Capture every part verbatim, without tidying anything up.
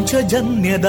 ಪಂಚಜನ್ಯದ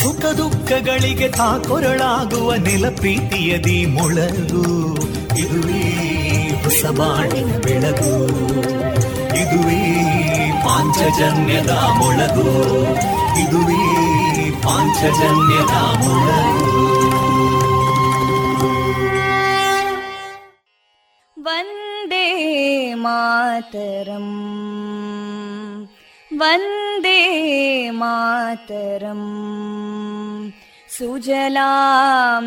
ಸುಖ ದುಃಖಗಳಿಗೆ ತಾಕೊರಳಾಗುವ ನೆಲಪ್ರೀತಿಯದಿ ಮೊಳಗು. ಇದುವೇ ಹೊಸಬಾಣಿನ ಬೆಳಗು, ಇದುವೇ ಪಾಂಚಜನ್ಯದ ಮೊಳಗು, ಇದುವೇ ಪಾಂಚಜನ್ಯದ ಮೊಳಗು. ವಂದೇ ಮಾತರಂ, ವಂದೇ ಮಾತರಂ. ಸುಜಲಾಂ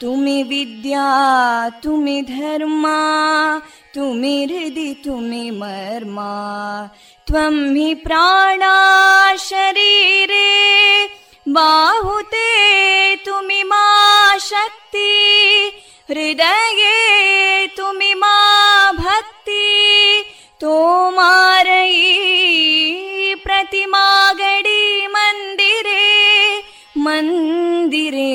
ತುಮಿ ವಿದ್ಯಾ ತುಮಿ ಧರ್ಮ ತುಮಿ ಹೃದಿ ತುಮಿ ಮರ್ಮ ತ್ವಂ ಹಿ ಪ್ರಾಣ ಶರೀರೇ ಬಾಹುತೇ ತುಮಿ ಮಾ ಶಕ್ತಿ ಹೃದಯೇ ತುಮಿ ಮಾ ಭಕ್ತಿ ತೋಮಾರಯಿ ಪ್ರತಿಮಾ ಗಡಿ ಮಂದಿರೇ ಮಂದಿರೇ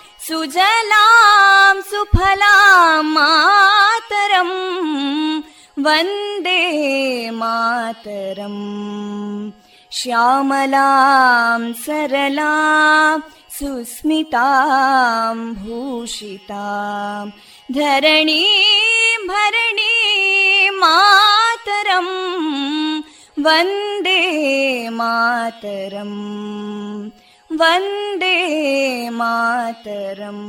ಸುಜಲಾಂ ಸುಫಲಾಂ ಮಾತರಂ ವಂದೇ ಮಾತರಂ. ಶ್ಯಾಮಲಾಂ ಸರಳಾಂ ಸುಸ್ಮಿತಾಂ ಭೂಷಿತಾಂ ಧರಣೀಂ ಭರಣೀಂ ಮಾತರಂ ವಂದೇ ಮಾತರಂ ವಂದೇ ಮಾತರಂ.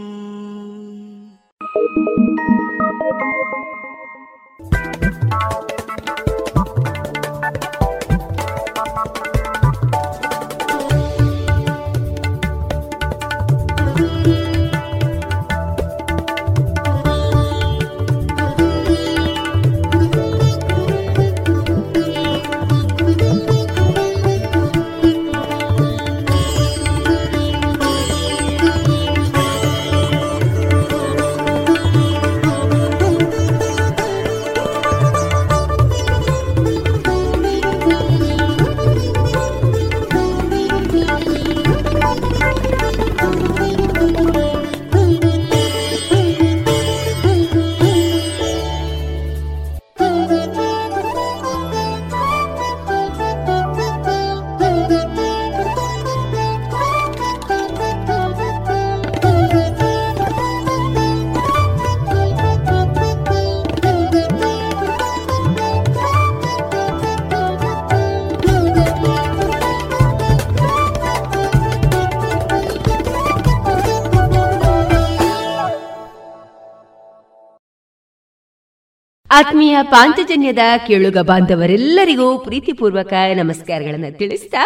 ಆತ್ಮೀಯ ಪಾಂಚಜನ್ಯದ ಕೇಳುಗ ಬಾಂಧವರೆಲ್ಲರಿಗೂ ಪ್ರೀತಿಪೂರ್ವಕ ನಮಸ್ಕಾರಗಳನ್ನು ತಿಳಿಸ್ತಾ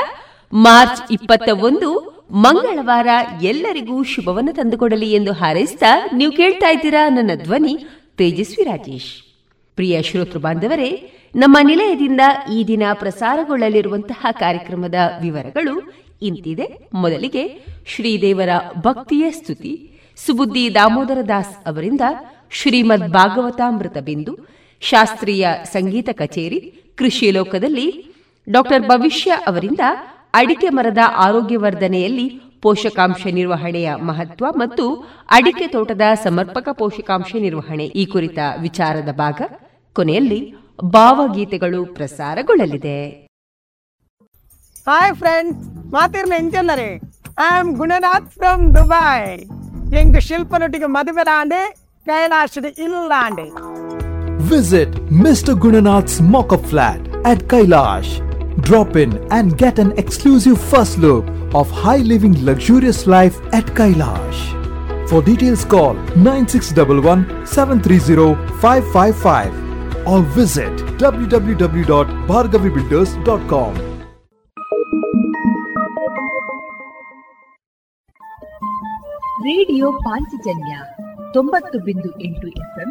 ಮಾರ್ಚ್ ಇಪ್ಪತ್ತ ಒಂದು ಮಂಗಳವಾರ ಎಲ್ಲರಿಗೂ ಶುಭವನ್ನು ತಂದುಕೊಡಲಿ ಎಂದು ಹಾರೈಸ್ತಾ ನೀವು ಕೇಳ್ತಾ ಇದ್ದೀರಾ ನನ್ನ ಧ್ವನಿ ತೇಜಸ್ವಿ ರಾಜೇಶ್. ಪ್ರಿಯ ಶ್ರೋತೃ ಬಾಂಧವರೇ, ನಮ್ಮ ನಿಲಯದಿಂದ ಈ ದಿನ ಪ್ರಸಾರಗೊಳ್ಳಲಿರುವಂತಹ ಕಾರ್ಯಕ್ರಮದ ವಿವರಗಳು ಇಂತಿದೆ. ಮೊದಲಿಗೆ ಶ್ರೀದೇವರ ಭಕ್ತಿಯ ಸ್ತುತಿ, ಸುಬುದ್ದಿ ದಾಮೋದರ ದಾಸ್ ಅವರಿಂದ ಶ್ರೀಮದ್ ಭಾಗವತಾಮೃತ ಬಿಂದು, ಶಾಸ್ತ್ರೀಯ ಸಂಗೀತ ಕಚೇರಿ, ಕೃಷಿ ಲೋಕದಲ್ಲಿ ಡಾಕ್ಟರ್ ಭವಿಷ್ಯ ಅವರಿಂದ ಅಡಿಕೆ ಮರದ ಆರೋಗ್ಯವರ್ಧನೆಯಲ್ಲಿ ಪೋಷಕಾಂಶ ನಿರ್ವಹಣೆಯ ಮಹತ್ವ ಮತ್ತು ಅಡಿಕೆ ತೋಟದ ಸಮರ್ಪಕ ಪೋಷಕಾಂಶ ನಿರ್ವಹಣೆ ಈ ಕುರಿತ ವಿಚಾರದ ಭಾಗ, ಕೊನೆಯಲ್ಲಿ ಭಾವಗೀತೆಗಳು ಪ್ರಸಾರಗೊಳ್ಳಲಿದೆ. ಹಾಯ್ ಫ್ರೆಂಡ್ಸ್, ಮಾತಿರ್ನ ಎಂಜಲ್ಲರೇ, I am Gunanath from Dubai. ಎಂಗ್ ಶಿಲ್ಪನೊಟ್ಟಿಗೆ ಮದುವೆರಾಂಡೆ ಕೈಲಾಶದ ಇಲ್ಲಾಂಡೆ. Visit Mister Gunanath's mock-up flat at Kailash. Drop in and get an exclusive first look of high living luxurious life at Kailash. For details call nine six one one seven three zero five five five. Or visit w w w dot bhargavi builders dot com. Radio Panchajanya ತೊಂಬತ್ತು ಬಿಂದು ಎಂಟು FM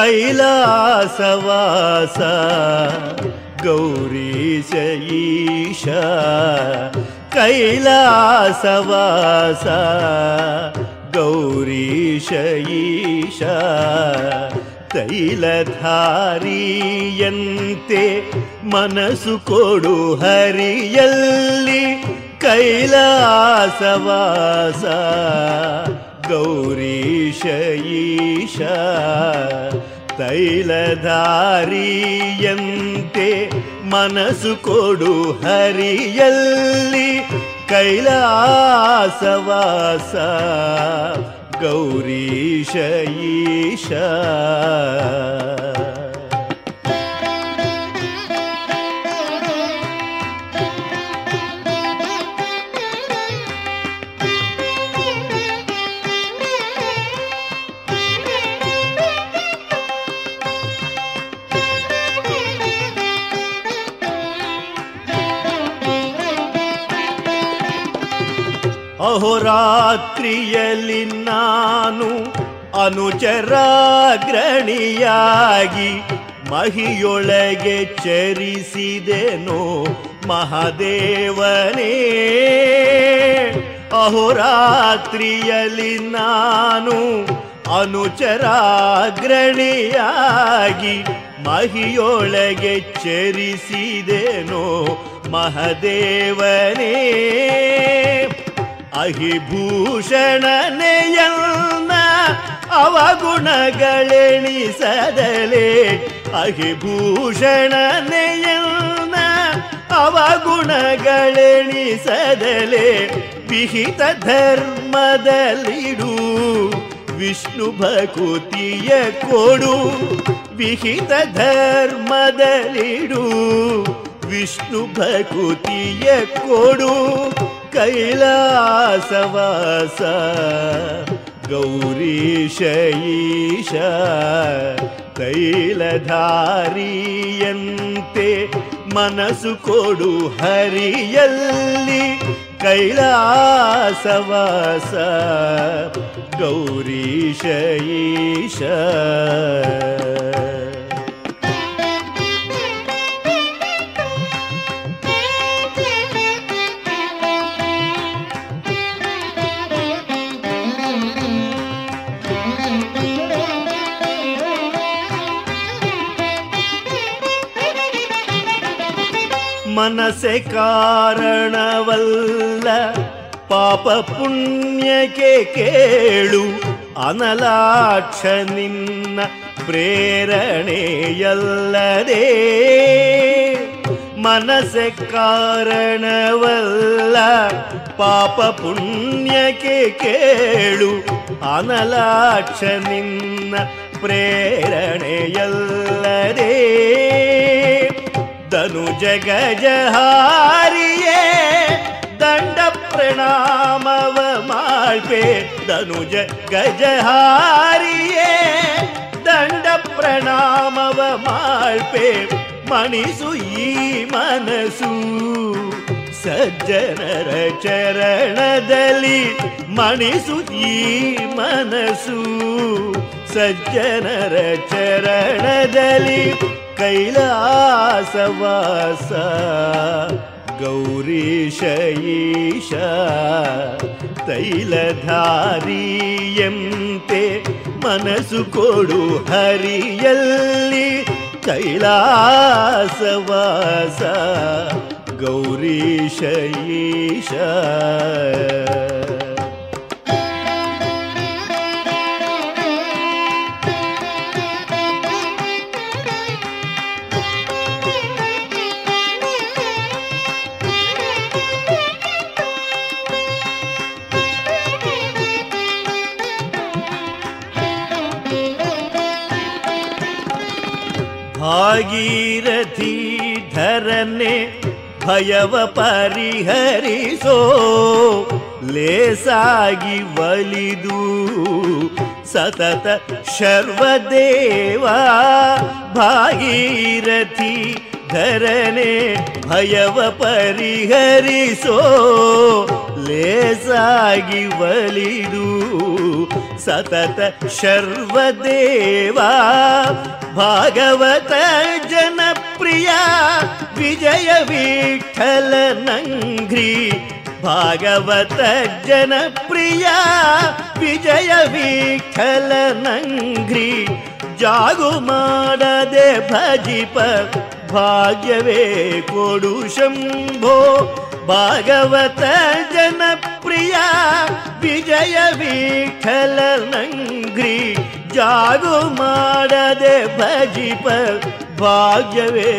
ಕೈಲಾಸವಾಸ Gaurisha ಈಶ, ಕೈಲಾಸವಾಸ ಗೌರೀಶ ಈಶ, ತೈಲಧಾರಿಯಂತೆ ಮನಸ್ಸು ಕೊಡು ಹರಿಯಲ್ಲಿ, ಕೈಲಾಸವಾಸ ಗೌರೀಶ ಈಶ, ತೈಲಧಾರಿಯಂತೆ ಮನಸ್ಸು ಕೊಡು ಹರಿಯಲ್ಲಿ, ಕೈಲಾಸವಾಸ ಗೌರೀಶ ಈಶ. ಅಹೋರಾತ್ರಿಯಲ್ಲಿ ನಾನು ಅನುಚರಾಗ್ರಣಿಯಾಗಿ ಮಹಿಯೊಳಗೆ ಚರಿಸಿದೆನೋ ಮಹಾದೇವನೇ, ಅಹೋರಾತ್ರಿಯಲ್ಲಿ ನಾನು ಅನುಚರಾಗ್ರಣಿಯಾಗಿ ಮಹಿಯೊಳಗೆ ಚರಿಸಿದೆನೋ ಮಹಾದೇವನೇ, ಅಹಿಭೂಷಣನೆಯನ್ನ ಅವಗುಣಗಳೆಣಿಸದಲೇ, ಅಹಿಭೂಷಣನೆಯನ್ನ ಅವಗುಣಗಳೆಣಿಸದಲೇ, ವಿಹಿತ ಧರ್ಮದಲ್ಲಿಡು ವಿಷ್ಣು ಭಕುತಿಯ ಕೊಡು, ವಿಹಿತ ಧರ್ಮದಲ್ಲಿಡು ವಿಷ್ಣು ಭಕುತಿಯ ಕೊಡು, ಕೈಲಾಸವಾಸ ಗೌರೀಶ ಈಶ, ತೈಲಧಾರಿಯಂತೆ ಮನಸ್ಸು ಕೊಡು ಹರಿಯಲ್ಲಿ, ಕೈಲಾಸವಾಸ ಗೌರೀಶ ಈಶ. ಮನಸೆ ಕಾರಣವಲ್ಲ ಪಾಪ ಪುಣ್ಯಕ್ಕೆ ಕೇಳು ಅನಲಾಕ್ಷ ನಿನ್ನ ಪ್ರೇರಣೆಯಲ್ಲದೆ ಮನಸೆ ಕಾರಣವಲ್ಲ ಪಾಪ ಪುಣ್ಯಕ್ಕೆ ಕೇಳು ಅನಲಾಕ್ಷ ನಿನ್ನ ಪ್ರೇರಣೆಯಲ್ಲದೆ ಧನು ಜಗಜಹಾರಿಯೇ ದಂಡ ಪ್ರಣಾಮವ ಮಾಳ್ಪೆ ಧನು ಜಗಜಹಾರಿಯೇ ದಂಡ ಪ್ರಣಾಮವ ಮಾಳ್ಪೆ ಮಣಿಸು ಈ ಮನಸು ಸಜ್ಜನರ ಚರಣದಲ್ಲಿ ಮಣಿಸು ಈ ಮನಸು ಸಜ್ಜನರ ಚರಣದಲ್ಲಿ ಕೈಲಾಸವಾಸ ಗೌರೀಶ ಈಶ ತೈಲಧಾರಿಯಂತೆ ಮನಸ್ಸು ಕೊಡು ಹರಿಯಲ್ಲಿ ಕೈಲಾಸವಾಸ ಗೌರೀಶ ಈಶ ಭಾಗೀರಥಿ ಧರನೆ ಭಯವ ಪರಿಹರಿಸೋ ಲೇಸಾಗಿ ಒಲಿದು ಸತತ ಶರ್ವದೇವ ಭಾಗೀರಥಿ ಧರನೆ ಭಯವ ಪರಿಹರಿಸೋ ಲೇಸಾಗಿ ಒಲಿದು ಸತತ ಶರ್ವದೇವ ಭಾಗವತ ಜನಪ್ರಿಯ ವಿಜಯ ವಿಠಲ ನಂಘ್ರಿ ಭಾಗವತ ಜನಪ್ರಿಯ ವಿಜಯ ವಿಠಲ ನಂಘ್ರಿ ಜಾಗು ಮಾಡದೆ ಭಜಿಪ ಭಾಗ್ಯವೇ ಕೊಡು ಶಂಭೋ ಭಾಗವತ ಜನಪ್ರಿಯ ವಿಜಯ ವಿಠಲ ನಂಘ್ರಿ ಜಾಗು ಮಾಡದೆ ಭಜಿಪ ಭಾಗ್ಯವೇ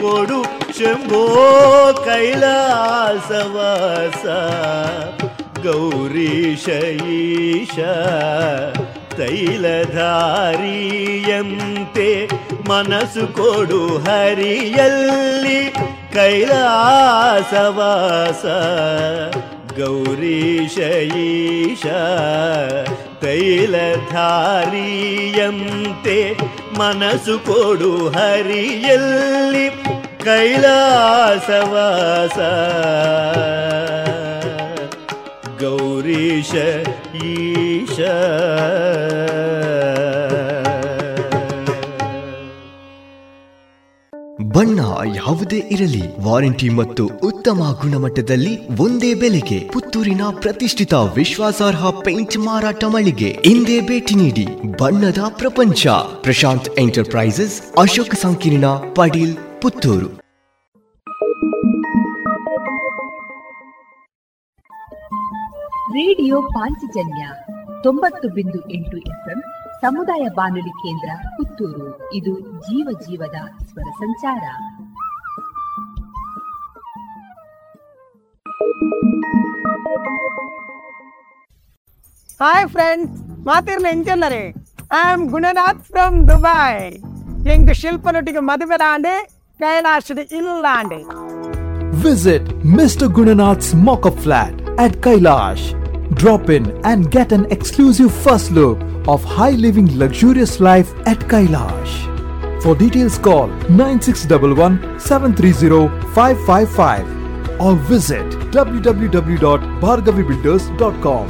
ಕೊಡು ಶಂಭೋ ಕೈಲಾಸವಾಸ ಗೌರೀಶ ಈಶ ತೈಲಧಾರಿಯಂತೆ ಮನಸ್ಸು ಕೊಡು ಹರಿಯಲ್ಲಿ ಕೈಲಾಸವಾಸ ಗೌರೀಶ ಈಶ ತೈಲಧಾರಿಯಂತೆ ಮನಸ್ಸು ಕೊಡು ಹರಿಯಲ್ಲಿ ಕೈಲಾಸವಾಸ ಗೌರೀಶ ಈಶ. ಬಣ್ಣ ಯಾವುದೇ ಇರಲಿ, ವಾರಂಟಿ ಮತ್ತು ಉತ್ತಮ ಗುಣಮಟ್ಟದಲ್ಲಿ ಒಂದೇ ಬೆಲೆಗೆ ಪುತ್ತೂರಿನ ಪ್ರತಿಷ್ಠಿತ ವಿಶ್ವಾಸಾರ್ಹ ಪೇಂಟ್ ಮಾರಾಟ ಮಳಿಗೆ ಇಂದೇ ಭೇಟಿ ನೀಡಿ. ಬಣ್ಣದ ಪ್ರಪಂಚ, ಪ್ರಶಾಂತ್ ಎಂಟರ್ಪ್ರೈಸಸ್, ಅಶೋಕ ಸಂಕೀರ್ಣ, ಪಡೀಲ್, ಪುತ್ತೂರು. ರೇಡಿಯೋ ಪಾಂಚಜನ್ಯ ತೊಂಬತ್ತು ಬಿಂದು ಎಂಟು ಎಫ್ಎಂ ಸಮುದಾಯ ಬಾನುಲಿ ಕೇಂದ್ರ ಪುತ್ತೂರು. ಇದು ಜೀವ ಜೀವದ ಸ್ವರ ಸಂಚಾರ. ಹಾಯ್ ಫ್ರೆಂಡ್ಸ್, ಮಾತಿರ್ನ ಎಂಜಲ್ಲರೇ, I am Gunanath from Dubai. ಎಂಗ್ ಶಿಲ್ಪನೊಟ್ಟಿಗೆ ಮದುವೆದಾಂಡೆ ಕೈಲಾಶದ ಇಲ್ಲಾಂಡೆ. Visit mister Gunanath's mock-up flat at Kailash. Drop in and get an exclusive first look of high living luxurious life at Kailash. For details call nine six one one seven three zero five five five or visit w w w dot bhargavi builders dot com.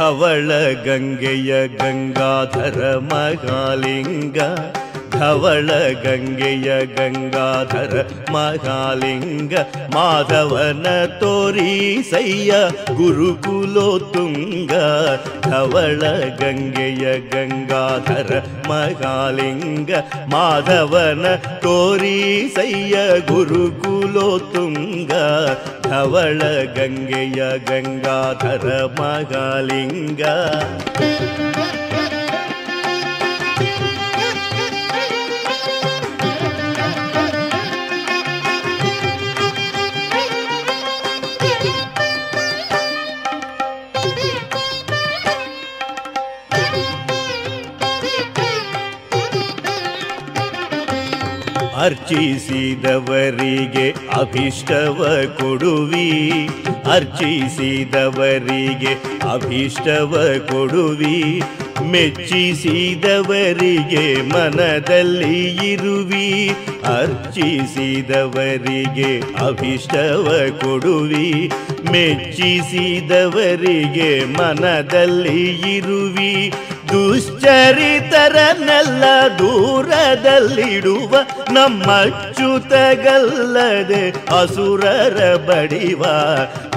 ಧವಳ ಗಂಗೆಯ ಗಂಗಾಧರ ಮಹಾಲಿಂಗ, ಧವಳ ಗಂಗೆಯ ಗಂಗಾಧರ ಮಹಾಲಿಂಗ, ಮಾಧವನ ತೋರಿಸಯ್ಯ ಗುರುಕುಲೋತ್ತುಂಗ, ಧವಳ ಗಂಗೆಯ ಗಂಗಾಧರ ಮಹಾಲಿಂಗ, ಮಾಧವನ ತೋರಿಸಯ್ಯ ಗುರುಕುಲೋತ್ತುಂಗ, ಧವಳ ಗಂಗೆಯ ಗಂಗಾಧರ ಮಹಾಲಿಂಗ. ಅರ್ಚಿಸಿದವರಿಗೆ ಅಭಿಷ್ಟವ ಕೊಡುವಿ, ಅರ್ಚಿಸಿದವರಿಗೆ ಅಭಿಷ್ಟವ ಕೊಡುವಿ, ಮೆಚ್ಚಿಸಿದವರಿಗೆ ಮನದಲ್ಲಿ ಇರುವಿ, ಅರ್ಚಿಸಿದವರಿಗೆ ಅಭಿಷ್ಟವ ಕೊಡುವಿ, ಮೆಚ್ಚಿಸಿದವರಿಗೆ ಮನದಲ್ಲಿ ಇರುವಿ, ದುಶ್ಚರಿತರನ್ನೆಲ್ಲ ದೂರದಲ್ಲಿಡುವ, ನಮ್ಮಚ್ಯುತಗಲ್ಲದೆ ಅಸುರರ ಬಡಿವ,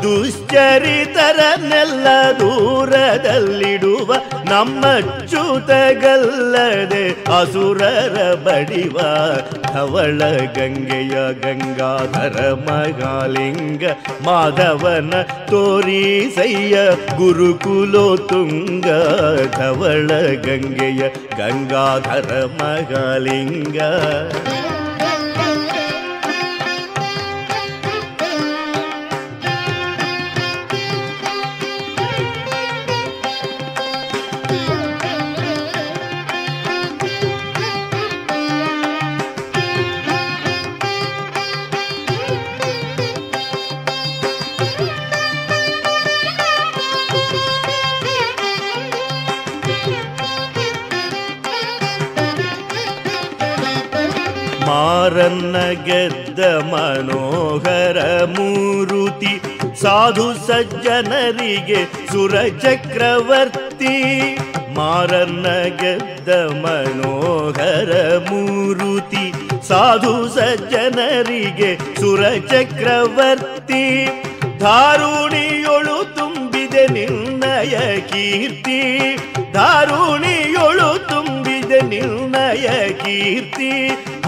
ದುಶ್ಚರಿತರನ್ನೆಲ್ಲ ದೂರದಲ್ಲಿಡುವ, ನಮ್ಮಚ್ಯುತಗಲ್ಲದೆ ಅಸುರರ ಬಡಿವ, ಧವಳ ಗಂಗೆಯ ಗಂಗಾಧರ ಮಹಾಲಿಂಗ, ಮಾಧವನ ತೋರಿಸಯ್ಯ ಗುರುಕುಲೋತ್ತುಂಗ, ಧವಳ ಗಂಗೆಯ ಗಂಗಾಧರ ಮಹಾಲಿಂಗ. ಮಾರನ್ನ ಗೆದ್ದ ಮನೋಹರ ಮೂರುತಿ, ಸಾಧು ಸಜ್ಜನರಿಗೆ ಸುರಚಕ್ರವರ್ತಿ, ಮಾರನ್ನ ಗೆದ್ದ ಮನೋಹರ ಮೂರುತಿ, ಸಾಧು ಸಜ್ಜನರಿಗೆ ಸುರಚಕ್ರವರ್ತಿ, ಧಾರುಣಿಯೊಳು ತುಂಬಿದೆ ನಿರ್ಣಯ ಕೀರ್ತಿ, ಧಾರುಣಿಯೊಳು ತುಂಬಿದೆ ನಿರ್ಣಯ ಕೀರ್ತಿ,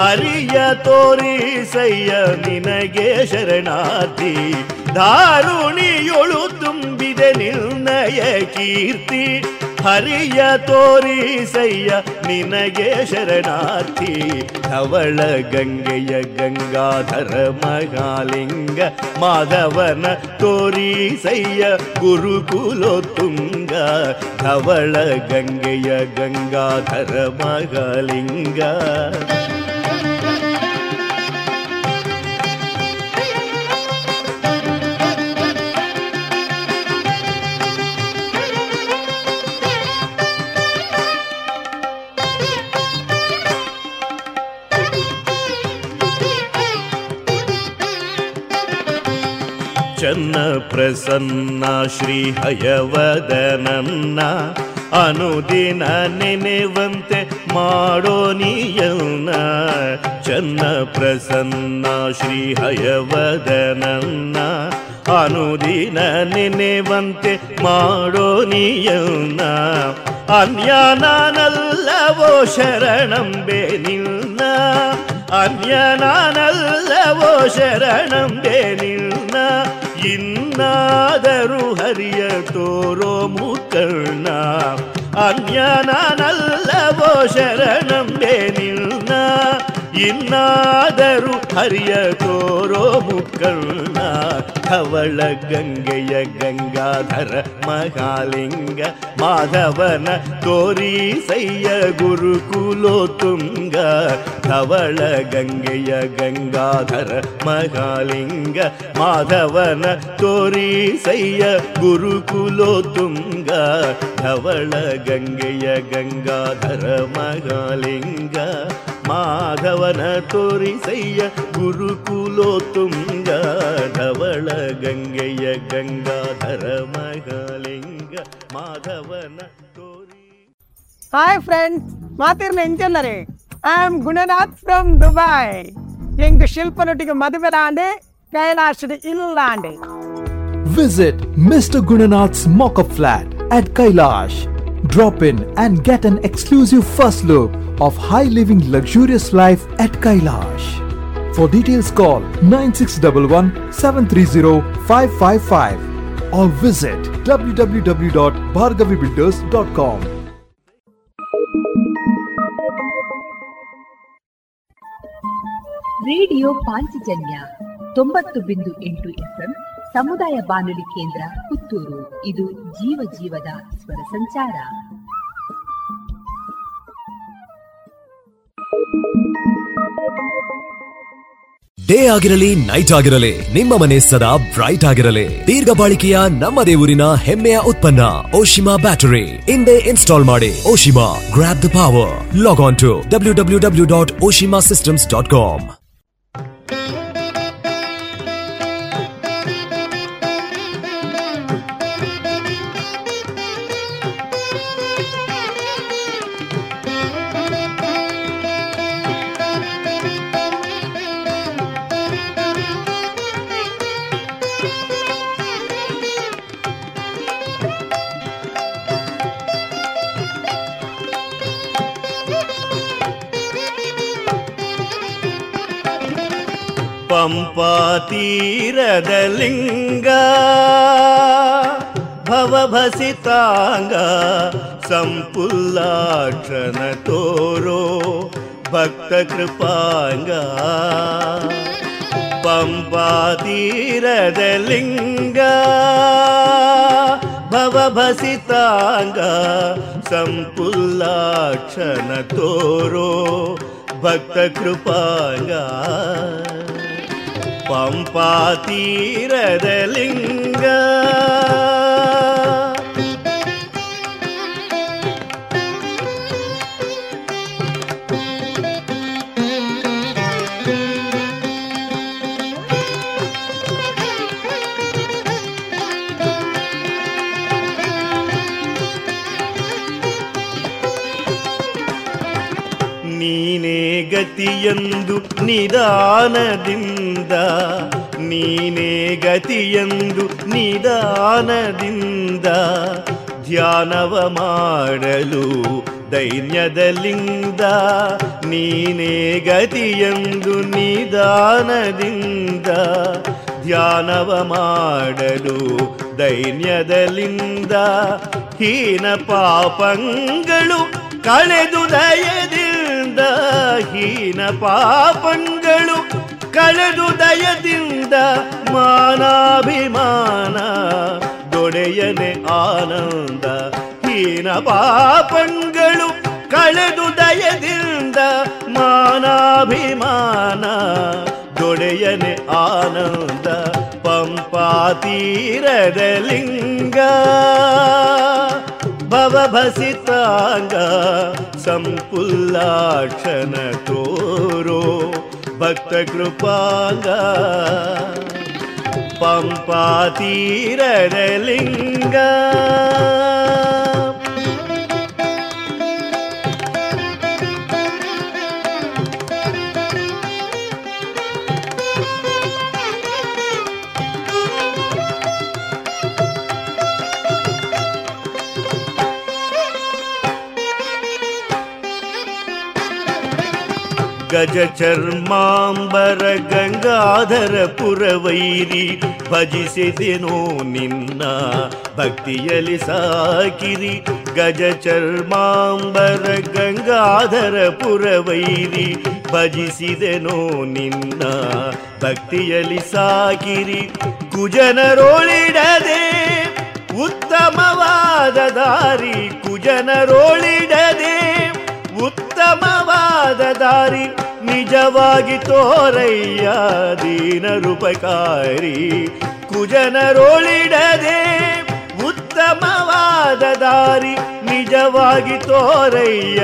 ಹರಿಯ ತೋರಿಸಯ್ಯ ನಿನಗೆ ಶರಣಾರ್ಥಿ, ಧಾರುಣಿಯೊಳು ತುಂಬಿದೆ ನಿರ್ಣಯ ಕೀರ್ತಿ, ಹರಿಯ ತೋರಿಸಯ್ಯ ನಿನಗೆ ಶರಣಾರ್ಥಿ, ಧವಳ ಗಂಗೆಯ ಗಂಗಾಧರ ಮಹಾಲಿಂಗ, ಮಾಧವನ ತೋರಿಸಯ್ಯ ಗುರುಕುಲೋತ್ತುಂಗ, ಧವಳ ಗಂಗೆಯ ಗಂಗಾಧರ ಮಹಾಲಿಂಗ. ಚನ್ನ ಪ್ರಸನ್ನ ಶ್ರೀ ಹಯವದನನ್ನ ಅನುದಿನ ನೆನೆವಂತೆ ಮಾಡೋ ನಿಯನ್ನ, ಚನ್ನ ಪ್ರಸನ್ನ ಶ್ರೀ ಹಯವದನನ್ನ ಅನುದಿನ ನೆನೆವಂತೆ ಮಾಡೋ ನಿಯನ್ನ, ಅನ್ಯನಾನಲ್ಲವೋ ಶರಣಂಬೆ ನಿನ್ನ, ಅನ್ಯನಾನಲ್ಲವೋ ಶರಣಂಬೆ ನಿನ್ನ, ಇನ್ನಾದರೂ ಹರಿಯ ತೋರೋ ಮುಕರ್ಣ, ಅನ್ಯನಾನಲ್ಲವೋ ಶರಣಂಬೆ ನಿನ್ನ, ಇನ್ನಾದರೂ ಹರಿಯ ತೋರೋ ಮುಕರ್ಣ, ಧವಳ ಗಂಗೆಯ ಗಂಗಾಧರ ಮಹಾಲಿಂಗ, ಮಾಧವನ ತೋರಿಸಯ್ಯ ಗುರುಕುಲೋತ್ತುಂಗ, ಧವಳ ಗಂಗೆಯ ಗಂಗಾಧರ ಮಹಾಲಿಂಗ, ಮಾಧವನ ತೋರಿಸಯ್ಯ ಗುರುಕುಲೋತ್ತುಂಗ, ಧವಳ ಗಂಗೆಯ ಗಂಗಾಧರ ಮಹಾಲಿಂಗ, ಮಾಧವನ ತೋರಿಸಯ್ಯ ಗುರುಕುಲೋತ್ತುಂಗ ಧವಳ ಗಂಗೆಯ ಗಂಗಾಧರ ಮಹಾಲಿಂಗ ಮಾಧವನ ತೋರಿ. ಹಾಯ್ ಫ್ರೆಂಡ್ಸ್, ಮಾತಿರ್ನ ಎಂಜಲ್ಲರೇ, I am Gunanath from Dubai. ಎಂಗು ಶಿಲ್ಪನೊಟ್ಟಿಗೆ ಮದುವೆರಾಂಡೆ ಕೈಲಾಶದ ಇಲ್ಲಾಂಡೆ. Visit Mister Gunanath's mock-up flat at Kailash. Drop in and get an exclusive first look of high living luxurious life at Kailash. For details call nine six one one seven three zero five five five or visit w w w dot bhargavi builders dot com. Radio Panchajanya ತೊಂಬತ್ತು point ಎಂಟು F M ಸಮುದಾಯ ಬಾನುಲಿ ಕೇಂದ್ರ ಪುತ್ತೂರು. ಇದು ಜೀವ ಜೀವದ ಸ್ವರ ಸಂಚಾರ. ಡೇ ಆಗಿರಲಿ ನೈಟ್ ಆಗಿರಲಿ, ನಿಮ್ಮ ಮನೆ ಸದಾ ಬ್ರೈಟ್ ಆಗಿರಲಿ. ದೀರ್ಘ ಬಾಳಿಕೆಯ ನಮ್ಮದೇ ಊರಿನ ಹೆಮ್ಮೆಯ ಉತ್ಪನ್ನ ಓಶಿಮಾ ಬ್ಯಾಟರಿ ಇಂದೇ ಇನ್ಸ್ಟಾಲ್ ಮಾಡಿ. Oshima, grab the power. Log on to W W W dot Oshima systems dot com. ಪಂಪಾತೀರದಲಿಂಗ ಭವಭಸಿತಾಂಗ ಸಂಪುಲ್ಲಾಕ್ಷನ ತೋರೋ ಭಕ್ತಕೃಪಾಂಗ. ಪಂಪಾತೀರದಲಿಂಗ ಭವಭಸಿತಾಂಗ ಸಂಪುಲ್ಲಾಕ್ಷನ ತೋರೋ ಭಕ್ತಕೃಪಾಂಗ. ಪಂಪಾ ತೀರದ ಲಿಂಗ ನೀನೇ ಗತಿಯಂದು ನಿಧಾನದಿಂದ, ನೀನೇ ಗತಿಯಂದು ನಿಧಾನದಿಂದ ಧ್ಯಾನವ ಮಾಡಲು ದೈನ್ಯದಲಿಂದ. ನೀನೇ ಗತಿಯಂದು ನಿಧಾನದಿಂದ ಧ್ಯಾನವ ಮಾಡಲು ದೈನ್ಯದಲಿಂದ ಹೀನ ಪಾಪಂಗಳು ಕಳೆದು ದಯದಿ ಹೀನ ಪಾಪಂಗಳು ಕಳೆದು ದಯದಿಂದ ಮಾನಾಭಿಮಾನ ದೊಡೆಯನೆ ಆನಂದ. ಹೀನ ಪಾಪಂಗಳು ಕಳೆದು ದಯದಿಂದ ಮಾನಾಭಿಮಾನ ದೊಡೆಯನೆ ಆನಂದ. ಪಂಪಾ ತೀರದ ಲಿಂಗ ಭವಭಸಿತಾಂಗ ಸಂಪುಲ್ಲಾಕ್ಷನ ತೋರೋ ಭಕ್ತಕೃಪಾಂಗ. ಪಂಪಾ ತೀರದ ಲಿಂಗ ಗಜ ಚರ್ಮಾಂಬರ ಗಂಗಾಧರ ಪುರವೈರಿ ಭಜಿಸಿದೆನೋ ನಿನ್ನ ಭಕ್ತಿಯಲಿ ಸಾಕಿರಿ. ಗಜ ಚರ್ಮಾಂಬರ ಗಂಗಾಧರ ಪುರವೈರಿ ಭಜಿಸಿದೆನೋ ನಿನ್ನ ಭಕ್ತಿಯಲಿ ಸಾಕಿರಿ. ಕುಜನರೋಳಿಡದೆ ಉತ್ತಮವಾದ ದಾರಿ, ಕುಜನರೋಳಿಡದೆ ಉತ್ತಮವಾದ ದಾರಿ ನಿಜವಾಗಿ ತೋರಯ್ಯ ದೀನರೂಪಕಾರಿ. ಕುಜನರೋಳಿಡದೆ ಉತ್ತಮವಾದ ದಾರಿ ನಿಜ ದಿವ್ಯವಾಗಿ ತೋರಯ್ಯ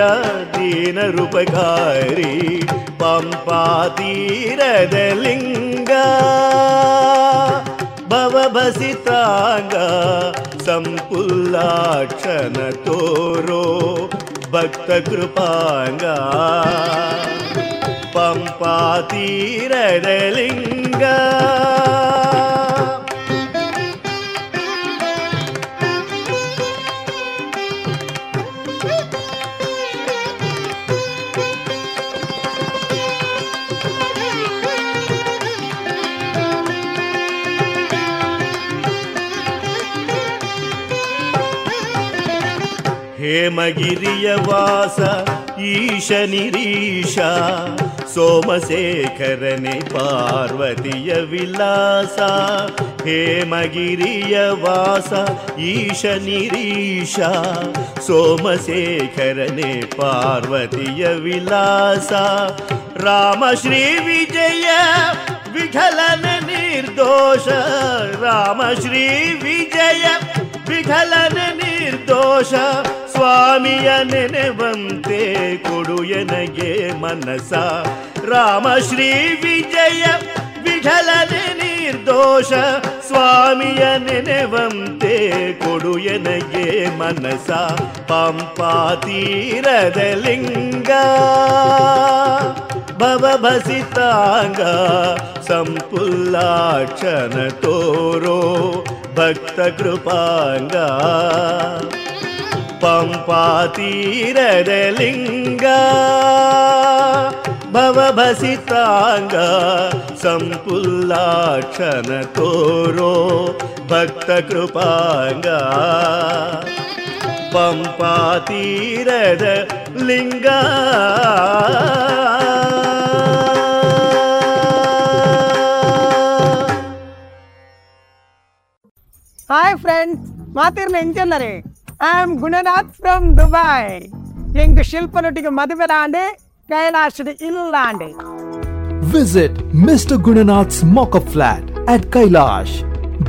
ದೀನ ರೂಪಕಾರಿ ಪಂಪಾ ತೀರದ ಲಿಂಗ ಭವಭಸಿತಾಂಗ ಸಂಪುಲ್ಲಾಕ್ಷನ ತೋರೋ ಭಕ್ತ ಕೃಪಾಂಗ ಪಂಪಾ ತೀರದ ಲಿಂಗ ಹೇಮಗಿರಿಯ ವಾಸ ಈಶ ನಿರೀಶ ಸೋಮಶೇಖರನೆ ಪಾರ್ವತಿಯ ವಿಲಾಸ ಹೇಮಗಿರಿಯ ವಾಸ ಈಶ ನಿರೀಶ ಸೋಮಶೇಖರನೆ ಪಾರ್ವತಿಯ ವಿಲಾಸ ರಾಮಶ್ರೀ ವಿಜಯ ವಿಘಲನ ನಿರ್ದೋಷ ರಾಮಶ್ರೀ ವಿಜಯ ವಿಘಲನ ನಿರ್ದೋಷ ಸ್ವಾಮಿಯ ನೆನೆವಂತೆ ಕೊಡುಯನಗೆ ಮನಸ ರಾಮಶ್ರೀ ವಿಜಯ ವಿಠಲನೆ ನಿರ್ದೋಷ ಸ್ವಾಮಿಯ ನೆನೆವಂತೆ ಕೊಡುಯನಗೆ ಮನಸ ಪಂಪಾ ತೀರದ ಲಿಂಗ ಭವಭಸಿತಾಂಗ ಸಂಪುಲ್ಲಾಕ್ಷನ ತೋರೋ ಭಕ್ತ ಕೃಪಾಂಗ ಪಂಪಾ ತೀರದ ಲಿಂಗ ಭವಭಸಿತಾಂಗ ಸಂಪುಲ್ಲಾಕ್ಷನ ತೋರೋ ಭಕ್ತ ಕೃಪಾಂಗ ಪಂಪಾ ತೀರದ ಲಿಂಗ ಹಾಯ್ ಫ್ರೆಂಡ್ಸ್ ಮಾತಿರ್ನ ಎಂಜನ್ನರೇ I am Gunanath from Dubai. ಎಂಗು ಶಿಲ್ಪನೊಟ್ಟಿಗೆ ಮದುವೆರಾಂಡೆ ಕೈಲಾಶದ ಇಲ್ಲಾಂಡೆ. Visit mister Gunanath's mock-up flat at Kailash.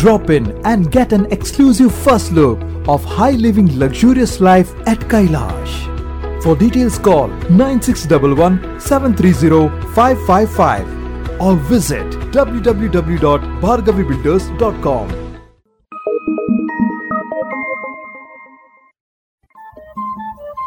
Drop in and get an exclusive first look of high living luxurious life at Kailash. For details call nine six one one seven three zero five five five or visit w w w dot bhargavi builders dot com.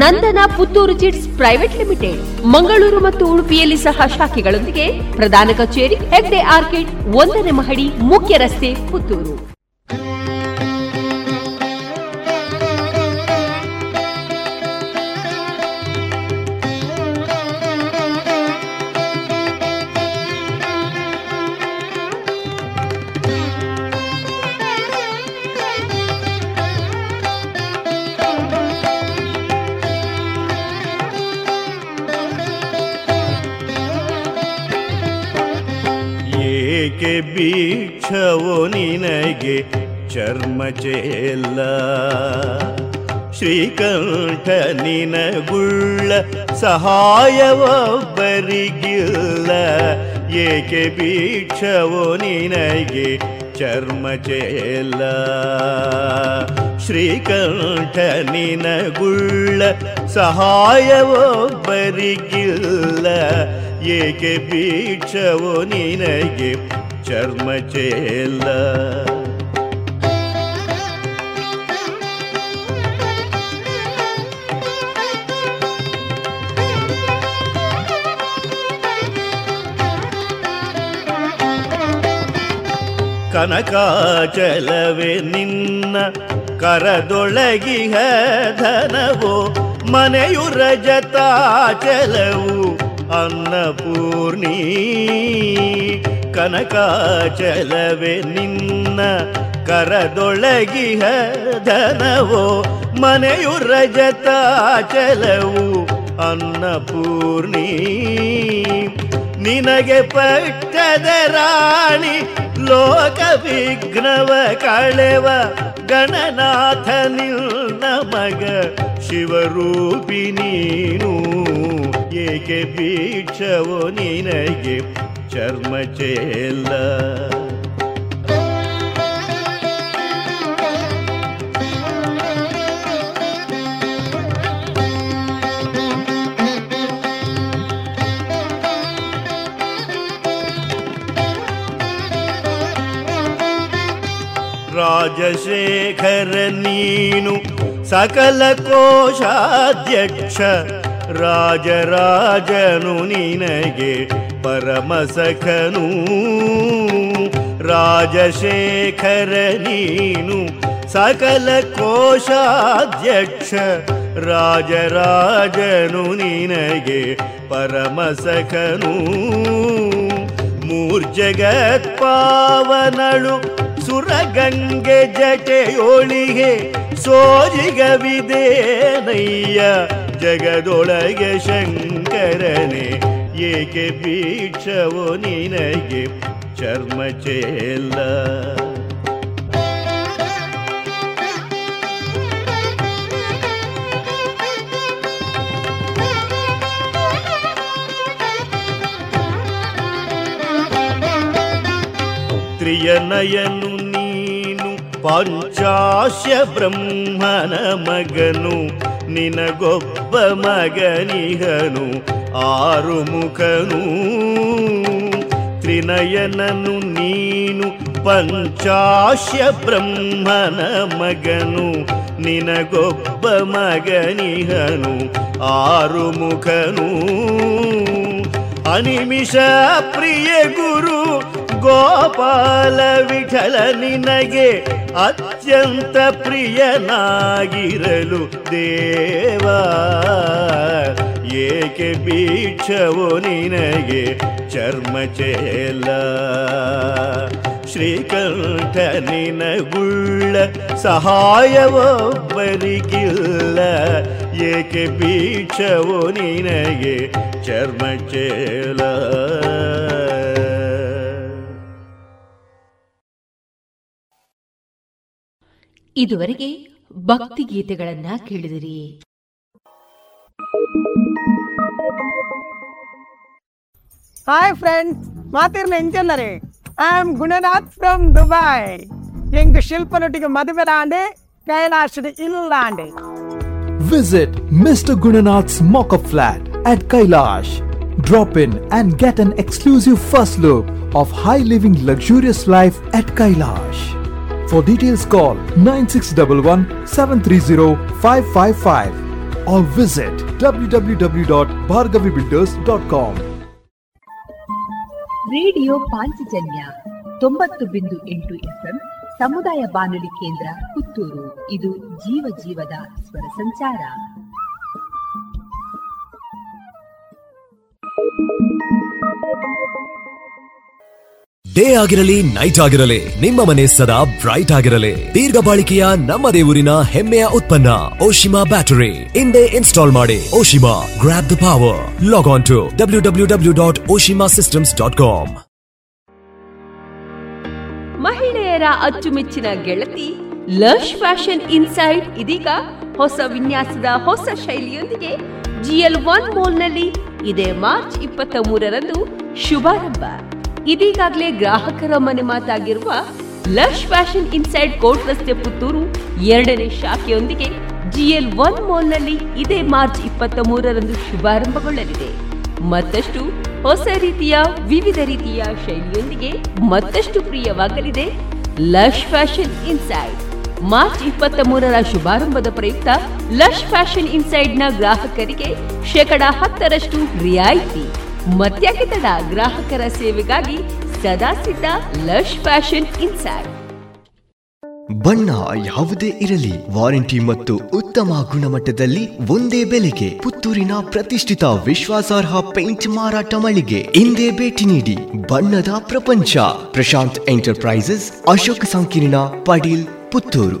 Nandana Puttur chits private limited. Mangaluru ಮತ್ತು ಉಡುಪಿಯಲ್ಲಿ ಸಹ ಶಾಖೆಗಳೊಂದಿಗೆ ಪ್ರಧಾನ ಕಚೇರಿ Hegde orchid, ಒಂದನೇ ಮಹಡಿ, ಮುಖ್ಯ ರಸ್ತೆ, ಪುತ್ತೂರು. ಭಿಕ್ಷವೋ ನಿನಗೆ ಚರ್ಮ ಚೆಲ್ಲ ಶ್ರೀಕಂಠ ನಿನಗುಳ್ಳ ಸಹಾಯವೊಬ್ಬರಿಗಿಲ್ಲ. ಏಕೆ ಭಿಕ್ಷವೋ ನಿನಗೆ ಚರ್ಮ ಚೆಲ್ಲ ಶ್ರೀಕಂಠ ನಿನಗುಳ್ಳ ಸಹಾಯವೊಬ್ಬರಿಗಿಲ್ಲ. ಏಕೆ ಭಿಕ್ಷವೋ ನಿನಗೆ ಚರ್ಮ ಚೆಲ್ಲ ಕನಕಾಚಲವೇ ನಿನ್ನ ಕರದೊಳಗಿಹ ಧನವೋ ಮನೆಯುರಜತಾಚಲವು ಅನ್ನಪೂರ್ಣಿ ಕನಕಾಚಲವೇ ನಿನ್ನ ಕರದೊಳಗಿಹ ಧನವೋ ಮನೆಯುರಜತಾಚಲವು ಅನ್ನಪೂರ್ಣಿ ನಿನಗೆ ಪಟ್ಟದ ರಾಣಿ ಲೋಕ ವಿಘ್ನವ ಕಳೆವ ಗಣನಾಥ ನಿನ್ನ ಮಗ ಶಿವರೂಪಿ ನೀನು ಏಕೆ ಭಿಕ್ಷವೋ ನಿನಗೆ ಚರ್ಮ ಚೆಲ್ಲ ರಾಜಶೇಖರ ನೀನು ಸಕಲ ಕೋಶಾಧ್ಯಕ್ಷ ರಾಜರಾಜನು ನಿನಗೆ ಪರಮಸಖನು ರಾಜಶೇಖರ ನೀನು ಸಕಲ ಕೋಶಾಧ್ಯಕ್ಷ ರಾಜರಾಜನು ನಿನಗೆ ಪರಮಸಖನು ಮೂರ್ಜಗತ್ಪಾವನಳು ಸುರಗಂಗೆ ಜಟೆಯೊಳಿಗೆ ಸೋಜಿಗವಿದೇನಯ್ಯ ಜಗದೊಳಗೆ ಶಂಕರನೇ ಏಕೆ ಭಿಕ್ಷವೋ ನಿನಗೆ ಚರ್ಮ ಚೆಲ್ಲ ತ್ರಿಯನಯನು ನೀನು ಪಂಚಾಶ್ಯ ಬ್ರಹ್ಮನ ಮಗನು ನಿನಗೊಬ್ಬ ಮಗನಿಗನು ಆರು ಮುಖನು ತ್ರಿನಯನನು ನೀನು ಪಂಚಾಶ್ಯ ಬ್ರಹ್ಮನ ಮಗನು ನಿನಗೊಬ್ಬ ಮಗನಿಗನು ಆರು ಮುಖನು ಅನಿಮಿಷ ಪ್ರಿಯ ಗುರು ಗೋಪಾಲ ವಿಠಲ ನಿನಗೆ ಅತ್ಯಂತ ಪ್ರಿಯನಾಗಿರಲು ದೇವ ಏಕೆ ಭಿಕ್ಷವೋ ನಿನಗೆ ಚರ್ಮ ಚೆಲ್ಲ ಶ್ರೀಕಂಠ ನಿನಗುಳ್ಳ ಸಹಾಯವೊಬ್ಬರಿಗಿಲ್ಲ ಏಕೆ ಭಿಕ್ಷವೋ ನಿನಗೆ ಚರ್ಮ ಚೆಲ್ಲ ಇದುವರೆಗೆ ಭಕ್ತಿಗೀತೆಗಳನ್ನ ಕೇಳಿದಿರಿ. ಹಾಯ್ ಫ್ರೆಂಡ್ಸ್, ಮಾತಿರ್ನ ಎಂಜನ್ನರೇ, I am Gunanath from Dubai. ಎಂಗ್ ಶಿಲ್ಪನೊಟ್ಟಿಗೆ ಮದುವೆರಾಂಡೆ ಕೈಲಾಶದ ಇಲ್ಲಾಂಡೆ. Visit mister Gunanath's mock-up flat at Kailash. Drop in and get an exclusive first look of high living luxurious life at Kailash. For details call nine six one one seven three zero five five five or visit w w w dot bhargavi builders dot com. Radio Panchajanya ತೊಂಬತ್ತು point ಎಂಟು F M ಸಮುದಾಯ ಬಾನುಲಿ ಕೇಂದ್ರ ಪುತ್ತೂರು. ಇದು ಜೀವ ಜೀವದ ಸ್ವರ ಸಂಚಾರ. ಡೇ ಆಗಿರಲಿ ನೈಟ್ ಆಗಿರಲಿ, ನಿಮ್ಮ ಮನೆ ಸದಾ ಬ್ರೈಟ್ ಆಗಿರಲಿ. ದೀರ್ಘ ಬಾಳಿಕೆಯ ನಮ್ಮದೇ ಊರಿನ ಹೆಮ್ಮೆಯ ಉತ್ಪನ್ನ ಓಶಿಮಾ ಬ್ಯಾಟರಿ ಇಂದೇ ಇನ್ಸ್ಟಾಲ್ ಮಾಡಿ. Oshima, grab the power. Log on to W W W dot Oshima systems dot com. ಮಹಿಳೆಯರ ಅಚ್ಚುಮೆಚ್ಚಿನ ಗೆಳತಿ ಲಶ್ ಫ್ಯಾಷನ್ ಇನ್ಸೈಡ್ ಇದೀಗ ಹೊಸ ವಿನ್ಯಾಸದ ಹೊಸ ಶೈಲಿಯೊಂದಿಗೆ ಜಿಎಲ್ ಒನ್ ಮಾಲ್ನಲ್ಲಿ ಇದೇ ಮಾರ್ಚ್ ಇಪ್ಪತ್ತ ಮೂರರಂದು ಶುಭಾರಂಭ. ಇದೀಗಾಗಲೇ ಗ್ರಾಹಕರ ಮನೆ ಮಾತಾಗಿರುವ ಲಶ್ ಫ್ಯಾಷನ್ ಇನ್ಸೈಡ್ ಕೋರ್ಟ್ ರಸ್ತೆ ಪುತ್ತೂರು ಎರಡನೇ ಶಾಖೆಯೊಂದಿಗೆ ಜಿಎಲ್ ಒನ್ ಮಾಲ್ನಲ್ಲಿ ಇದೇ ಮಾರ್ಚ್ ಇಪ್ಪತ್ತ ಮೂರರಂದು ಶುಭಾರಂಭಗೊಳ್ಳಲಿದೆ. ಮತ್ತಷ್ಟು ಹೊಸ ರೀತಿಯ ವಿವಿಧ ರೀತಿಯ ಶೈಲಿಯೊಂದಿಗೆ ಮತ್ತಷ್ಟು ಪ್ರಿಯವಾಗಲಿದೆ ಲಶ್ ಫ್ಯಾಷನ್ ಇನ್ಸೈಡ್. ಮಾರ್ಚ್ ಇಪ್ಪತ್ತ ಮೂರರ ಶುಭಾರಂಭದ ಪ್ರಯುಕ್ತ ಲಶ್ ಫ್ಯಾಷನ್ ಇನ್ಸೈಡ್ನ ಗ್ರಾಹಕರಿಗೆ ಶೇಕಡಾ ಹತ್ತರಷ್ಟು ರಿಯಾಯಿತಿ. ಮತ್ಯಾಕೆ ತಡ, ಗ್ರಾಹಕರ ಸೇವೆಗಾಗಿ ಸದಾ ಸಿದ್ಧ ಲಶ್ ಫ್ಯಾಷನ್ ಇನ್ಸೈಡ್. ಬಣ್ಣ ಯಾವುದೇ ಇರಲಿ, ವಾರಂಟಿ ಮತ್ತು ಉತ್ತಮ ಗುಣಮಟ್ಟದಲ್ಲಿ ಒಂದೇ ಬೆಲೆಗೆ ಪುತ್ತೂರಿನ ಪ್ರತಿಷ್ಠಿತ ವಿಶ್ವಾಸಾರ್ಹ ಪೇಂಟ್ ಮಾರಾಟ ಮಳಿಗೆ ಇಂದೇ ಭೇಟಿ ನೀಡಿ. ಬಣ್ಣದ ಪ್ರಪಂಚ, ಪ್ರಶಾಂತ್ ಎಂಟರ್ಪ್ರೈಸಸ್, ಅಶೋಕ ಸಂಕೀರ್ಣ, ಪಾಟೀಲ್, ಪುತ್ತೂರು.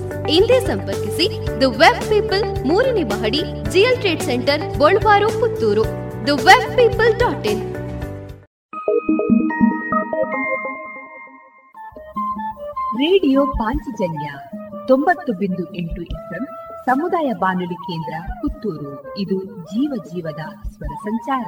ಇಂದೇ ಸಂಪರ್ಕಿಸಿ. ದ ವೆಬ್ ಪೀಪಲ್, ಮೂರನೇ ಮಹಡಿ, GL trade centre, Golwaru, Puttur. The web people dot in. Radio Panchajanya ತೊಂಬತ್ತು ಬಿಂದು ಎಂಟು ಎಫ್ಎಂ ಸಮುದಾಯ ಬಾನುಲಿ ಕೇಂದ್ರ ಪುತ್ತೂರು. ಇದು ಜೀವ ಜೀವದ ಸ್ವರ ಸಂಚಾರ.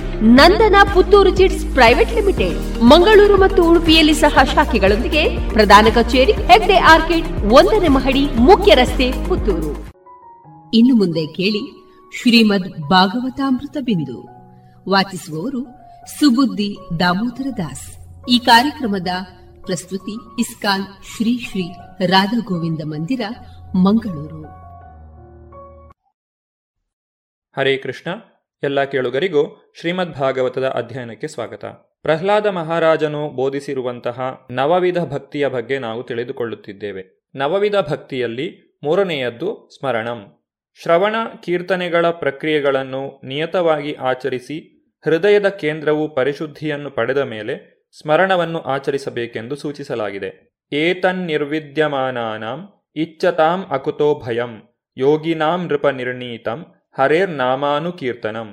Nandana Puttur chits private limited. Mangaluru ಮತ್ತು ಉಡುಪಿಯಲ್ಲಿ ಸಹ ಶಾಖೆಗಳೊಂದಿಗೆ. ಪ್ರಧಾನ ಕಚೇರಿ ಹೆಗ್ಡೆ ಆರ್ಕಿಡ್, ಒಂದನೇ ಮಹಡಿ, ಮುಖ್ಯ ರಸ್ತೆ, ಪುತ್ತೂರು. ಇನ್ನು ಮುಂದೆ ಕೇಳಿ ಶ್ರೀಮದ್ ಭಾಗವತಾಮೃತ ಬಿಂದು. ವಾಚಿಸುವವರು ಸುಬುದ್ಧಿ ದಾಮೋದರ ದಾಸ್. ಈ ಕಾರ್ಯಕ್ರಮದ ಪ್ರಸ್ತುತಿ ಇಸ್ಕಾನ್ ಶ್ರೀ ಶ್ರೀ ರಾಧಾ ಗೋವಿಂದ ಮಂದಿರ, ಮಂಗಳೂರು. ಹರೇ ಕೃಷ್ಣ. ಎಲ್ಲ ಕೇಳುಗರಿಗೂ ಶ್ರೀಮದ್ ಭಾಗವತದ ಅಧ್ಯಯನಕ್ಕೆ ಸ್ವಾಗತ. ಪ್ರಹ್ಲಾದ ಮಹಾರಾಜನು ಬೋಧಿಸಿರುವಂತಹ ನವವಿಧ ಭಕ್ತಿಯ ಬಗ್ಗೆ ನಾವು ತಿಳಿದುಕೊಳ್ಳುತ್ತಿದ್ದೇವೆ. ನವವಿಧ ಭಕ್ತಿಯಲ್ಲಿ ಮೂರನೆಯದ್ದು ಸ್ಮರಣಂ. ಶ್ರವಣ ಕೀರ್ತನೆಗಳ ಪ್ರಕ್ರಿಯೆಗಳನ್ನು ನಿಯತವಾಗಿ ಆಚರಿಸಿ ಹೃದಯದ ಕೇಂದ್ರವು ಪರಿಶುದ್ಧಿಯನ್ನು ಪಡೆದ ಮೇಲೆ ಸ್ಮರಣವನ್ನು ಆಚರಿಸಬೇಕೆಂದು ಸೂಚಿಸಲಾಗಿದೆ. ಏತನ್ನಿರ್ವಿದ್ಯಮಾನಾನಾಂ ಇಚ್ಛತಾಂ ಅಕುತೋ ಭಯಂ ಯೋಗಿನಾಂ ನೃಪ ನಿರ್ಣೀತಂ ಹರೇರ್ ನಾಮಾನುಕೀರ್ತನಂ.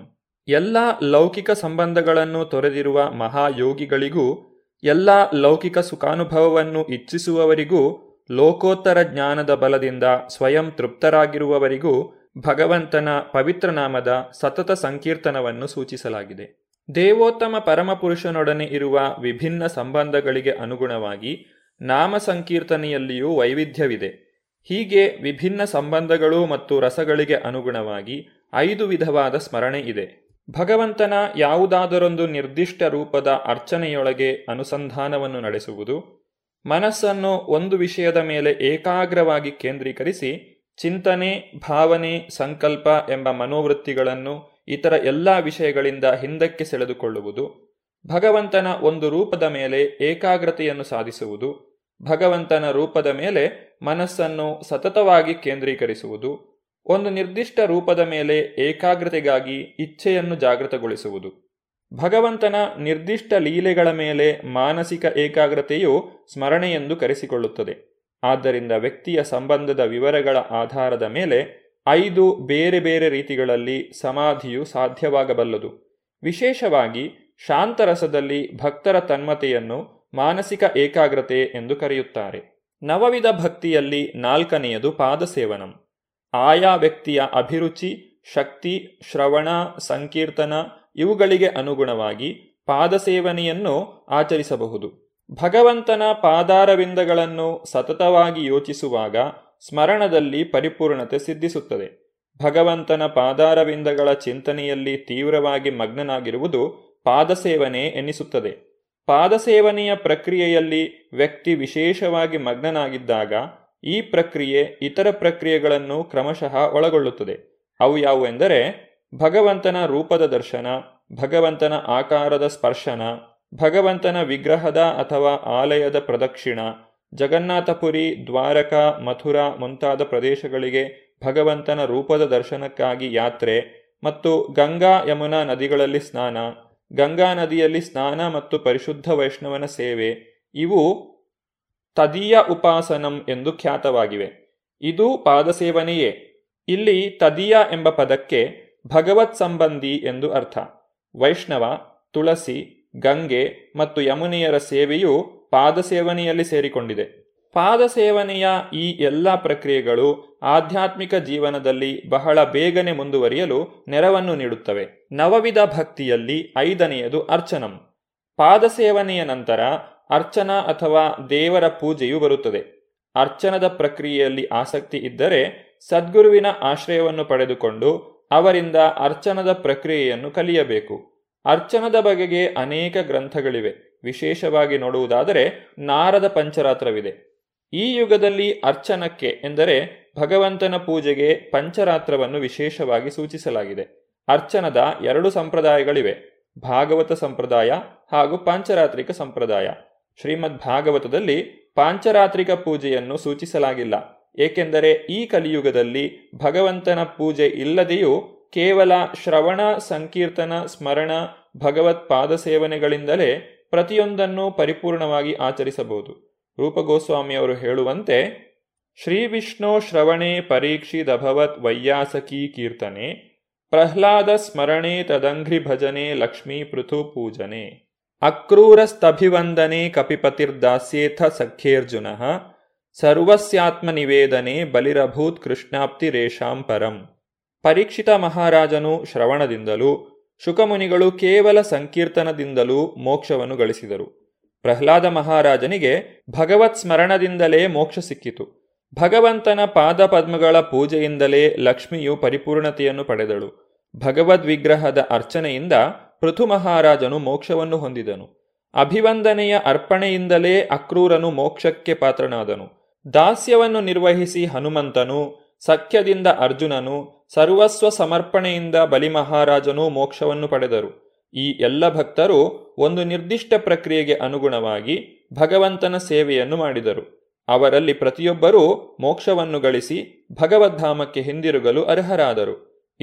ಎಲ್ಲ ಲೌಕಿಕ ಸಂಬಂಧಗಳನ್ನು ತೊರೆದಿರುವ ಮಹಾಯೋಗಿಗಳಿಗೂ ಎಲ್ಲ ಲೌಕಿಕ ಸುಖಾನುಭವವನ್ನು ಇಚ್ಛಿಸುವವರಿಗೂ ಲೋಕೋತ್ತರ ಜ್ಞಾನದ ಬಲದಿಂದ ಸ್ವಯಂ ತೃಪ್ತರಾಗಿರುವವರಿಗೂ ಭಗವಂತನ ಪವಿತ್ರನಾಮದ ಸತತ ಸಂಕೀರ್ತನವನ್ನು ಸೂಚಿಸಲಾಗಿದೆ. ದೇವೋತ್ತಮ ಪರಮಪುರುಷನೊಡನೆ ಇರುವ ವಿಭಿನ್ನ ಸಂಬಂಧಗಳಿಗೆ ಅನುಗುಣವಾಗಿ ನಾಮ ಸಂಕೀರ್ತನೆಯಲ್ಲಿಯೂ ವೈವಿಧ್ಯವಿದೆ. ಹೀಗೆ ವಿಭಿನ್ನ ಸಂಬಂಧಗಳು ಮತ್ತು ರಸಗಳಿಗೆ ಅನುಗುಣವಾಗಿ ಐದು ವಿಧವಾದ ಸ್ಮರಣೆ ಇದೆ. ಭಗವಂತನ ಯಾವುದಾದರೊಂದು ನಿರ್ದಿಷ್ಟ ರೂಪದ ಅರ್ಚನೆಯೊಳಗೆ ಅನುಸಂಧಾನವನ್ನು ನಡೆಸುವುದು, ಮನಸ್ಸನ್ನು ಒಂದು ವಿಷಯದ ಮೇಲೆ ಏಕಾಗ್ರವಾಗಿ ಕೇಂದ್ರೀಕರಿಸಿ ಚಿಂತನೆ, ಭಾವನೆ, ಸಂಕಲ್ಪ ಎಂಬ ಮನೋವೃತ್ತಿಗಳನ್ನು ಇತರ ಎಲ್ಲ ವಿಷಯಗಳಿಂದ ಹಿಂದಕ್ಕೆ ಸೆಳೆದುಕೊಳ್ಳುವುದು, ಭಗವಂತನ ಒಂದು ರೂಪದ ಮೇಲೆ ಏಕಾಗ್ರತೆಯನ್ನು ಸಾಧಿಸುವುದು, ಭಗವಂತನ ರೂಪದ ಮೇಲೆ ಮನಸ್ಸನ್ನು ಸತತವಾಗಿ ಕೇಂದ್ರೀಕರಿಸುವುದು, ಒಂದು ನಿರ್ದಿಷ್ಟ ರೂಪದ ಮೇಲೆ ಏಕಾಗ್ರತೆಗಾಗಿ ಇಚ್ಛೆಯನ್ನು ಜಾಗೃತಗೊಳಿಸುವುದು. ಭಗವಂತನ ನಿರ್ದಿಷ್ಟ ಲೀಲೆಗಳ ಮೇಲೆ ಮಾನಸಿಕ ಏಕಾಗ್ರತೆಯು ಸ್ಮರಣೆಯೆಂದು ಕರೆಸಿಕೊಳ್ಳುತ್ತದೆ. ಆದ್ದರಿಂದ ವ್ಯಕ್ತಿಯ ಸಂಬಂಧದ ವಿವರಗಳ ಆಧಾರದ ಮೇಲೆ ಐದು ಬೇರೆ ಬೇರೆ ರೀತಿಗಳಲ್ಲಿ ಸಮಾಧಿಯು ಸಾಧ್ಯವಾಗಬಲ್ಲದು. ವಿಶೇಷವಾಗಿ ಶಾಂತರಸದಲ್ಲಿ ಭಕ್ತರ ತನ್ಮತೆಯನ್ನು ಮಾನಸಿಕ ಏಕಾಗ್ರತೆ ಎಂದು ಕರೆಯುತ್ತಾರೆ. ನವವಿಧ ಭಕ್ತಿಯಲ್ಲಿ ನಾಲ್ಕನೆಯದು ಪಾದಸೇವನಂ. ಆಯಾ ವ್ಯಕ್ತಿಯ ಅಭಿರುಚಿ, ಶಕ್ತಿ, ಶ್ರವಣ, ಸಂಕೀರ್ತನ ಇವುಗಳಿಗೆ ಅನುಗುಣವಾಗಿ ಪಾದಸೇವನೆಯನ್ನು ಆಚರಿಸಬಹುದು. ಭಗವಂತನ ಪಾದಾರವಿಂದಗಳನ್ನು ಸತತವಾಗಿ ಯೋಚಿಸುವಾಗ ಸ್ಮರಣದಲ್ಲಿ ಪರಿಪೂರ್ಣತೆ ಸಿದ್ಧಿಸುತ್ತದೆ. ಭಗವಂತನ ಪಾದಾರವಿಂದಗಳ ಚಿಂತನೆಯಲ್ಲಿ ತೀವ್ರವಾಗಿ ಮಗ್ನನಾಗಿರುವುದು ಪಾದಸೇವನೆ ಎನ್ನಿಸುತ್ತದೆ. ಪಾದಸೇವನೆಯ ಪ್ರಕ್ರಿಯೆಯಲ್ಲಿ ವ್ಯಕ್ತಿ ವಿಶೇಷವಾಗಿ ಮಗ್ನನಾಗಿದ್ದಾಗ ಈ ಪ್ರಕ್ರಿಯೆ ಇತರ ಪ್ರಕ್ರಿಯೆಗಳನ್ನು ಕ್ರಮಶಃ ಒಳಗೊಳ್ಳುತ್ತದೆ. ಅವು ಯಾವುವೆಂದರೆ ಭಗವಂತನ ರೂಪದ ದರ್ಶನ, ಭಗವಂತನ ಆಕಾರದ ಸ್ಪರ್ಶನ, ಭಗವಂತನ ವಿಗ್ರಹದ ಅಥವಾ ಆಲಯದ ಪ್ರದಕ್ಷಿಣ, ಜಗನ್ನಾಥಪುರಿ, ದ್ವಾರಕಾ, ಮಥುರಾ ಮುಂತಾದ ಪ್ರದೇಶಗಳಿಗೆ ಭಗವಂತನ ರೂಪದ ದರ್ಶನಕ್ಕಾಗಿ ಯಾತ್ರೆ ಮತ್ತು ಗಂಗಾ ಯಮುನಾ ನದಿಗಳಲ್ಲಿ ಸ್ನಾನ, ಗಂಗಾ ನದಿಯಲ್ಲಿ ಸ್ನಾನ ಮತ್ತು ಪರಿಶುದ್ಧ ವೈಷ್ಣವನ ಸೇವೆ ಇವು ತದೀಯ ಉಪಾಸನಂ ಎಂದು ಖ್ಯಾತವಾಗಿವೆ. ಇದು ಪಾದಸೇವನೆಯೇ. ಇಲ್ಲಿ ತದೀಯ ಎಂಬ ಪದಕ್ಕೆ ಭಗವತ್ ಸಂಬಂಧಿ ಎಂದು ಅರ್ಥ. ವೈಷ್ಣವ, ತುಳಸಿ, ಗಂಗೆ ಮತ್ತು ಯಮುನೆಯರ ಸೇವೆಯು ಪಾದಸೇವನೆಯಲ್ಲಿ ಸೇರಿಕೊಂಡಿದೆ. ಪಾದಸೇವನೆಯ ಈ ಎಲ್ಲ ಪ್ರಕ್ರಿಯೆಗಳು ಆಧ್ಯಾತ್ಮಿಕ ಜೀವನದಲ್ಲಿ ಬಹಳ ಬೇಗನೆ ಮುಂದುವರಿಯಲು ನೆರವನ್ನು ನೀಡುತ್ತವೆ. ನವವಿಧ ಭಕ್ತಿಯಲ್ಲಿ ಐದನೆಯದು ಅರ್ಚನಂ. ಪಾದಸೇವನೆಯ ನಂತರ ಅರ್ಚನಾ ಅಥವಾ ದೇವರ ಪೂಜೆಯು ಬರುತ್ತದೆ. ಅರ್ಚನದ ಪ್ರಕ್ರಿಯೆಯಲ್ಲಿ ಆಸಕ್ತಿ ಇದ್ದರೆ ಸದ್ಗುರುವಿನ ಆಶ್ರಯವನ್ನು ಪಡೆದುಕೊಂಡು ಅವರಿಂದ ಅರ್ಚನದ ಪ್ರಕ್ರಿಯೆಯನ್ನು ಕಲಿಯಬೇಕು. ಅರ್ಚನದ ಬಗೆಗೆ ಅನೇಕ ಗ್ರಂಥಗಳಿವೆ. ವಿಶೇಷವಾಗಿ ನೋಡುವುದಾದರೆ ನಾರದ ಪಂಚರಾತ್ರವಿದೆ. ಈ ಯುಗದಲ್ಲಿ ಅರ್ಚನಕ್ಕೆ ಎಂದರೆ ಭಗವಂತನ ಪೂಜೆಗೆ ಪಂಚರಾತ್ರವನ್ನು ವಿಶೇಷವಾಗಿ ಸೂಚಿಸಲಾಗಿದೆ. ಅರ್ಚನದ ಎರಡು ಸಂಪ್ರದಾಯಗಳಿವೆ: ಭಾಗವತ ಸಂಪ್ರದಾಯ ಹಾಗೂ ಪಾಂಚರಾತ್ರಿಕ ಸಂಪ್ರದಾಯ. ಶ್ರೀಮದ್ ಭಾಗವತದಲ್ಲಿ ಪಾಂಚರಾತ್ರಿಕ ಪೂಜೆಯನ್ನು ಸೂಚಿಸಲಾಗಿಲ್ಲ, ಏಕೆಂದರೆ ಈ ಕಲಿಯುಗದಲ್ಲಿ ಭಗವಂತನ ಪೂಜೆ ಇಲ್ಲದೆಯೂ ಕೇವಲ ಶ್ರವಣ, ಸಂಕೀರ್ತನ, ಸ್ಮರಣ, ಭಗವತ್ ಪಾದಸೇವನೆಗಳಿಂದಲೇ ಪ್ರತಿಯೊಂದನ್ನು ಪರಿಪೂರ್ಣವಾಗಿ ಆಚರಿಸಬಹುದು. ರೂಪಗೋಸ್ವಾಮಿಯವರು ಹೇಳುವಂತೆ, ಶ್ರೀ ವಿಷ್ಣು ಶ್ರವಣೆ ಪರೀಕ್ಷಿದಭವತ್ ವೈಯಾಸಕಿ ಕೀರ್ತನೆ, ಪ್ರಹ್ಲಾದ ಸ್ಮರಣೆ ತದಂಘ್ರಿ ಭಜನೆ, ಲಕ್ಷ್ಮೀ ಪೃಥು ಪೂಜನೆ, ಅಕ್ರೂರಸ್ತಭಿವಂದನೆ ಕಪಿಪತಿರ್ದಾಸ್ಯೇಥ ಸಖ್ಯೇರ್ಜುನ, ಸರ್ವಸ್ಯಾತ್ಮನಿವೇದನೆ ಬಲಿರಭೂತ್ ಕೃಷ್ಣಾಪ್ತಿ ರೇಷಾಂ ಪರಂ. ಪರೀಕ್ಷಿತ ಮಹಾರಾಜನು ಶ್ರವಣದಿಂದಲೂ, ಶುಕಮುನಿಗಳು ಕೇವಲ ಸಂಕೀರ್ತನದಿಂದಲೂ ಮೋಕ್ಷವನ್ನು ಗಳಿಸಿದರು. ಪ್ರಹ್ಲಾದ ಮಹಾರಾಜನಿಗೆ ಭಗವತ್ ಸ್ಮರಣದಿಂದಲೇ ಮೋಕ್ಷ ಸಿಕ್ಕಿತು. ಭಗವಂತನ ಪಾದ ಪದ್ಮಗಳ ಪೂಜೆಯಿಂದಲೇ ಲಕ್ಷ್ಮಿಯು ಪರಿಪೂರ್ಣತೆಯನ್ನು ಪಡೆದಳು. ಭಗವದ್ ವಿಗ್ರಹದ ಅರ್ಚನೆಯಿಂದ ಪೃಥು ಮಹಾರಾಜನು ಮೋಕ್ಷವನ್ನು ಹೊಂದಿದನು. ಅಭಿವಂದನೆಯ ಅರ್ಪಣೆಯಿಂದಲೇ ಅಕ್ರೂರನು ಮೋಕ್ಷಕ್ಕೆ ಪಾತ್ರನಾದನು. ದಾಸ್ಯವನ್ನು ನಿರ್ವಹಿಸಿ ಹನುಮಂತನು, ಸಖ್ಯದಿಂದ ಅರ್ಜುನನು, ಸರ್ವಸ್ವ ಸಮರ್ಪಣೆಯಿಂದ ಬಲಿ ಮಹಾರಾಜನು ಮೋಕ್ಷವನ್ನು ಪಡೆದರು. ಈ ಎಲ್ಲ ಭಕ್ತರು ಒಂದು ನಿರ್ದಿಷ್ಟ ಪ್ರಕ್ರಿಯೆಗೆ ಅನುಗುಣವಾಗಿ ಭಗವಂತನ ಸೇವೆಯನ್ನು ಮಾಡಿದರು. ಅವರಲ್ಲಿ ಪ್ರತಿಯೊಬ್ಬರೂ ಮೋಕ್ಷವನ್ನು ಗಳಿಸಿ ಭಗವದ್ಧಾಮಕ್ಕೆ ಹಿಂದಿರುಗಲು ಅರ್ಹರಾದರು.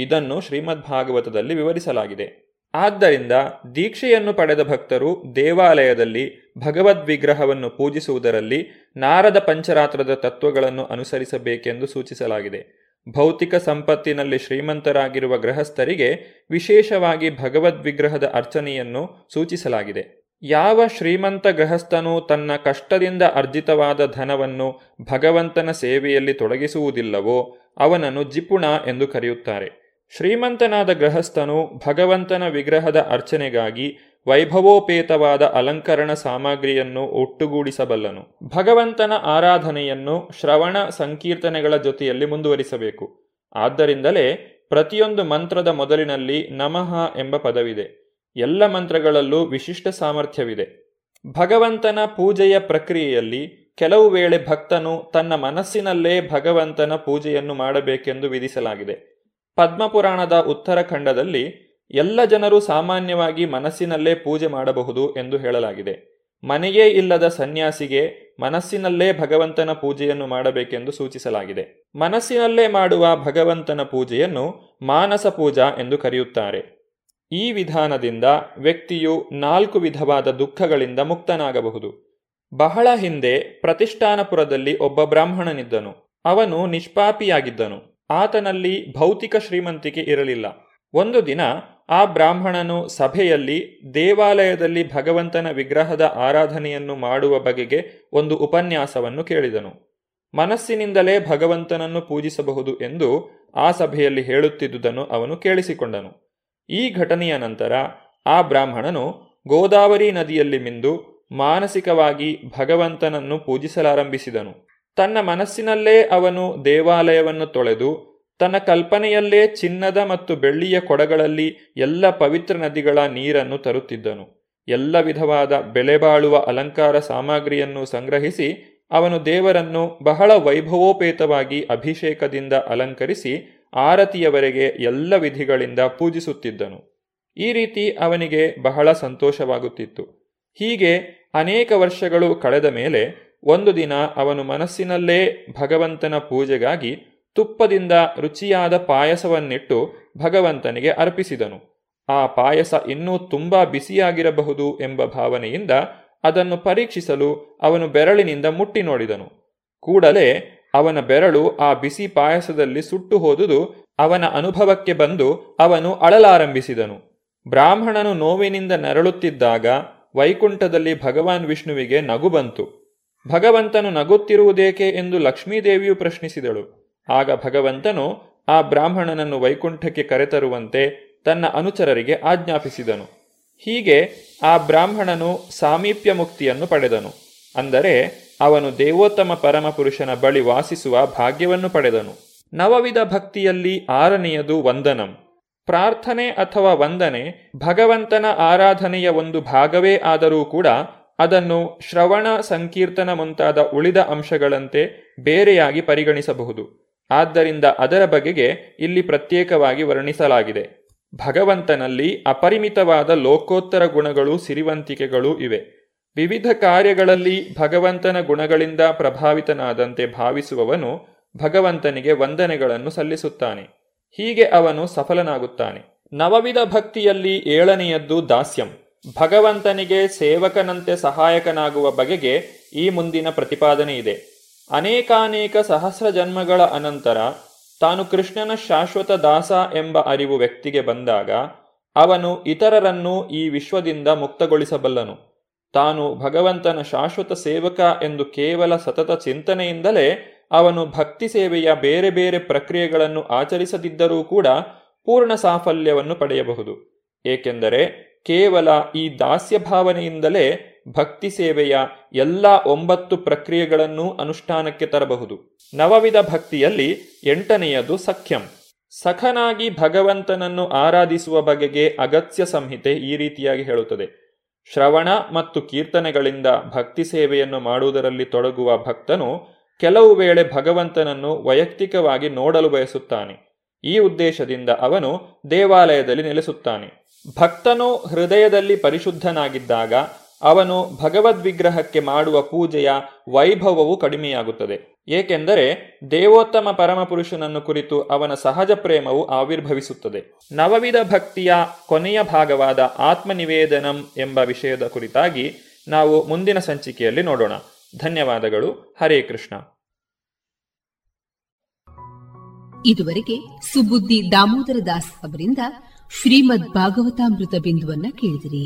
ಇದನ್ನು ಶ್ರೀಮದ್ಭಾಗವತದಲ್ಲಿ ವಿವರಿಸಲಾಗಿದೆ. ಆದ್ದರಿಂದ ದೀಕ್ಷೆಯನ್ನು ಪಡೆದ ಭಕ್ತರು ದೇವಾಲಯದಲ್ಲಿ ಭಗವದ್ವಿಗ್ರಹವನ್ನು ಪೂಜಿಸುವುದರಲ್ಲಿ ನಾರದ ಪಂಚರಾತ್ರದ ತತ್ವಗಳನ್ನು ಅನುಸರಿಸಬೇಕೆಂದು ಸೂಚಿಸಲಾಗಿದೆ. ಭೌತಿಕ ಸಂಪತ್ತಿನಲ್ಲಿ ಶ್ರೀಮಂತರಾಗಿರುವ ಗೃಹಸ್ಥರಿಗೆ ವಿಶೇಷವಾಗಿ ಭಗವದ್ವಿಗ್ರಹದ ಅರ್ಚನೆಯನ್ನು ಸೂಚಿಸಲಾಗಿದೆ. ಯಾವ ಶ್ರೀಮಂತ ಗೃಹಸ್ಥನು ತನ್ನ ಕಷ್ಟದಿಂದ ಅರ್ಜಿತವಾದ ಧನವನ್ನು ಭಗವಂತನ ಸೇವೆಯಲ್ಲಿ ತೊಡಗಿಸುವುದಿಲ್ಲವೋ ಅವನನ್ನು ಜಿಪುಣ ಎಂದು ಕರೆಯುತ್ತಾರೆ. ಶ್ರೀಮಂತನಾದ ಗೃಹಸ್ಥನು ಭಗವಂತನ ವಿಗ್ರಹದ ಅರ್ಚನೆಗಾಗಿ ವೈಭವೋಪೇತವಾದ ಅಲಂಕರಣ ಸಾಮಗ್ರಿಯನ್ನು ಒಟ್ಟುಗೂಡಿಸಬಲ್ಲನು. ಭಗವಂತನ ಆರಾಧನೆಯನ್ನು ಶ್ರವಣ, ಸಂಕೀರ್ತನೆಗಳ ಜೊತೆಯಲ್ಲಿ ಮುಂದುವರಿಸಬೇಕು. ಆದ್ದರಿಂದಲೇ ಪ್ರತಿಯೊಂದು ಮಂತ್ರದ ಮೊದಲಿನಲ್ಲಿ ನಮಃ ಎಂಬ ಪದವಿದೆ. ಎಲ್ಲ ಮಂತ್ರಗಳಲ್ಲೂ ವಿಶಿಷ್ಟ ಸಾಮರ್ಥ್ಯವಿದೆ. ಭಗವಂತನ ಪೂಜೆಯ ಪ್ರಕ್ರಿಯೆಯಲ್ಲಿ ಕೆಲವು ವೇಳೆ ಭಕ್ತನು ತನ್ನ ಮನಸ್ಸಿನಲ್ಲೇ ಭಗವಂತನ ಪೂಜೆಯನ್ನು ಮಾಡಬೇಕೆಂದು ವಿಧಿಸಲಾಗಿದೆ. ಪದ್ಮಪುರಾಣದ ಉತ್ತರ ಖಂಡದಲ್ಲಿ ಎಲ್ಲ ಜನರು ಸಾಮಾನ್ಯವಾಗಿ ಮನಸ್ಸಿನಲ್ಲೇ ಪೂಜೆ ಮಾಡಬಹುದು ಎಂದು ಹೇಳಲಾಗಿದೆ. ಮನೆಯೇ ಇಲ್ಲದ ಸನ್ಯಾಸಿಗೆ ಮನಸ್ಸಿನಲ್ಲೇ ಭಗವಂತನ ಪೂಜೆಯನ್ನು ಮಾಡಬೇಕೆಂದು ಸೂಚಿಸಲಾಗಿದೆ. ಮನಸ್ಸಿನಲ್ಲೇ ಮಾಡುವ ಭಗವಂತನ ಪೂಜೆಯನ್ನು ಮಾನಸ ಪೂಜಾ ಎಂದು ಕರೆಯುತ್ತಾರೆ. ಈ ವಿಧಾನದಿಂದ ವ್ಯಕ್ತಿಯು ನಾಲ್ಕು ವಿಧವಾದ ದುಃಖಗಳಿಂದ ಮುಕ್ತನಾಗಬಹುದು. ಬಹಳ ಹಿಂದೆ ಪ್ರತಿಷ್ಠಾನಪುರದಲ್ಲಿ ಒಬ್ಬ ಬ್ರಾಹ್ಮಣನಿದ್ದನು. ಅವನು ನಿಷ್ಪಾಪಿಯಾಗಿದ್ದನು. ಆತನಲ್ಲಿ ಭೌತಿಕ ಶ್ರೀಮಂತಿಕೆ ಇರಲಿಲ್ಲ. ಒಂದು ದಿನ ಆ ಬ್ರಾಹ್ಮಣನು ಸಭೆಯಲ್ಲಿ ದೇವಾಲಯದಲ್ಲಿ ಭಗವಂತನ ವಿಗ್ರಹದ ಆರಾಧನೆಯನ್ನು ಮಾಡುವ ಬಗೆಗೆ ಒಂದು ಉಪನ್ಯಾಸವನ್ನು ಕೇಳಿದನು. ಮನಸ್ಸಿನಿಂದಲೇ ಭಗವಂತನನ್ನು ಪೂಜಿಸಬಹುದು ಎಂದು ಆ ಸಭೆಯಲ್ಲಿ ಹೇಳುತ್ತಿದ್ದುದನ್ನು ಅವನು ಕೇಳಿಸಿಕೊಂಡನು. ಈ ಘಟನೆಯ ನಂತರ ಆ ಬ್ರಾಹ್ಮಣನು ಗೋದಾವರಿ ನದಿಯಲ್ಲಿ ಮಿಂದು ಮಾನಸಿಕವಾಗಿ ಭಗವಂತನನ್ನು ಪೂಜಿಸಲಾರಂಭಿಸಿದನು. ತನ್ನ ಮನಸ್ಸಿನಲ್ಲೇ ಅವನು ದೇವಾಲಯವನ್ನು ತೊಳೆದು ತನ್ನ ಕಲ್ಪನೆಯಲ್ಲೇ ಚಿನ್ನದ ಮತ್ತು ಬೆಳ್ಳಿಯ ಕೊಡಗಳಲ್ಲಿ ಎಲ್ಲ ಪವಿತ್ರ ನದಿಗಳ ನೀರನ್ನು ತರುತ್ತಿದ್ದನು. ಎಲ್ಲ ವಿಧವಾದ ಬೆಲೆಬಾಳುವ ಅಲಂಕಾರ ಸಾಮಗ್ರಿಯನ್ನು ಸಂಗ್ರಹಿಸಿ ಅವನು ದೇವರನ್ನು ಬಹಳ ವೈಭವೋಪೇತವಾಗಿ ಅಭಿಷೇಕದಿಂದ ಅಲಂಕರಿಸಿ ಆರತಿಯವರೆಗೆ ಎಲ್ಲ ವಿಧಿಗಳಿಂದ ಪೂಜಿಸುತ್ತಿದ್ದನು. ಈ ರೀತಿ ಅವನಿಗೆ ಬಹಳ ಸಂತೋಷವಾಗುತ್ತಿತ್ತು. ಹೀಗೆ ಅನೇಕ ವರ್ಷಗಳು ಕಳೆದ ಮೇಲೆ ಒಂದು ದಿನ ಅವನು ಮನಸ್ಸಿನಲ್ಲೇ ಭಗವಂತನ ಪೂಜೆಗಾಗಿ ತುಪ್ಪದಿಂದ ರುಚಿಯಾದ ಪಾಯಸವನ್ನಿಟ್ಟು ಭಗವಂತನಿಗೆ ಅರ್ಪಿಸಿದನು. ಆ ಪಾಯಸ ಇನ್ನೂ ತುಂಬಾ ಬಿಸಿಯಾಗಿರಬಹುದು ಎಂಬ ಭಾವನೆಯಿಂದ ಅದನ್ನು ಪರೀಕ್ಷಿಸಲು ಅವನು ಬೆರಳಿನಿಂದ ಮುಟ್ಟಿ ನೋಡಿದನು. ಕೂಡಲೇ ಅವನ ಬೆರಳು ಆ ಬಿಸಿ ಪಾಯಸದಲ್ಲಿ ಸುಟ್ಟು ಹೋದುದು ಅವನ ಅನುಭವಕ್ಕೆ ಬಂದು ಅವನು ಅಳಲಾರಂಭಿಸಿದನು. ಬ್ರಾಹ್ಮಣನು ನೋವಿನಿಂದ ನರಳುತ್ತಿದ್ದಾಗ ವೈಕುಂಠದಲ್ಲಿ ಭಗವಾನ್ ವಿಷ್ಣುವಿಗೆ ನಗು ಬಂತು. ಭಗವಂತನು ನಗುತ್ತಿರುವುದೇಕೆ ಎಂದು ಲಕ್ಷ್ಮೀದೇವಿಯು ಪ್ರಶ್ನಿಸಿದಳು. ಆಗ ಭಗವಂತನು ಆ ಬ್ರಾಹ್ಮಣನನ್ನು ವೈಕುಂಠಕ್ಕೆ ಕರೆತರುವಂತೆ ತನ್ನ ಅನುಚರರಿಗೆ ಆಜ್ಞಾಪಿಸಿದನು. ಹೀಗೆ ಆ ಬ್ರಾಹ್ಮಣನು ಸಾಮೀಪ್ಯ ಮುಕ್ತಿಯನ್ನು ಪಡೆದನು. ಅಂದರೆ ಅವನು ದೇವೋತ್ತಮ ಪರಮಪುರುಷನ ಬಳಿ ವಾಸಿಸುವ ಭಾಗ್ಯವನ್ನು ಪಡೆದನು. ನವವಿಧ ಭಕ್ತಿಯಲ್ಲಿ ಆರನೆಯದು ವಂದನಂ. ಪ್ರಾರ್ಥನೆ ಅಥವಾ ವಂದನೆ ಭಗವಂತನ ಆರಾಧನೆಯ ಒಂದು ಭಾಗವೇ ಆದರೂ ಕೂಡ ಅದನ್ನು ಶ್ರವಣ, ಸಂಕೀರ್ತನ ಮುಂತಾದ ಉಳಿದ ಅಂಶಗಳಂತೆ ಬೇರೆಯಾಗಿ ಪರಿಗಣಿಸಬಹುದು. ಆದ್ದರಿಂದ ಅದರ ಬಗೆಗೆ ಇಲ್ಲಿ ಪ್ರತ್ಯೇಕವಾಗಿ ವರ್ಣಿಸಲಾಗಿದೆ. ಭಗವಂತನಲ್ಲಿ ಅಪರಿಮಿತವಾದ ಲೋಕೋತ್ತರ ಗುಣಗಳು, ಸಿರಿವಂತಿಕೆಗಳು ಇವೆ. ವಿವಿಧ ಕಾರ್ಯಗಳಲ್ಲಿ ಭಗವಂತನ ಗುಣಗಳಿಂದ ಪ್ರಭಾವಿತನಾದಂತೆ ಭಾವಿಸುವವನು ಭಗವಂತನಿಗೆ ವಂದನೆಗಳನ್ನು ಸಲ್ಲಿಸುತ್ತಾನೆ. ಹೀಗೆ ಅವನು ಸಫಲನಾಗುತ್ತಾನೆ. ನವವಿಧ ಭಕ್ತಿಯಲ್ಲಿ ಏಳನೆಯದ್ದು ದಾಸ್ಯಂ. ಭಗವಂತನಿಗೆ ಸೇವಕನಂತೆ ಸಹಾಯಕನಾಗುವ ಬಗೆಗೆ ಈ ಮುಂದಿನ ಪ್ರತಿಪಾದನೆ ಇದೆ. ಅನೇಕಾನೇಕ ಸಹಸ್ರ ಜನ್ಮಗಳ ಅನಂತರ ತಾನು ಕೃಷ್ಣನ ಶಾಶ್ವತ ದಾಸ ಎಂಬ ಅರಿವು ವ್ಯಕ್ತಿಗೆ ಬಂದಾಗ ಅವನು ಇತರರನ್ನು ಈ ವಿಶ್ವದಿಂದ ಮುಕ್ತಗೊಳಿಸಬಲ್ಲನು. ತಾನು ಭಗವಂತನ ಶಾಶ್ವತ ಸೇವಕ ಎಂದು ಕೇವಲ ಸತತ ಚಿಂತನೆಯಿಂದಲೇ ಅವನು ಭಕ್ತಿ ಸೇವೆಯ ಬೇರೆ ಬೇರೆ ಪ್ರಕ್ರಿಯೆಗಳನ್ನು ಆಚರಿಸದಿದ್ದರೂ ಕೂಡ ಪೂರ್ಣ ಸಾಫಲ್ಯವನ್ನು ಪಡೆಯಬಹುದು. ಏಕೆಂದರೆ ಕೇವಲ ಈ ದಾಸ್ಯ ಭಾವನೆಯಿಂದಲೇ ಭಕ್ತಿ ಸೇವೆಯ ಎಲ್ಲ ಒಂಬತ್ತು ಪ್ರಕ್ರಿಯೆಗಳನ್ನು ಅನುಷ್ಠಾನಕ್ಕೆ ತರಬಹುದು. ನವವಿಧ ಭಕ್ತಿಯಲ್ಲಿ ಎಂಟನೆಯದು ಸಖ್ಯಂ. ಸಖನಾಗಿ ಭಗವಂತನನ್ನು ಆರಾಧಿಸುವ ಬಗೆಗೆ ಅಗತ್ಯ ಸಂಹಿತೆ ಈ ರೀತಿಯಾಗಿ ಹೇಳುತ್ತದೆ. ಶ್ರವಣ ಮತ್ತು ಕೀರ್ತನೆಗಳಿಂದ ಭಕ್ತಿ ಸೇವೆಯನ್ನು ಮಾಡುವುದರಲ್ಲಿ ತೊಡಗುವ ಭಕ್ತನು ಕೆಲವು ವೇಳೆ ಭಗವಂತನನ್ನು ವೈಯಕ್ತಿಕವಾಗಿ ನೋಡಲು ಬಯಸುತ್ತಾನೆ. ಈ ಉದ್ದೇಶದಿಂದ ಅವನು ದೇವಾಲಯದಲ್ಲಿ ನೆಲೆಸುತ್ತಾನೆ. ಭಕ್ತನು ಹೃದಯದಲ್ಲಿ ಪರಿಶುದ್ಧನಾಗಿದ್ದಾಗ ಅವನು ಭಗವದ್ವಿಗ್ರಹಕ್ಕೆ ಮಾಡುವ ಪೂಜೆಯ ವೈಭವವು ಕಡಿಮೆಯಾಗುತ್ತದೆ. ಏಕೆಂದರೆ ದೇವೋತ್ತಮ ಪರಮಪುರುಷನನ್ನು ಕುರಿತು ಅವನ ಸಹಜ ಪ್ರೇಮವು ಆವಿರ್ಭವಿಸುತ್ತದೆ. ನವವಿಧ ಭಕ್ತಿಯ ಕೊನೆಯ ಭಾಗವಾದ ಆತ್ಮನಿವೇದನಂ ಎಂಬ ವಿಷಯದ ಕುರಿತಾಗಿ ನಾವು ಮುಂದಿನ ಸಂಚಿಕೆಯಲ್ಲಿ ನೋಡೋಣ. ಧನ್ಯವಾದಗಳು. ಹರೇ ಕೃಷ್ಣ. ಇದುವರೆಗೆ ಸುಬುದ್ಧಿ ದಾಮೋದರ ದಾಸ್ ಅವರಿಂದ ಶ್ರೀಮದ್ ಭಾಗವತಾಮೃತ ಬಿಂದುವನ್ನು ಕೇಳಿದಿರಿ.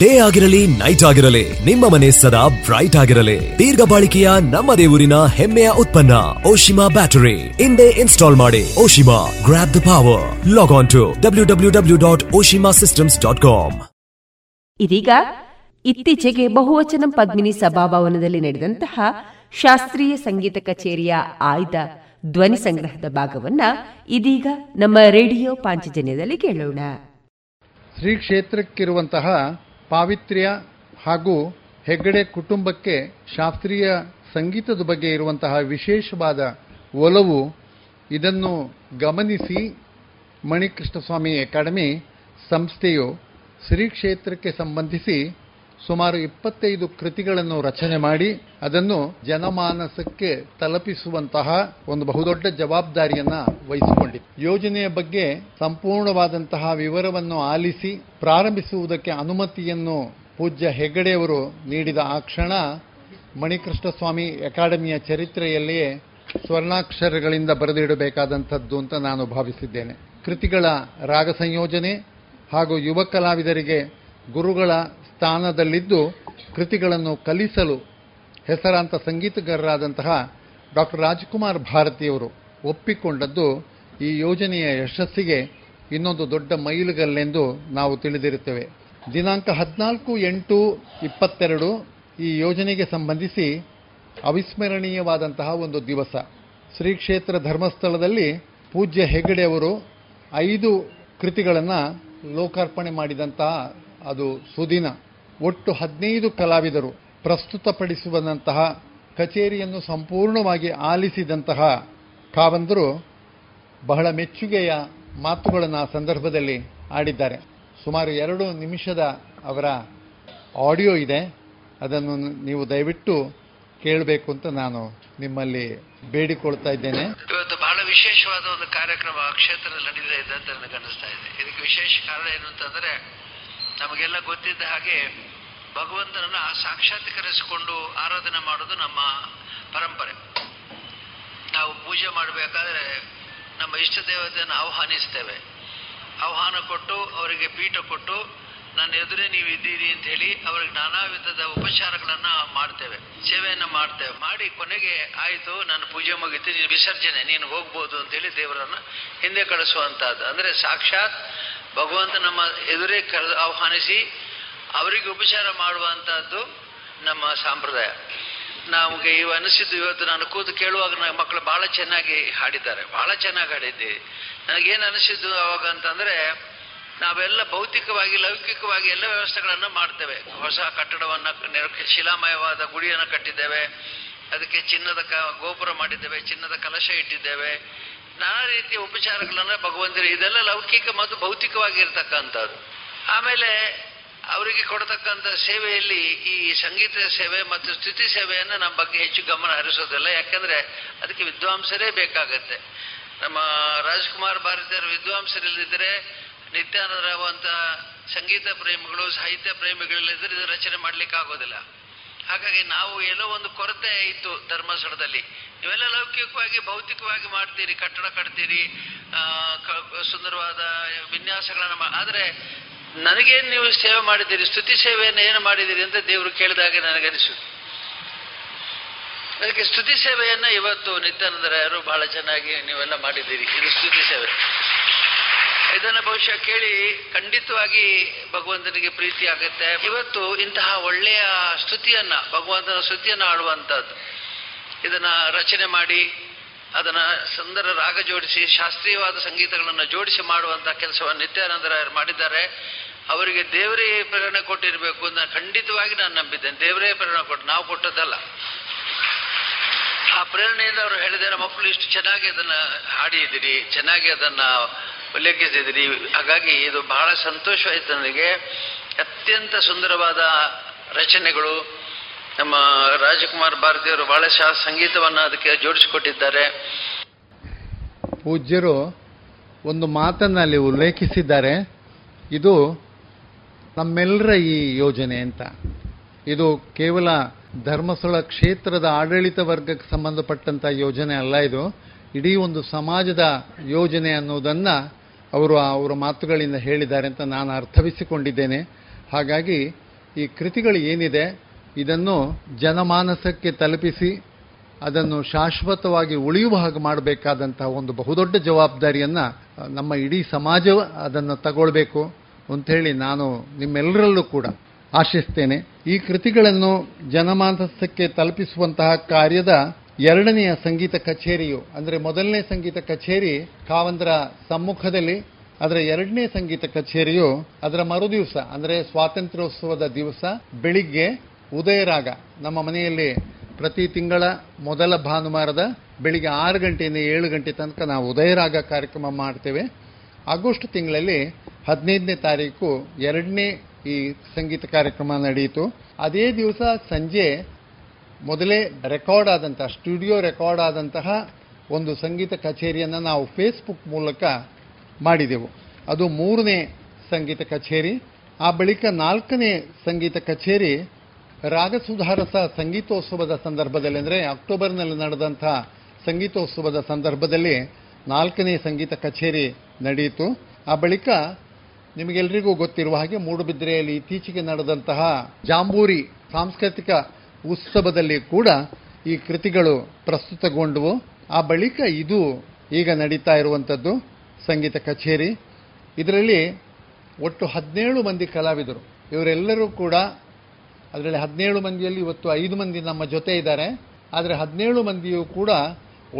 ಡೇ ಆಗಿರಲಿ, ನೈಟ್ ಆಗಿರಲಿ, ನಿಮ್ಮ ಮನೆ ಸದಾ ಬ್ರೈಟ್ ಆಗಿರಲಿ. ದೀರ್ಘ ಬಾಳಿಕೆಯ ನಮ್ಮದೇ ಊರಿನ ಹೆಮ್ಮೆಯ ಉತ್ಪನ್ನ ಓಶಿಮಾ ಬ್ಯಾಟರಿ ಇಂದೇ ಇನ್ಸ್ಟಾಲ್ ಮಾಡಿ. Oshima, grab the power. Log on to W W W dot Oshima systems dot com. ಇದೀಗ ಇತ್ತೀಚೆಗೆ ಬಹುವಚನ ಪದ್ಮಿನಿ ಸಭಾಭವನದಲ್ಲಿ ನಡೆದಂತಹ ಶಾಸ್ತ್ರೀಯ ಸಂಗೀತ ಕಚೇರಿಯ ಆಯ್ದ ಧ್ವನಿ ಸಂಗ್ರಹದ ಭಾಗವನ್ನ ಇದೀಗ ನಮ್ಮ ರೇಡಿಯೋ ಪಾಂಚಜನ್ಯದಲ್ಲಿ ಕೇಳೋಣ. ಶ್ರೀ ಕ್ಷೇತ್ರಕ್ಕಿರುವಂತಹ ಪಾವಿತ್ರ್ಯ ಹಾಗೂ ಹೆಗ್ಗಡೆ ಕುಟುಂಬಕ್ಕೆ ಶಾಸ್ತ್ರೀಯ ಸಂಗೀತದ ಬಗ್ಗೆ ಇರುವಂತಹ ವಿಶೇಷವಾದ ಒಲವು, ಇದನ್ನು ಗಮನಿಸಿ ಮಣಿಕೃಷ್ಣಸ್ವಾಮಿ ಅಕಾಡೆಮಿ ಸಂಸ್ಥೆಯು ಶ್ರೀ ಕ್ಷೇತ್ರಕ್ಕೆ ಸಂಬಂಧಿಸಿ ಸುಮಾರು ಇಪ್ಪತ್ತೈದು ಕೃತಿಗಳನ್ನು ರಚನೆ ಮಾಡಿ ಅದನ್ನು ಜನಮಾನಸಕ್ಕೆ ತಲುಪಿಸುವಂತಹ ಒಂದು ಬಹುದೊಡ್ಡ ಜವಾಬ್ದಾರಿಯನ್ನು ವಹಿಸಿಕೊಂಡಿತು. ಯೋಜನೆಯ ಬಗ್ಗೆ ಸಂಪೂರ್ಣವಾದಂತಹ ವಿವರವನ್ನು ಆಲಿಸಿ ಪ್ರಾರಂಭಿಸುವುದಕ್ಕೆ ಅನುಮತಿಯನ್ನು ಪೂಜ್ಯ ಹೆಗ್ಗಡೆಯವರು ನೀಡಿದ ಆ ಕ್ಷಣ ಮಣಿಕೃಷ್ಣ ಸ್ವಾಮಿ ಅಕಾಡೆಮಿಯ ಚರಿತ್ರೆಯಲ್ಲಿಯೇ ಸ್ವರ್ಣಾಕ್ಷರಗಳಿಂದ ಬರೆದಿಡಬೇಕಾದಂಥದ್ದು ಅಂತ ನಾನು ಭಾವಿಸಿದ್ದೇನೆ. ಕೃತಿಗಳ ರಾಗ ಸಂಯೋಜನೆ ಹಾಗೂ ಯುವ ಕಲಾವಿದರಿಗೆ ಗುರುಗಳ ಸ್ಥಾನದಲ್ಲಿದ್ದು ಕೃತಿಗಳನ್ನು ಕಲಿಸಲು ಹೆಸರಾಂತ ಸಂಗೀತಗಾರರಾದಂತಹ ಡಾಕ್ಟರ್ ರಾಜ್ಕುಮಾರ್ ಭಾರತಿಯವರು ಒಪ್ಪಿಕೊಂಡದ್ದು ಈ ಯೋಜನೆಯ ಯಶಸ್ಸಿಗೆ ಇನ್ನೊಂದು ದೊಡ್ಡ ಮೈಲುಗಲ್ಲೆಂದು ನಾವು ತಿಳಿದಿರುತ್ತೇವೆ. ದಿನಾಂಕ ಹದಿನಾಲ್ಕು ಎಂಟು ಇಪ್ಪತ್ತೆರಡು ಈ ಯೋಜನೆಗೆ ಸಂಬಂಧಿಸಿ ಅವಿಸ್ಮರಣೀಯವಾದಂತಹ ಒಂದು ದಿವಸ. ಶ್ರೀ ಕ್ಷೇತ್ರ ಧರ್ಮಸ್ಥಳದಲ್ಲಿ ಪೂಜ್ಯ ಹೆಗಡೆಯವರು ಐದು ಕೃತಿಗಳನ್ನು ಲೋಕಾರ್ಪಣೆ ಮಾಡಿದಂತಹ ಅದು ಸುದಿನ. ಒಟ್ಟು ಹದಿನೈದು ಕಲಾವಿದರು ಪ್ರಸ್ತುತಪಡಿಸುವಂತಹ ಕಚೇರಿಯನ್ನು ಸಂಪೂರ್ಣವಾಗಿ ಆಲಿಸಿದಂತಹ ಕಾವಂದರು ಬಹಳ ಮೆಚ್ಚುಗೆಯ ಮಾತುಗಳನ್ನು ಆ ಸಂದರ್ಭದಲ್ಲಿ ಆಡಿದ್ದಾರೆ. ಸುಮಾರು ಎರಡು ನಿಮಿಷದ ಅವರ ಆಡಿಯೋ ಇದೆ, ಅದನ್ನು ನೀವು ದಯವಿಟ್ಟು ಕೇಳಬೇಕು ಅಂತ ನಾನು ನಿಮ್ಮಲ್ಲಿ ಬೇಡಿಕೊಳ್ತಾ ಇದ್ದೇನೆ. ಇವತ್ತು ಬಹಳ ವಿಶೇಷವಾದ ಒಂದು ಕಾರ್ಯಕ್ರಮ ಆ ಕ್ಷೇತ್ರದಲ್ಲಿ ನಡೆಯಲಿದೆ ಅಂತ ನನಗೆ ಅನಿಸ್ತಾ ಇದೆ. ಇದಕ್ಕೆ ವಿಶೇಷ ಕಾರಣ ಏನು ಅಂತಂದರೆ, ನಮಗೆಲ್ಲ ಗೊತ್ತಿದ್ದ ಹಾಗೆ ಭಗವಂತನನ್ನು ಸಾಕ್ಷಾತ್ಕರಿಸಿಕೊಂಡು ಆರಾಧನೆ ಮಾಡೋದು ನಮ್ಮ ಪರಂಪರೆ. ನಾವು ಪೂಜೆ ಮಾಡಬೇಕಾದ್ರೆ ನಮ್ಮ ಇಷ್ಟ ದೇವತೆಯನ್ನು ಆಹ್ವಾನಿಸ್ತೇವೆ, ಆಹ್ವಾನ ಕೊಟ್ಟು ಅವರಿಗೆ ಪೀಠ ಕೊಟ್ಟು ನನ್ನ ಎದುರೇ ನೀವು ಇದ್ದೀರಿ ಅಂತ ಹೇಳಿ ಅವ್ರಿಗೆ ನಾನಾ ವಿಧದ ಉಪಚಾರಗಳನ್ನು ಮಾಡ್ತೇವೆ, ಸೇವೆಯನ್ನು ಮಾಡ್ತೇವೆ. ಮಾಡಿ ಕೊನೆಗೆ ಆಯಿತು, ನಾನು ಪೂಜೆ ಮುಗಿತು, ನೀನು ವಿಸರ್ಜನೆ, ನೀನು ಹೋಗ್ಬೋದು ಅಂತೇಳಿ ದೇವರನ್ನು ಹಿಂದೆ ಕಳಿಸುವಂಥದ್ದು. ಅಂದರೆ ಸಾಕ್ಷಾತ್ ಭಗವಂತ ನಮ್ಮ ಎದುರೇ ಕರೆದು ಆಹ್ವಾನಿಸಿ ಅವರಿಗೆ ಉಪಚಾರ ಮಾಡುವಂಥದ್ದು ನಮ್ಮ ಸಂಪ್ರದಾಯ. ನಮಗೆ ಇವು ಅನಿಸಿದ್ದು, ಇವತ್ತು ನಾನು ಕೂತು ಕೇಳುವಾಗ ನನ್ನ ಮಕ್ಕಳು ಭಾಳ ಚೆನ್ನಾಗಿ ಹಾಡಿದ್ದಾರೆ, ಭಾಳ ಚೆನ್ನಾಗಿ ಹಾಡಿದ್ದೀವಿ. ನನಗೇನು ಅನಿಸಿದ್ದು ಅವಾಗ ಅಂತಂದರೆ, ನಾವೆಲ್ಲ ಭೌತಿಕವಾಗಿ ಲೌಕಿಕವಾಗಿ ಎಲ್ಲ ವ್ಯವಸ್ಥೆಗಳನ್ನು ಮಾಡ್ತೇವೆ. ಹೊಸ ಕಟ್ಟಡವನ್ನು, ಶಿಲಾಮಯವಾದ ಗುಡಿಯನ್ನು ಕಟ್ಟಿದ್ದೇವೆ, ಅದಕ್ಕೆ ಚಿನ್ನದ ಕ ಗೋಪುರ ಮಾಡಿದ್ದೇವೆ, ಚಿನ್ನದ ಕಲಶ ಇಟ್ಟಿದ್ದೇವೆ, ನಾನಾ ರೀತಿಯ ಉಪಚಾರಗಳನ್ನು ಭಗವಂತರು, ಇದೆಲ್ಲ ಲೌಕಿಕ ಮತ್ತು ಭೌತಿಕವಾಗಿರ್ತಕ್ಕಂಥದ್ದು. ಆಮೇಲೆ ಅವರಿಗೆ ಕೊಡತಕ್ಕಂಥ ಸೇವೆಯಲ್ಲಿ ಈ ಸಂಗೀತ ಸೇವೆ ಮತ್ತು ಸ್ತುತಿ ಸೇವೆಯನ್ನು ನಮ್ಮ ಬಗ್ಗೆ ಹೆಚ್ಚು ಗಮನ ಹರಿಸೋದಿಲ್ಲ. ಯಾಕೆಂದರೆ ಅದಕ್ಕೆ ವಿದ್ವಾಂಸರೇ ಬೇಕಾಗತ್ತೆ. ನಮ್ಮ ರಾಜ್ಕುಮಾರ್ ಭಾರತಿಯವರು ವಿದ್ವಾಂಸರಿಲ್ಲದಿದ್ದರೆ, ನಿತ್ಯಾನಂದರಾವಂಥ ಸಂಗೀತ ಪ್ರೇಮಿಗಳು ಸಾಹಿತ್ಯ ಪ್ರೇಮಿಗಳಿಲ್ಲದಿದ್ದರೆ ಇದು ರಚನೆ ಮಾಡಲಿಕ್ಕಾಗೋದಿಲ್ಲ. ಹಾಗಾಗಿ ನಾವು ಎಲ್ಲೋ ಒಂದು ಕೊರತೆ ಇತ್ತು ಧರ್ಮಸ್ಥಳದಲ್ಲಿ. ಇವೆಲ್ಲ ಲೌಕಿಕವಾಗಿ ಭೌತಿಕವಾಗಿ ಮಾಡ್ತೀರಿ, ಕಟ್ಟಡ ಕಟ್ತೀರಿ, ಸುಂದರವಾದ ವಿನ್ಯಾಸಗಳನ್ನು, ಆದರೆ ನನಗೇನು ನೀವು ಸೇವೆ ಮಾಡಿದ್ದೀರಿ, ಸ್ತುತಿ ಸೇವೆಯನ್ನು ಏನು ಮಾಡಿದ್ದೀರಿ ಅಂತ ದೇವರು ಕೇಳಿದಾಗೆ ನನಗನಿಸಿತು. ಅದಕ್ಕೆ ಸ್ತುತಿ ಸೇವೆಯನ್ನು ಇವತ್ತು ನಿತ್ಯಾನಂದರಾಯರು ಬಹಳ ಚೆನ್ನಾಗಿ ನೀವೆಲ್ಲ ಮಾಡಿದ್ದೀರಿ. ಇದು ಸ್ತುತಿ ಸೇವೆ. ಇದನ್ನು ಬಹುಶಃ ಕೇಳಿ ಖಂಡಿತವಾಗಿ ಭಗವಂತನಿಗೆ ಪ್ರೀತಿ ಆಗುತ್ತೆ. ಇವತ್ತು ಇಂತಹ ಒಳ್ಳೆಯ ಸ್ತುತಿಯನ್ನು, ಭಗವಂತನ ಸ್ತುತಿಯನ್ನು ಆಡುವಂಥದ್ದು, ಇದನ್ನು ರಚನೆ ಮಾಡಿ ಅದನ್ನು ಸುಂದರ ರಾಗ ಜೋಡಿಸಿ ಶಾಸ್ತ್ರೀಯವಾದ ಸಂಗೀತಗಳನ್ನು ಜೋಡಿಸಿ ಮಾಡುವಂಥ ಕೆಲಸವನ್ನು ನಿತ್ಯಾನಂದರಾಯರು ಮಾಡಿದ್ದಾರೆ. ಅವರಿಗೆ ದೇವರೇ ಪ್ರೇರಣೆ ಕೊಟ್ಟಿರಬೇಕು ಅಂತ ಖಂಡಿತವಾಗಿ ನಾನು ನಂಬಿದ್ದೇನೆ. ದೇವರೇ ಪ್ರೇರಣೆ ಕೊಟ್ಟು, ನಾವು ಕೊಟ್ಟದ್ದಲ್ಲ. ಆ ಪ್ರೇರಣೆಯಿಂದ ಅವರು ಹೇಳಿದ್ದಾರೆ, ಮಕ್ಕಳು ಇಷ್ಟು ಚೆನ್ನಾಗಿ ಅದನ್ನು ಹಾಡಿದ್ದೀರಿ, ಚೆನ್ನಾಗಿ ಅದನ್ನು ಉಲ್ಲೇಖಿಸಿದ್ದೀರಿ, ಹಾಗಾಗಿ ಇದು ಬಹಳ ಸಂತೋಷವಾಯಿತು ನನಗೆ. ಅತ್ಯಂತ ಸುಂದರವಾದ ರಚನೆಗಳು. ನಮ್ಮ ರಾಜಕುಮಾರ್ ಭಾರತಿಯವರು ಬಹಳ ಶಾಸ್ತ್ರ ಸಂಗೀತವನ್ನು ಅದಕ್ಕೆ ಜೋಡಿಸಿಕೊಟ್ಟಿದ್ದಾರೆ. ಪೂಜ್ಯರು ಒಂದು ಮಾತನ್ನು ಅಲ್ಲಿ ಉಲ್ಲೇಖಿಸಿದ್ದಾರೆ, ಇದು ನಮ್ಮೆಲ್ಲರ ಈ ಯೋಜನೆ ಅಂತ. ಇದು ಕೇವಲ ಧರ್ಮಸ್ಥಳ ಕ್ಷೇತ್ರದ ಆಡಳಿತ ವರ್ಗಕ್ಕೆ ಸಂಬಂಧಪಟ್ಟಂಥ ಯೋಜನೆ ಅಲ್ಲ, ಇದು ಇಡೀ ಒಂದು ಸಮಾಜದ ಯೋಜನೆ ಅನ್ನೋದನ್ನು ಅವರು ಅವರ ಮಾತುಗಳಿಂದ ಹೇಳಿದ್ದಾರೆ ಅಂತ ನಾನು ಅರ್ಥವಿಸಿಕೊಂಡಿದ್ದೇನೆ. ಹಾಗಾಗಿ ಈ ಕೃತಿಗಳು ಏನಿದೆ ಇದನ್ನು ಜನಮಾನಸಕ್ಕೆ ತಲುಪಿಸಿ ಅದನ್ನು ಶಾಶ್ವತವಾಗಿ ಉಳಿಯುವ ಹಾಗೆ ಮಾಡಬೇಕಾದಂತಹ ಒಂದು ಬಹುದೊಡ್ಡ ಜವಾಬ್ದಾರಿಯನ್ನು ನಮ್ಮ ಇಡೀ ಸಮಾಜ ಅದನ್ನು ತಗೊಳ್ಬೇಕು ಅಂಥೇಳಿ ನಾನು ನಿಮ್ಮೆಲ್ಲರಲ್ಲೂ ಕೂಡ ಆಶಿಸ್ತೇನೆ. ಈ ಕೃತಿಗಳನ್ನು ಜನಮಾನಸಕ್ಕೆ ತಲುಪಿಸುವಂತಹ ಕಾರ್ಯದ ಎರಡನೆಯ ಸಂಗೀತ ಕಚೇರಿಯು, ಅಂದರೆ ಮೊದಲನೇ ಸಂಗೀತ ಕಚೇರಿ ಕಾವಂದರ ಸಮ್ಮುಖದಲ್ಲಿ, ಅದರ ಎರಡನೇ ಸಂಗೀತ ಕಚೇರಿಯು ಅದರ ಮರುದಿವಸ, ಅಂದರೆ ಸ್ವಾತಂತ್ರ್ಯೋತ್ಸವದ ದಿವಸ ಬೆಳಿಗ್ಗೆ ಉದಯರಾಗ, ನಮ್ಮ ಮನೆಯಲ್ಲಿ ಪ್ರತಿ ತಿಂಗಳ ಮೊದಲ ಭಾನುವಾರದ ಬೆಳಿಗ್ಗೆ ಆರು ಗಂಟೆಯಿಂದ ಏಳು ಗಂಟೆ ತನಕ ನಾವು ಉದಯರಾಗ ಕಾರ್ಯಕ್ರಮ ಮಾಡ್ತೇವೆ. ಆಗಸ್ಟ್ ತಿಂಗಳಲ್ಲಿ ಹದಿನೈದನೇ ತಾರೀಕು ಎರಡನೇ ಈ ಸಂಗೀತ ಕಾರ್ಯಕ್ರಮ ನಡೆಯಿತು. ಅದೇ ದಿವಸ ಸಂಜೆ ಮೊದಲೇ ರೆಕಾರ್ಡ್ ಆದಂತಹ, ಸ್ಟುಡಿಯೋ ರೆಕಾರ್ಡ್ ಆದಂತಹ ಒಂದು ಸಂಗೀತ ಕಚೇರಿಯನ್ನು ನಾವು ಫೇಸ್ಬುಕ್ ಮೂಲಕ ಮಾಡಿದೆವು. ಅದು ಮೂರನೇ ಸಂಗೀತ ಕಚೇರಿ. ಆ ಬಳಿಕ ನಾಲ್ಕನೇ ಸಂಗೀತ ಕಚೇರಿ ರಾಗಸುಧಾರಸ ಸಂಗೀತೋತ್ಸವದ ಸಂದರ್ಭದಲ್ಲಿ, ಅಂದರೆ ಅಕ್ಟೋಬರ್ನಲ್ಲಿ ನಡೆದಂಥ ಸಂಗೀತೋತ್ಸವದ ಸಂದರ್ಭದಲ್ಲಿ ನಾಲ್ಕನೇ ಸಂಗೀತ ಕಚೇರಿ ನಡೆಯಿತು. ಆ ಬಳಿಕ ನಿಮಗೆಲ್ಲರಿಗೂ ಗೊತ್ತಿರುವ ಹಾಗೆ ಮೂಡುಬಿದ್ರೆಯಲ್ಲಿ ಇತ್ತೀಚೆಗೆ ನಡೆದಂತಹ ಜಾಂಬೂರಿ ಸಾಂಸ್ಕೃತಿಕ ಉತ್ಸವದಲ್ಲಿ ಕೂಡ ಈ ಕೃತಿಗಳು ಪ್ರಸ್ತುತಗೊಂಡವು. ಆ ಬಳಿಕ ಇದು ಈಗ ನಡೀತಾ ಇರುವಂಥದ್ದು ಸಂಗೀತ ಕಚೇರಿ. ಇದರಲ್ಲಿ ಒಟ್ಟು ಹದಿನೇಳು ಮಂದಿ ಕಲಾವಿದರು. ಇವರೆಲ್ಲರೂ ಕೂಡ, ಅದರಲ್ಲಿ ಹದಿನೇಳು ಮಂದಿಯಲ್ಲಿ ಇವತ್ತು ಐದು ಮಂದಿ ನಮ್ಮ ಜೊತೆ ಇದ್ದಾರೆ. ಆದರೆ ಹದಿನೇಳು ಮಂದಿಯೂ ಕೂಡ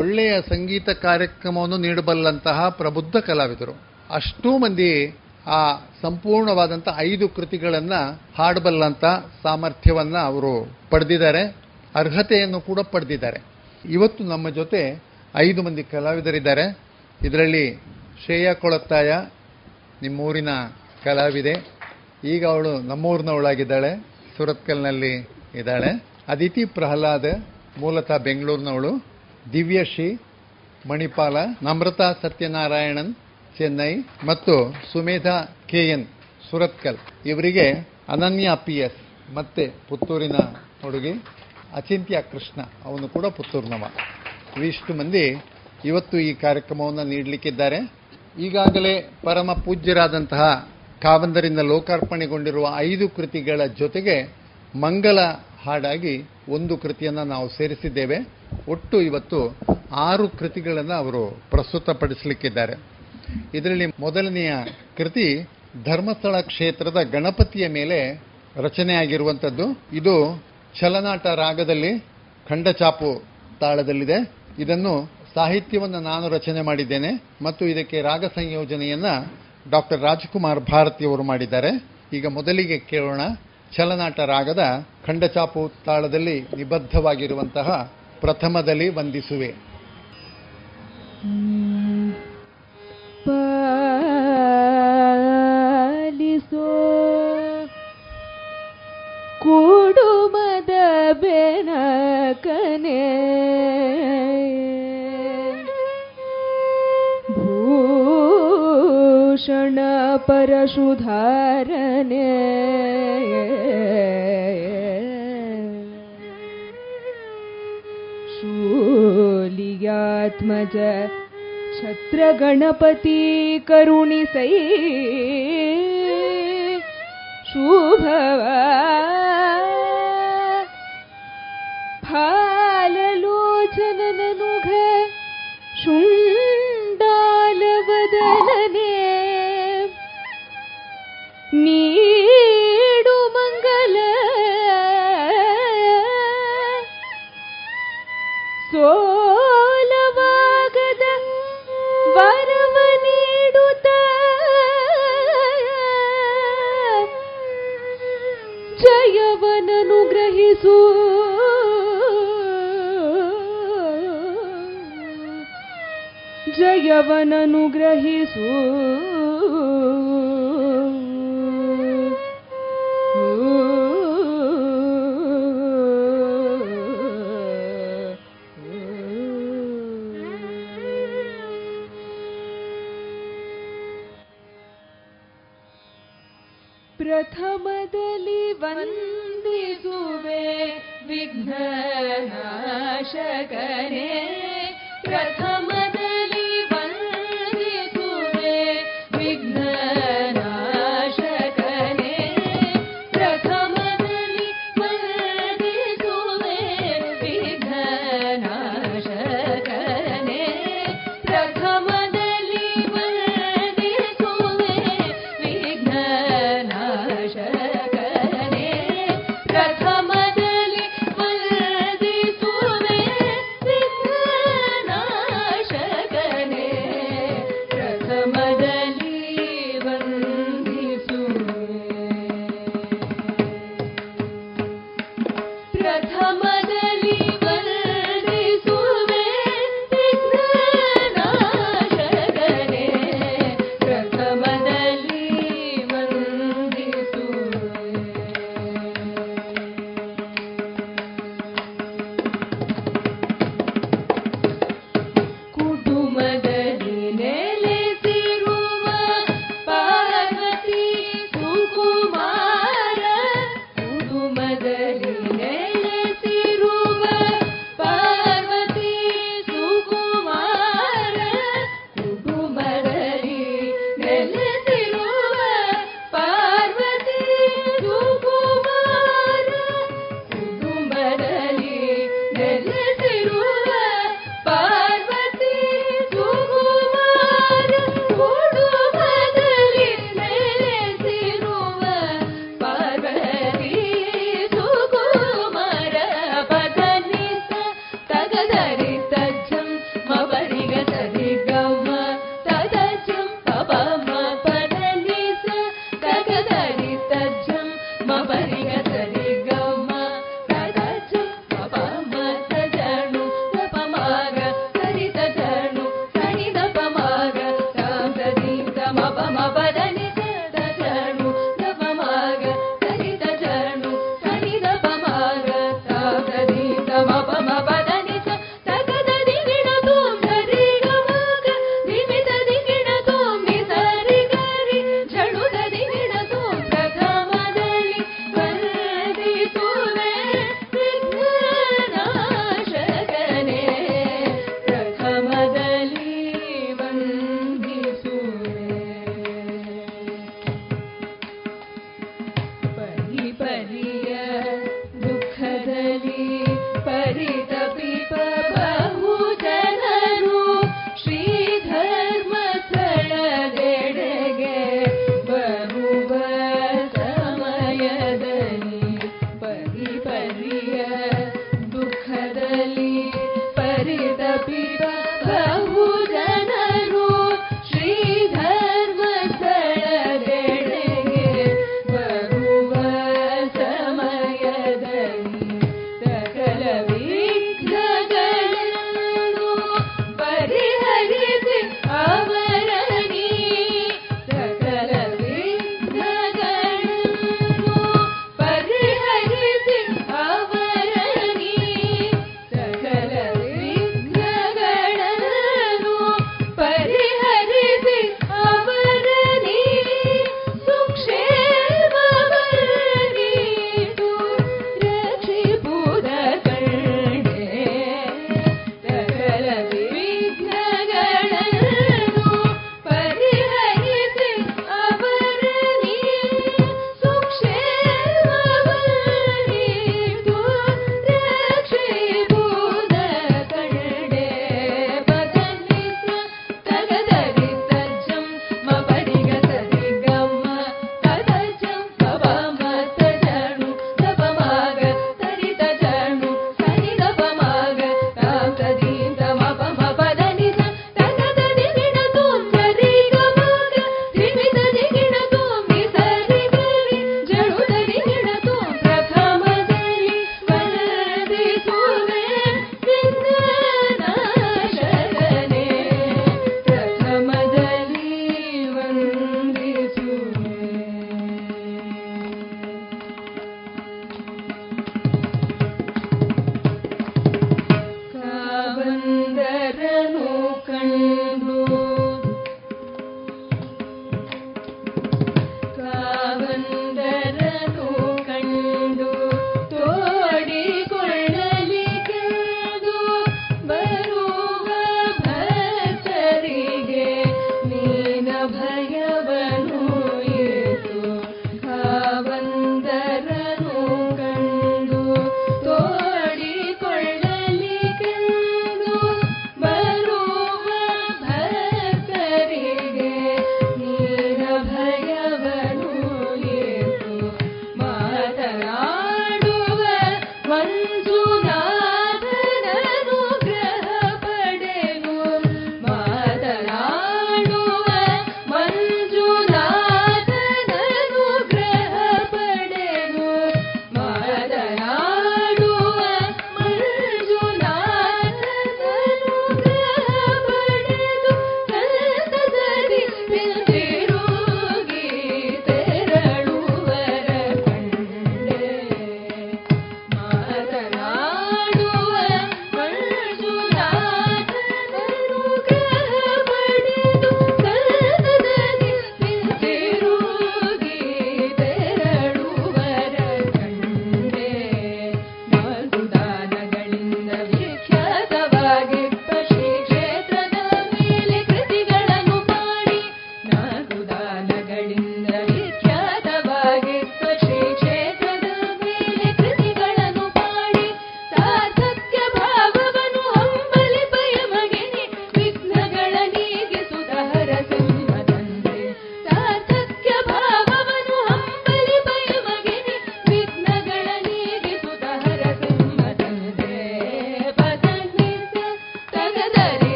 ಒಳ್ಳೆಯ ಸಂಗೀತ ಕಾರ್ಯಕ್ರಮವನ್ನು ನೀಡಬಲ್ಲಂತಹ ಪ್ರಬುದ್ಧ ಕಲಾವಿದರು. ಅಷ್ಟೂ ಮಂದಿ ಆ ಸಂಪೂರ್ಣವಾದಂಥ ಐದು ಕೃತಿಗಳನ್ನು ಹಾಡಬಲ್ಲಂಥ ಸಾಮರ್ಥ್ಯವನ್ನು ಅವರು ಪಡೆದಿದ್ದಾರೆ, ಅರ್ಹತೆಯನ್ನು ಕೂಡ ಪಡೆದಿದ್ದಾರೆ. ಇವತ್ತು ನಮ್ಮ ಜೊತೆ ಐದು ಮಂದಿ ಕಲಾವಿದರಿದ್ದಾರೆ. ಇದರಲ್ಲಿ ಶ್ರೇಯಾ ಕೊಳತ್ತಾಯ ನಿಮ್ಮೂರಿನ ಕಲಾವಿದೆ, ಈಗ ಅವಳು ನಮ್ಮೂರಿನವಳಾಗಿದ್ದಾಳೆ, ಸುರತ್ಕಲ್ನಲ್ಲಿ ಇದ್ದಾಳೆ. ಅದಿತಿ ಪ್ರಹ್ಲಾದ್ ಮೂಲತಃ ಬೆಂಗಳೂರಿನವಳು. ದಿವ್ಯಶ್ರೀ ಮಣಿಪಾಲ, ನಮ್ರತಾ ಸತ್ಯನಾರಾಯಣನ್ ಚೆನ್ನೈ ಮತ್ತು ಸುಮೇಧಾ ಕೆ ಎನ್ ಸುರತ್ಕಲ್. ಇವರಿಗೆ ಅನನ್ಯ ಪಿ ಎಸ್ ಮತ್ತೆ ಪುತ್ತೂರಿನ ಹುಡುಗಿ, ಅಚಿಂತ್ಯ ಕೃಷ್ಣ ಅವನು ಕೂಡ ಪುತ್ತೂರಿನವ. ಇವಿಷ್ಟು ಮಂದಿ ಇವತ್ತು ಈ ಕಾರ್ಯಕ್ರಮವನ್ನು ನೀಡಲಿಕ್ಕಿದ್ದಾರೆ. ಈಗಾಗಲೇ ಪರಮ ಪೂಜ್ಯರಾದಂತಹ ಕಾವಂದರಿಂದ ಲೋಕಾರ್ಪಣೆಗೊಂಡಿರುವ ಐದು ಕೃತಿಗಳ ಜೊತೆಗೆ ಮಂಗಲ ಹಾಡಾಗಿ ಒಂದು ಕೃತಿಯನ್ನು ನಾವು ಸೇರಿಸಿದ್ದೇವೆ. ಒಟ್ಟು ಇವತ್ತು ಆರು ಕೃತಿಗಳನ್ನು ಅವರು ಪ್ರಸ್ತುತಪಡಿಸಲಿಕ್ಕಿದ್ದಾರೆ. ಇದರಲ್ಲಿ ಮೊದಲನೆಯ ಕೃತಿ ಧರ್ಮಸ್ಥಳ ಕ್ಷೇತ್ರದ ಗಣಪತಿಯ ಮೇಲೆ ರಚನೆಯಾಗಿರುವಂಥದ್ದು. ಇದು ಚಲನಾಟ ರಾಗದಲ್ಲಿ ಖಂಡಚಾಪು ತಾಳದಲ್ಲಿದೆ. ಇದನ್ನು ಸಾಹಿತ್ಯವನ್ನು ನಾನು ರಚನೆ ಮಾಡಿದ್ದೇನೆ ಮತ್ತು ಇದಕ್ಕೆ ರಾಗ ಸಂಯೋಜನೆಯನ್ನು ಡಾಕ್ಟರ್ ರಾಜ್ಕುಮಾರ್ ಭಾರತಿಯವರು ಮಾಡಿದ್ದಾರೆ. ಈಗ ಮೊದಲಿಗೆ ಕೇಳೋಣ ಚಲನಾಟ ರಾಗದ ಖಂಡಚಾಪು ತಾಳದಲ್ಲಿ ನಿಬದ್ಧವಾಗಿರುವಂತಹ ಪ್ರಥಮದಲ್ಲಿ ವಂದಿಸುವೆ. ಪಾಲಿಸೋ ಕುಡುಮದ ಬೆನಕನೆ ಭೂಷಣ ಪರಶುಧಾರನೆ ಶೂಲಿಯಾತ್ಮಜ ಛತ್ರ ಗಣಪತಿ ಕರುಣಿಸೈ ಶುಭವ ಫಾಲಲೋಚನನುಘ ಶುಂಡಾಲವದನನೆ ನೀಡು ಮಂಗಲ ಸೋ ಜಯವನನುಗ್ರಹಿಸು ಜಯವನನುಗ್ರಹಿಸು ಪ್ರಥಮದಲ್ಲಿ ವಂದಿಸುವೆ ವಿಘ್ನನಾಶಕನೇ ಪ್ರಥಮದಲ್ಲಿ ವಂದಿಸುವೆ ವಿಘ್ನನಾಶಕನೇ ಪ್ರಥಮದಲ್ಲಿ ವಂದಿಸುವೆ ವಿಘ್ನನಾಶಕನೇ ಪ್ರಥಮ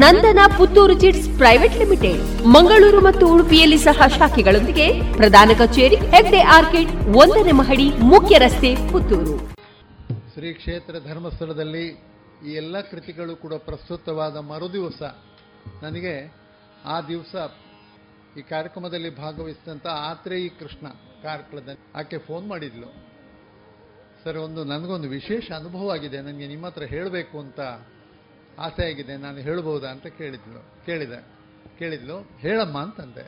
Nandana Puttur chits private limited, Mangaluru ಮತ್ತು ಉಡುಪಿಯಲ್ಲಿ ಸಹ ಶಾಖೆಗಳೊಂದಿಗೆ. ಪ್ರಧಾನ ಕಚೇರಿ ಹೆಗ್ಡೆ ಆರ್ಕಿಡ್, ಒಂದನೇ ಮಹಡಿ, ಮುಖ್ಯ ರಸ್ತೆ, ಪುತ್ತೂರು. ಶ್ರೀ ಕ್ಷೇತ್ರ ಧರ್ಮಸ್ಥಳದಲ್ಲಿ ಈ ಎಲ್ಲ ಕೃತಿಗಳು ಕೂಡ ಪ್ರಸ್ತುತವಾದ ಮರುದಿವಸ ನನಗೆ ಆ ದಿವಸ ಈ ಕಾರ್ಯಕ್ರಮದಲ್ಲಿ ಭಾಗವಹಿಸಿದಂಥ ಆತ್ರೇಯಿ ಕೃಷ್ಣ ಕಾರ್ಕಳದಲ್ಲಿ ಆಕೆ ಫೋನ್ ಮಾಡಿದ್ಲು. ಸರ್, ಒಂದು ನನಗೊಂದು ವಿಶೇಷ ಅನುಭವ ಆಗಿದೆ, ನನಗೆ ನಿಮ್ಮ ಹತ್ರ ಹೇಳಬೇಕು ಅಂತ ಆಸೆ ಆಗಿದೆ, ನಾನು ಹೇಳ್ಬೋದಾ ಅಂತ ಕೇಳಿದ್ಲು ಕೇಳಿದೆ ಕೇಳಿದ್ಲು ಹೇಳಮ್ಮ ಅಂತಂದೆ.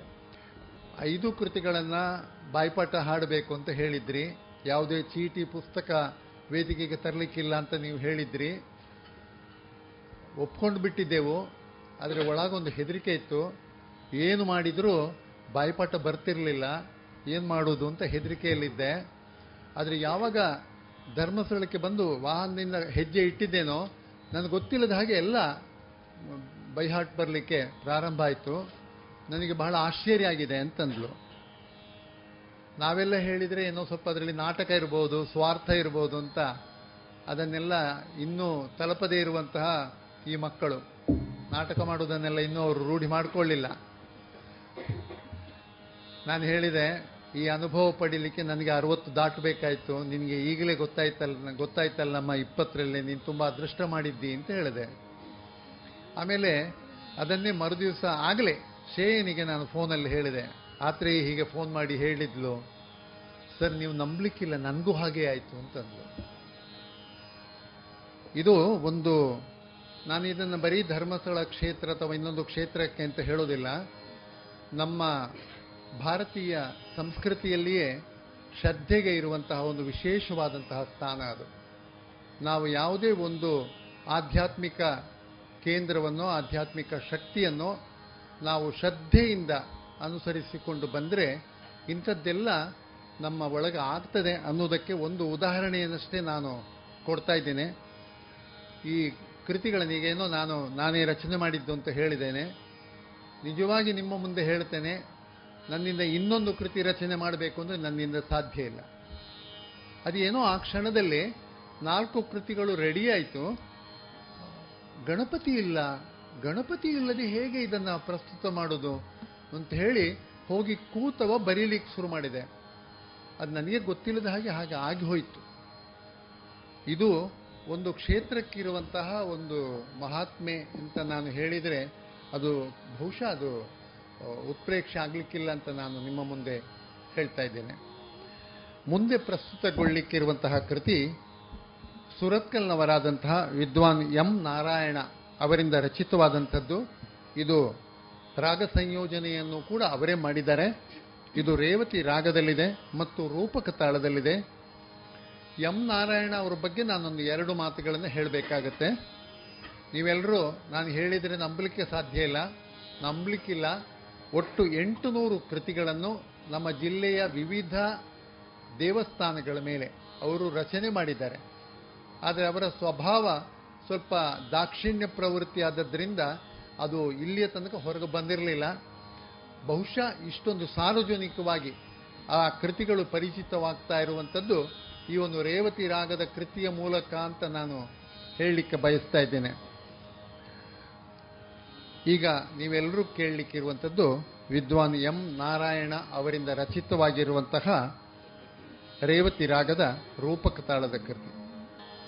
ಐದು ಕೃತಿಗಳನ್ನು ಬಾಯ್ಪಾಠ ಹಾಡಬೇಕು ಅಂತ ಹೇಳಿದ್ರಿ, ಯಾವುದೇ ಚೀಟಿ ಪುಸ್ತಕ ವೇದಿಕೆಗೆ ತರಲಿಕ್ಕಿಲ್ಲ ಅಂತ ನೀವು ಹೇಳಿದ್ರಿ, ಒಪ್ಕೊಂಡು ಬಿಟ್ಟಿದ್ದೆವು. ಆದರೆ ಒಳಗೊಂದು ಹೆದರಿಕೆ ಇತ್ತು, ಏನು ಮಾಡಿದರೂ ಬಾಯ್ಪಾಠ ಬರ್ತಿರಲಿಲ್ಲ, ಏನು ಮಾಡೋದು ಅಂತ ಹೆದರಿಕೆಯಲ್ಲಿದ್ದೆ. ಆದರೆ ಯಾವಾಗ ಧರ್ಮಸ್ಥಳಕ್ಕೆ ಬಂದು ವಾಹನದಿಂದ ಹೆಜ್ಜೆ ಇಟ್ಟಿದ್ದೇನೋ, ನನಗೆ ಗೊತ್ತಿಲ್ಲದ ಹಾಗೆ ಎಲ್ಲ ಬೈಹಾಟ್ ಬರಲಿಕ್ಕೆ ಪ್ರಾರಂಭ ಆಯಿತು. ನನಗೆ ಬಹಳ ಆಶ್ಚರ್ಯ ಆಗಿದೆ ಅಂತಂದ್ಲು. ನಾವೆಲ್ಲ ಹೇಳಿದರೆ ಏನೋ ಸ್ವಲ್ಪ ಅದರಲ್ಲಿ ನಾಟಕ ಇರ್ಬೋದು, ಸ್ವಾರ್ಥ ಇರ್ಬೋದು ಅಂತ ಅದನ್ನೆಲ್ಲ ಇನ್ನೂ ತಲುಪದೇ ಇರುವಂತಹ ಈ ಮಕ್ಕಳು ನಾಟಕ ಮಾಡೋದನ್ನೆಲ್ಲ ಇನ್ನೂ ಅವರು ರೂಢಿ ಮಾಡಿಕೊಳ್ಳಿಲ್ಲ. ನಾನು ಹೇಳಿದೆ, ಈ ಅನುಭವ ಪಡೀಲಿಕ್ಕೆ ನನಗೆ ಅರವತ್ತು ದಾಟಬೇಕಾಯಿತು, ನಿನಗೆ ಈಗಲೇ ಗೊತ್ತಾಯ್ತಲ್ಲ ಗೊತ್ತಾಯ್ತಲ್ಲಮ್ಮ ಇಪ್ಪತ್ತರಲ್ಲಿ ನೀನು ತುಂಬ ಅದೃಷ್ಟ ಮಾಡಿದ್ದಿ ಅಂತ ಹೇಳಿದೆ. ಆಮೇಲೆ ಅದನ್ನೇ ಮರುದಿವಸ ಆಗಲೇ ಶೇನಿಗೆ ನಾನು ಫೋನಲ್ಲಿ ಹೇಳಿದೆ, ಆತ್ರೇಯಿ ಹೀಗೆ ಫೋನ್ ಮಾಡಿ ಹೇಳಿದ್ಲು, ಸರ್ ನೀವು ನಂಬಲಿಕ್ಕಿಲ್ಲ, ನನಗೂ ಹಾಗೆ ಆಯಿತು ಅಂತಂದ್ಲು. ಇದು ಒಂದು, ನಾನು ಇದನ್ನು ಬರೀ ಧರ್ಮಸ್ಥಳ ಕ್ಷೇತ್ರ ಅಥವಾ ಇನ್ನೊಂದು ಕ್ಷೇತ್ರಕ್ಕೆ ಅಂತ ಹೇಳೋದಿಲ್ಲ, ನಮ್ಮ ಭಾರತೀಯ ಸಂಸ್ಕೃತಿಯಲ್ಲಿಯೇ ಶ್ರದ್ಧೆಗೆ ಇರುವಂತಹ ಒಂದು ವಿಶೇಷವಾದಂತಹ ಸ್ಥಾನ ಅದು. ನಾವು ಯಾವುದೇ ಒಂದು ಆಧ್ಯಾತ್ಮಿಕ ಕೇಂದ್ರವನ್ನು, ಆಧ್ಯಾತ್ಮಿಕ ಶಕ್ತಿಯನ್ನು ನಾವು ಶ್ರದ್ಧೆಯಿಂದ ಅನುಸರಿಸಿಕೊಂಡು ಬಂದರೆ ಇಂಥದ್ದೆಲ್ಲ ನಮ್ಮ ಒಳಗೆ ಆಗ್ತದೆ ಅನ್ನೋದಕ್ಕೆ ಒಂದು ಉದಾಹರಣೆಯನ್ನಷ್ಟೇ ನಾನು ಕೊಡ್ತಾ ಇದ್ದೇನೆ. ಈ ಕೃತಿಗಳನ್ನೀಗೇನೋ ನಾನು ನಾನೇ ರಚನೆ ಮಾಡಿದ್ದು ಅಂತ ಹೇಳಿದ್ದೇನೆ, ನಿಜವಾಗಿ ನಿಮ್ಮ ಮುಂದೆ ಹೇಳ್ತೇನೆ, ನನ್ನಿಂದ ಇನ್ನೊಂದು ಕೃತಿ ರಚನೆ ಮಾಡಬೇಕು ಅಂದರೆ ನನ್ನಿಂದ ಸಾಧ್ಯ ಇಲ್ಲ. ಅದೇನೋ ಆ ಕ್ಷಣದಲ್ಲಿ ನಾಲ್ಕು ಕೃತಿಗಳು ರೆಡಿ ಆಯಿತು. ಗಣಪತಿ ಇಲ್ಲ, ಗಣಪತಿ ಇಲ್ಲದೆ ಹೇಗೆ ಇದನ್ನು ಪ್ರಸ್ತುತ ಮಾಡೋದು ಅಂತ ಹೇಳಿ ಹೋಗಿ ಕೂತವ ಬರೀಲಿಕ್ಕೆ ಶುರು ಮಾಡಿದೆ. ಅದು ನನಗೆ ಗೊತ್ತಿಲ್ಲದ ಹಾಗೆ ಹಾಗೆ ಆಗಿ ಹೋಯಿತು. ಇದು ಒಂದು ಕ್ಷೇತ್ರಕ್ಕಿರುವಂತಹ ಒಂದು ಮಹಾತ್ಮೆ ಅಂತ ನಾನು ಹೇಳಿದರೆ ಅದು ಬಹುಶಃ ಅದು ಉತ್ಪ್ರೇಕ್ಷೆ ಆಗಲಿಕ್ಕಿಲ್ಲ ಅಂತ ನಾನು ನಿಮ್ಮ ಮುಂದೆ ಹೇಳ್ತಾ ಇದ್ದೇನೆ. ಮುಂದೆ ಪ್ರಸ್ತುತಗೊಳ್ಳಿಕ್ಕಿರುವಂತಹ ಕೃತಿ ಸುರತ್ಕಲ್ನವರಾದಂತಹ ವಿದ್ವಾನ್ ಎಂ ನಾರಾಯಣ ಅವರಿಂದ ರಚಿತವಾದಂಥದ್ದು. ಇದು ರಾಗ ಸಂಯೋಜನೆಯನ್ನು ಕೂಡ ಅವರೇ ಮಾಡಿದ್ದಾರೆ. ಇದು ರೇವತಿ ರಾಗದಲ್ಲಿದೆ ಮತ್ತು ರೂಪಕ ತಾಳದಲ್ಲಿದೆ. ಎಂ ನಾರಾಯಣ ಅವರ ಬಗ್ಗೆ ನಾನೊಂದು ಎರಡು ಮಾತುಗಳನ್ನು ಹೇಳಬೇಕಾಗತ್ತೆ. ನೀವೆಲ್ಲರೂ ನಾನು ಹೇಳಿದರೆ ನಂಬಲಿಕ್ಕೆ ಸಾಧ್ಯ ಇಲ್ಲ, ನಂಬಲಿಕ್ಕಿಲ್ಲ. ಒಟ್ಟು ಎಂಟು ನೂರು ಕೃತಿಗಳನ್ನು ನಮ್ಮ ಜಿಲ್ಲೆಯ ವಿವಿಧ ದೇವಸ್ಥಾನಗಳ ಮೇಲೆ ಅವರು ರಚನೆ ಮಾಡಿದ್ದಾರೆ. ಆದರೆ ಅವರ ಸ್ವಭಾವ ಸ್ವಲ್ಪ ದಾಕ್ಷಿಣ್ಯ ಪ್ರವೃತ್ತಿ ಆದದ್ರಿಂದ ಅದು ಇಲ್ಲಿಯ ತನಕ ಹೊರಗೆ ಬಂದಿರಲಿಲ್ಲ. ಬಹುಶಃ ಇಷ್ಟೊಂದು ಸಾರ್ವಜನಿಕವಾಗಿ ಆ ಕೃತಿಗಳು ಪರಿಚಿತವಾಗ್ತಾ ಇರುವಂಥದ್ದು ಈ ಒಂದು ರೇವತಿ ರಾಗದ ಕೃತಿಯ ಮೂಲಕ ಅಂತ ನಾನು ಹೇಳಲಿಕ್ಕೆ ಬಯಸ್ತಾ ಇದ್ದೇನೆ. ಈಗ ನೀವೆಲ್ಲರೂ ಕೇಳಲಿಕ್ಕಿರುವಂಥದ್ದು ವಿದ್ವಾನ್ ಎಂ ನಾರಾಯಣ ಅವರಿಂದ ರಚಿತವಾಗಿರುವಂತಹ ರೇವತಿ ರಾಗದ ರೂಪಕ ತಾಳದ ಕೃತಿ.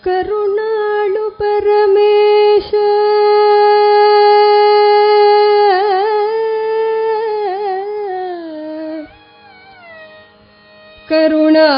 ಕರುಣಾಳು ಪರಮೇಶ ಕರುಣಾ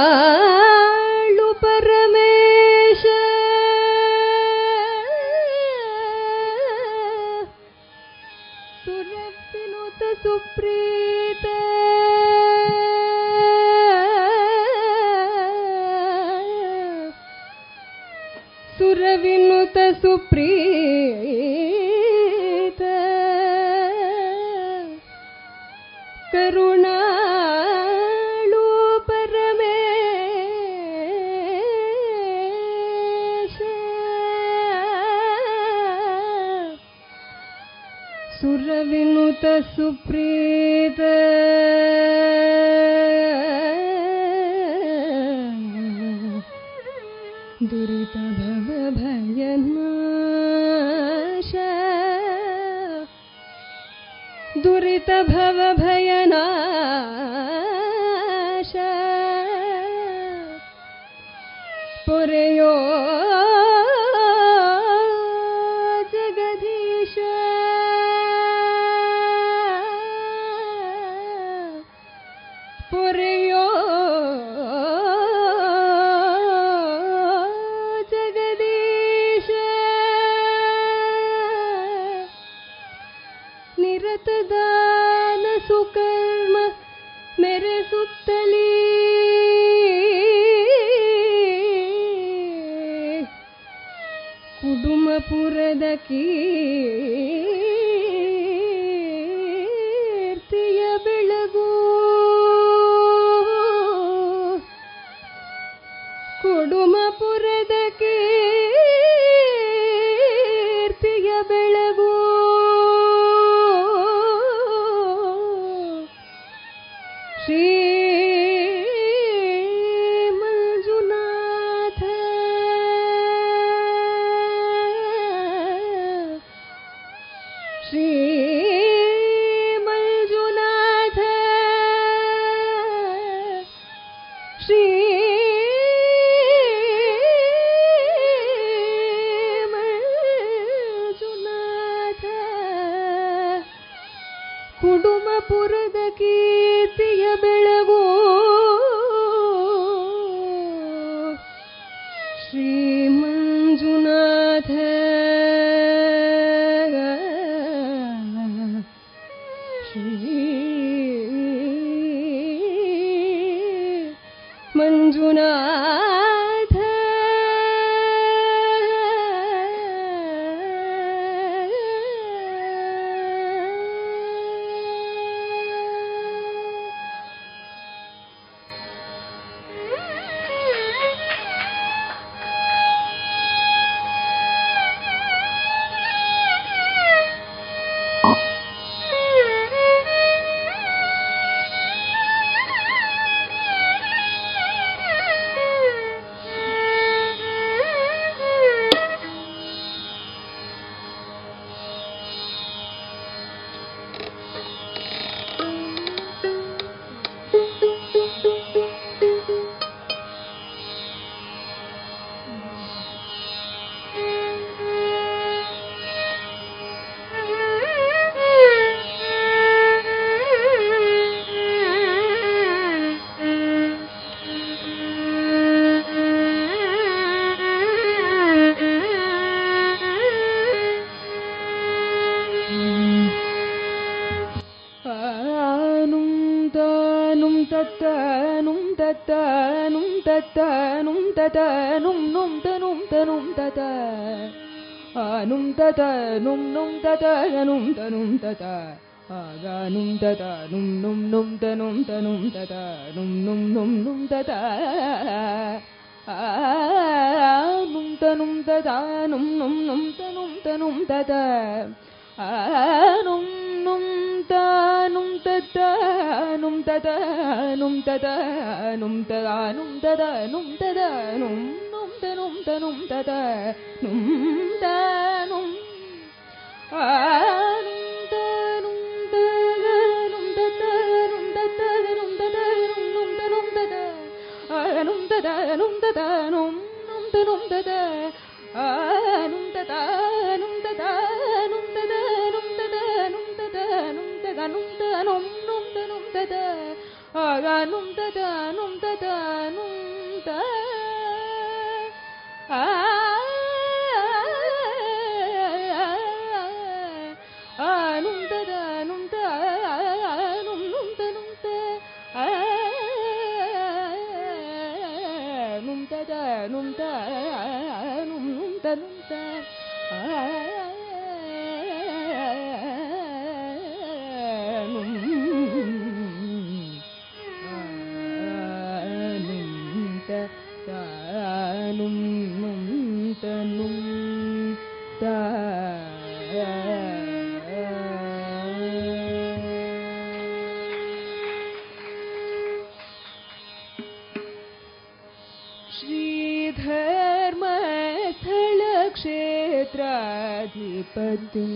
ಸುಪ್ರೀತ ದುರಿತ ಭವ ಭಯನಾಶ ದುರಿತ ಭವ ಭಯನಾಶ ಪುರೆಯೋ ಜಗದೀಶ ಪುರೆಯೋ ಜಗದೀಶ ನಿರತ ದಾನ ಸುಕರ್ಮ ಮೇರೆ ಸುತ್ತಲೀ ಕುಡುಮಪುರದ ಕೀರ್ತಿಯ ಬೆಳಗು ಕುಡುಮಪುರದ ಕೀರ್ತಿಯ ಬೆಳಗು ಶ್ರೀ ಕುಡುಮಪುರದ ಕೀರ್ತಿಯ ಬೆಳಗೋ ಶ್ರೀ ಮಂಜುನಾಥ ಶ್ರೀ ಮಂಜುನಾಥ ಕ್ಷೇತ್ರಾಧಿಪತಿ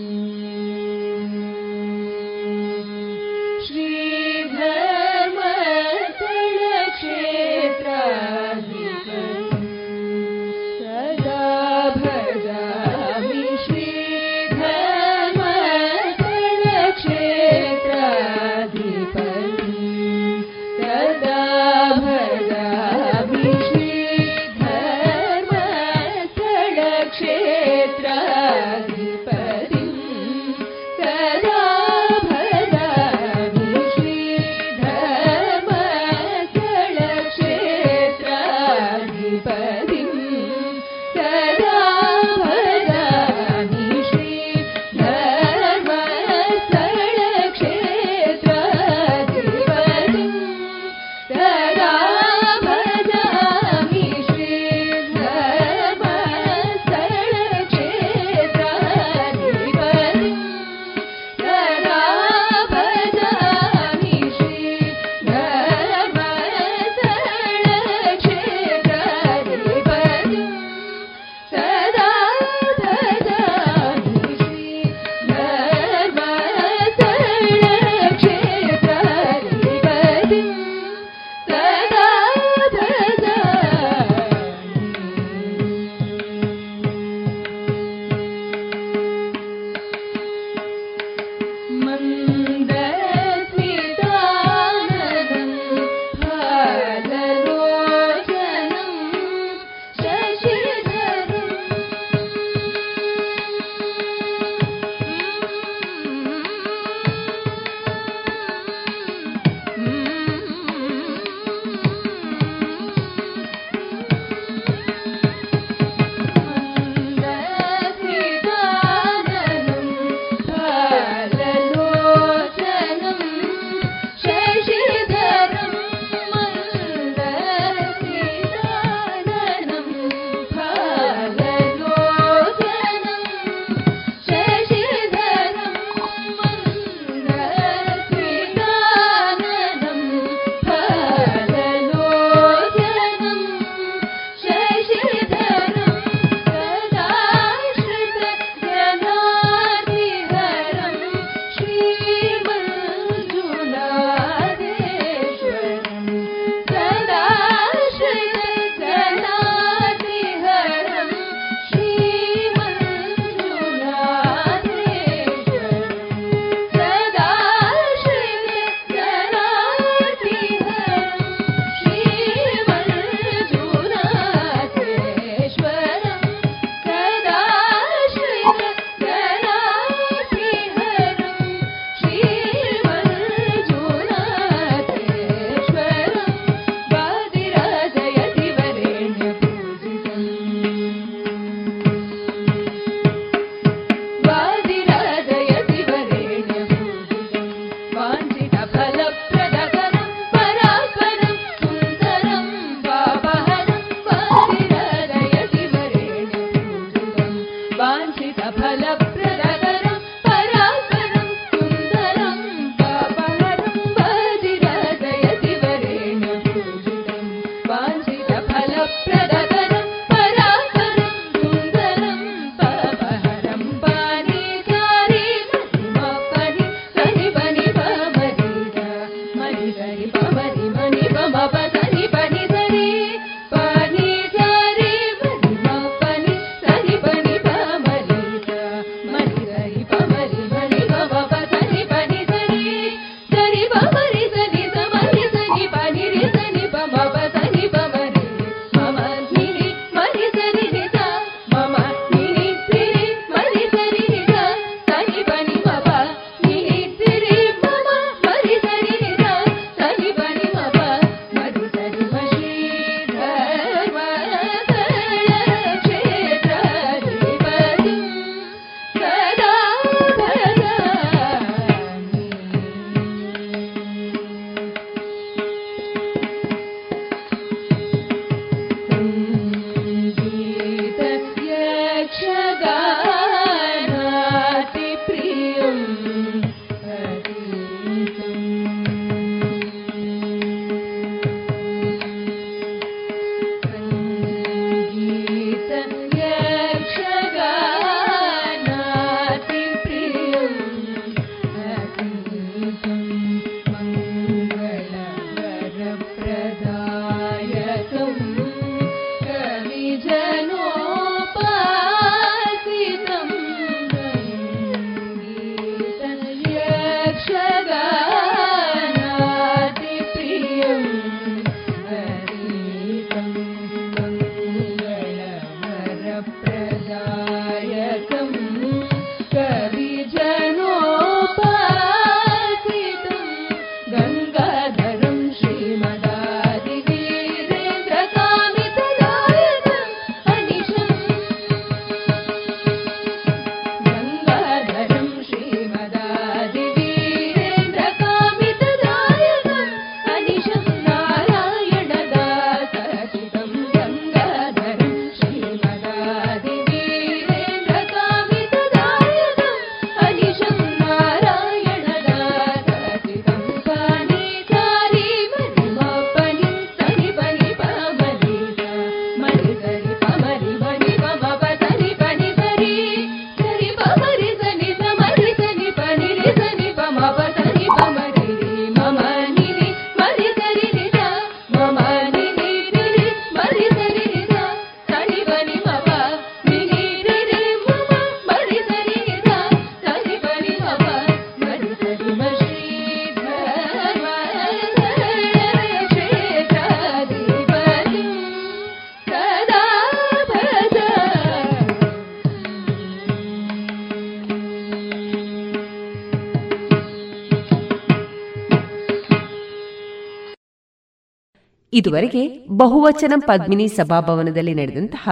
ಇದುವರೆಗೆ ಬಹುವಚನ ಪದ್ಮಿನಿ ಸಭಾಭವನದಲ್ಲಿ ನಡೆದಂತಹ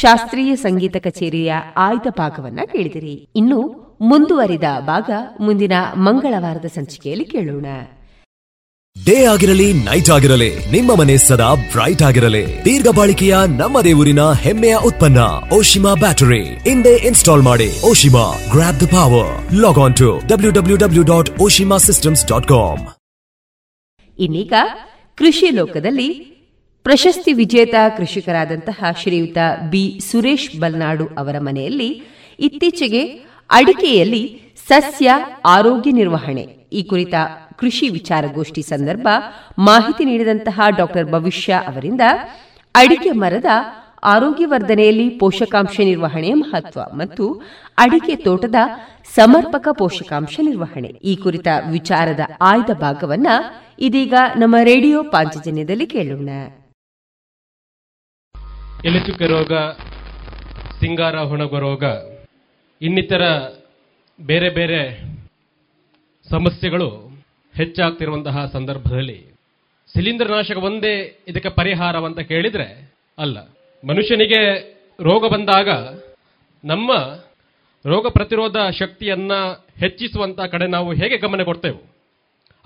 ಶಾಸ್ತ್ರೀಯ ಸಂಗೀತ ಕಚೇರಿಯ ಆಯ್ದ ಭಾಗವನ್ನ ಕೇಳಿದಿರಿ. ಇನ್ನು ಮುಂದುವರಿದ ಭಾಗ ಮುಂದಿನ ಮಂಗಳವಾರದ ಸಂಚಿಕೆಯಲ್ಲಿ ಕೇಳೋಣ. ಡೇ ಆಗಿರಲಿ, ನೈಟ್ ಆಗಿರಲಿ, ನಿಮ್ಮ ಮನೆ ಸದಾ ಬ್ರೈಟ್ ಆಗಿರಲಿ. ದೀರ್ಘ ಬಾಳಿಕೆಯ ನಮ್ಮ ದೇವರಿನ ಹೆಮ್ಮೆಯ ಉತ್ಪನ್ನ ಓಶಿಮಾ ಬ್ಯಾಟರಿ ಇಂದೇ ಇನ್ಸ್ಟಾಲ್ ಮಾಡಿ. Oshima, grab the power. Log on to W W W dot Oshima systems dot com. ಇನ್ನೀಗ ಕೃಷಿ ಲೋಕದಲ್ಲಿ ಪ್ರಶಸ್ತಿ ವಿಜೇತ ಕೃಷಿಕರಾದಂತಹ ಶ್ರೀಯುತ ಬಿ ಸುರೇಶ್ ಬಲ್ನಾಡು ಅವರ ಮನೆಯಲ್ಲಿ ಇತ್ತೀಚೆಗೆ ಅಡಿಕೆಯಲ್ಲಿ ಸಸ್ಯ ಆರೋಗ್ಯ ನಿರ್ವಹಣೆ ಈ ಕುರಿತ ಕೃಷಿ ವಿಚಾರಗೋಷ್ಠಿ ಸಂದರ್ಭ ಮಾಹಿತಿ ನೀಡಿದಂತಹ ಡಾಕ್ಟರ್ ಭವಿಷ್ಯ ಅವರಿಂದ ಅಡಿಕೆ ಮರದ ಆರೋಗ್ಯವರ್ಧನೆಯಲ್ಲಿ ಪೋಷಕಾಂಶ ನಿರ್ವಹಣೆಯ ಮಹತ್ವ ಮತ್ತು ಅಡಿಕೆ ತೋಟದ ಸಮರ್ಪಕ ಪೋಷಕಾಂಶ ನಿರ್ವಹಣೆ ಈ ಕುರಿತ ವಿಚಾರದ ಆಯ್ದ ಭಾಗವನ್ನ ಇದೀಗ ನಮ್ಮ ರೇಡಿಯೋ ಪಾಂಚಜನ್ಯದಲ್ಲಿ ಕೇಳೋಣ. ಎಲೆಚುಕ್ಕೆ ರೋಗ, ಸಿಂಗಾರ ಹೊಣಗ ರೋಗ, ಇನ್ನಿತರ ಬೇರೆ ಬೇರೆ ಸಮಸ್ಯೆಗಳು ಹೆಚ್ಚಾಗ್ತಿರುವಂತಹ ಸಂದರ್ಭದಲ್ಲಿ ಶಿಲೀಂಧ್ರ ನಾಶಕ ಒಂದೇ ಇದಕ್ಕೆ ಪರಿಹಾರವಂತ ಕೇಳಿದರೆ ಅಲ್ಲ. ಮನುಷ್ಯನಿಗೆ ರೋಗ ಬಂದಾಗ ನಮ್ಮ ರೋಗ ಪ್ರತಿರೋಧ ಶಕ್ತಿಯನ್ನು ಹೆಚ್ಚಿಸುವಂಥ ಕಡೆ ನಾವು ಹೇಗೆ ಗಮನ ಕೊಡ್ತೇವೆ,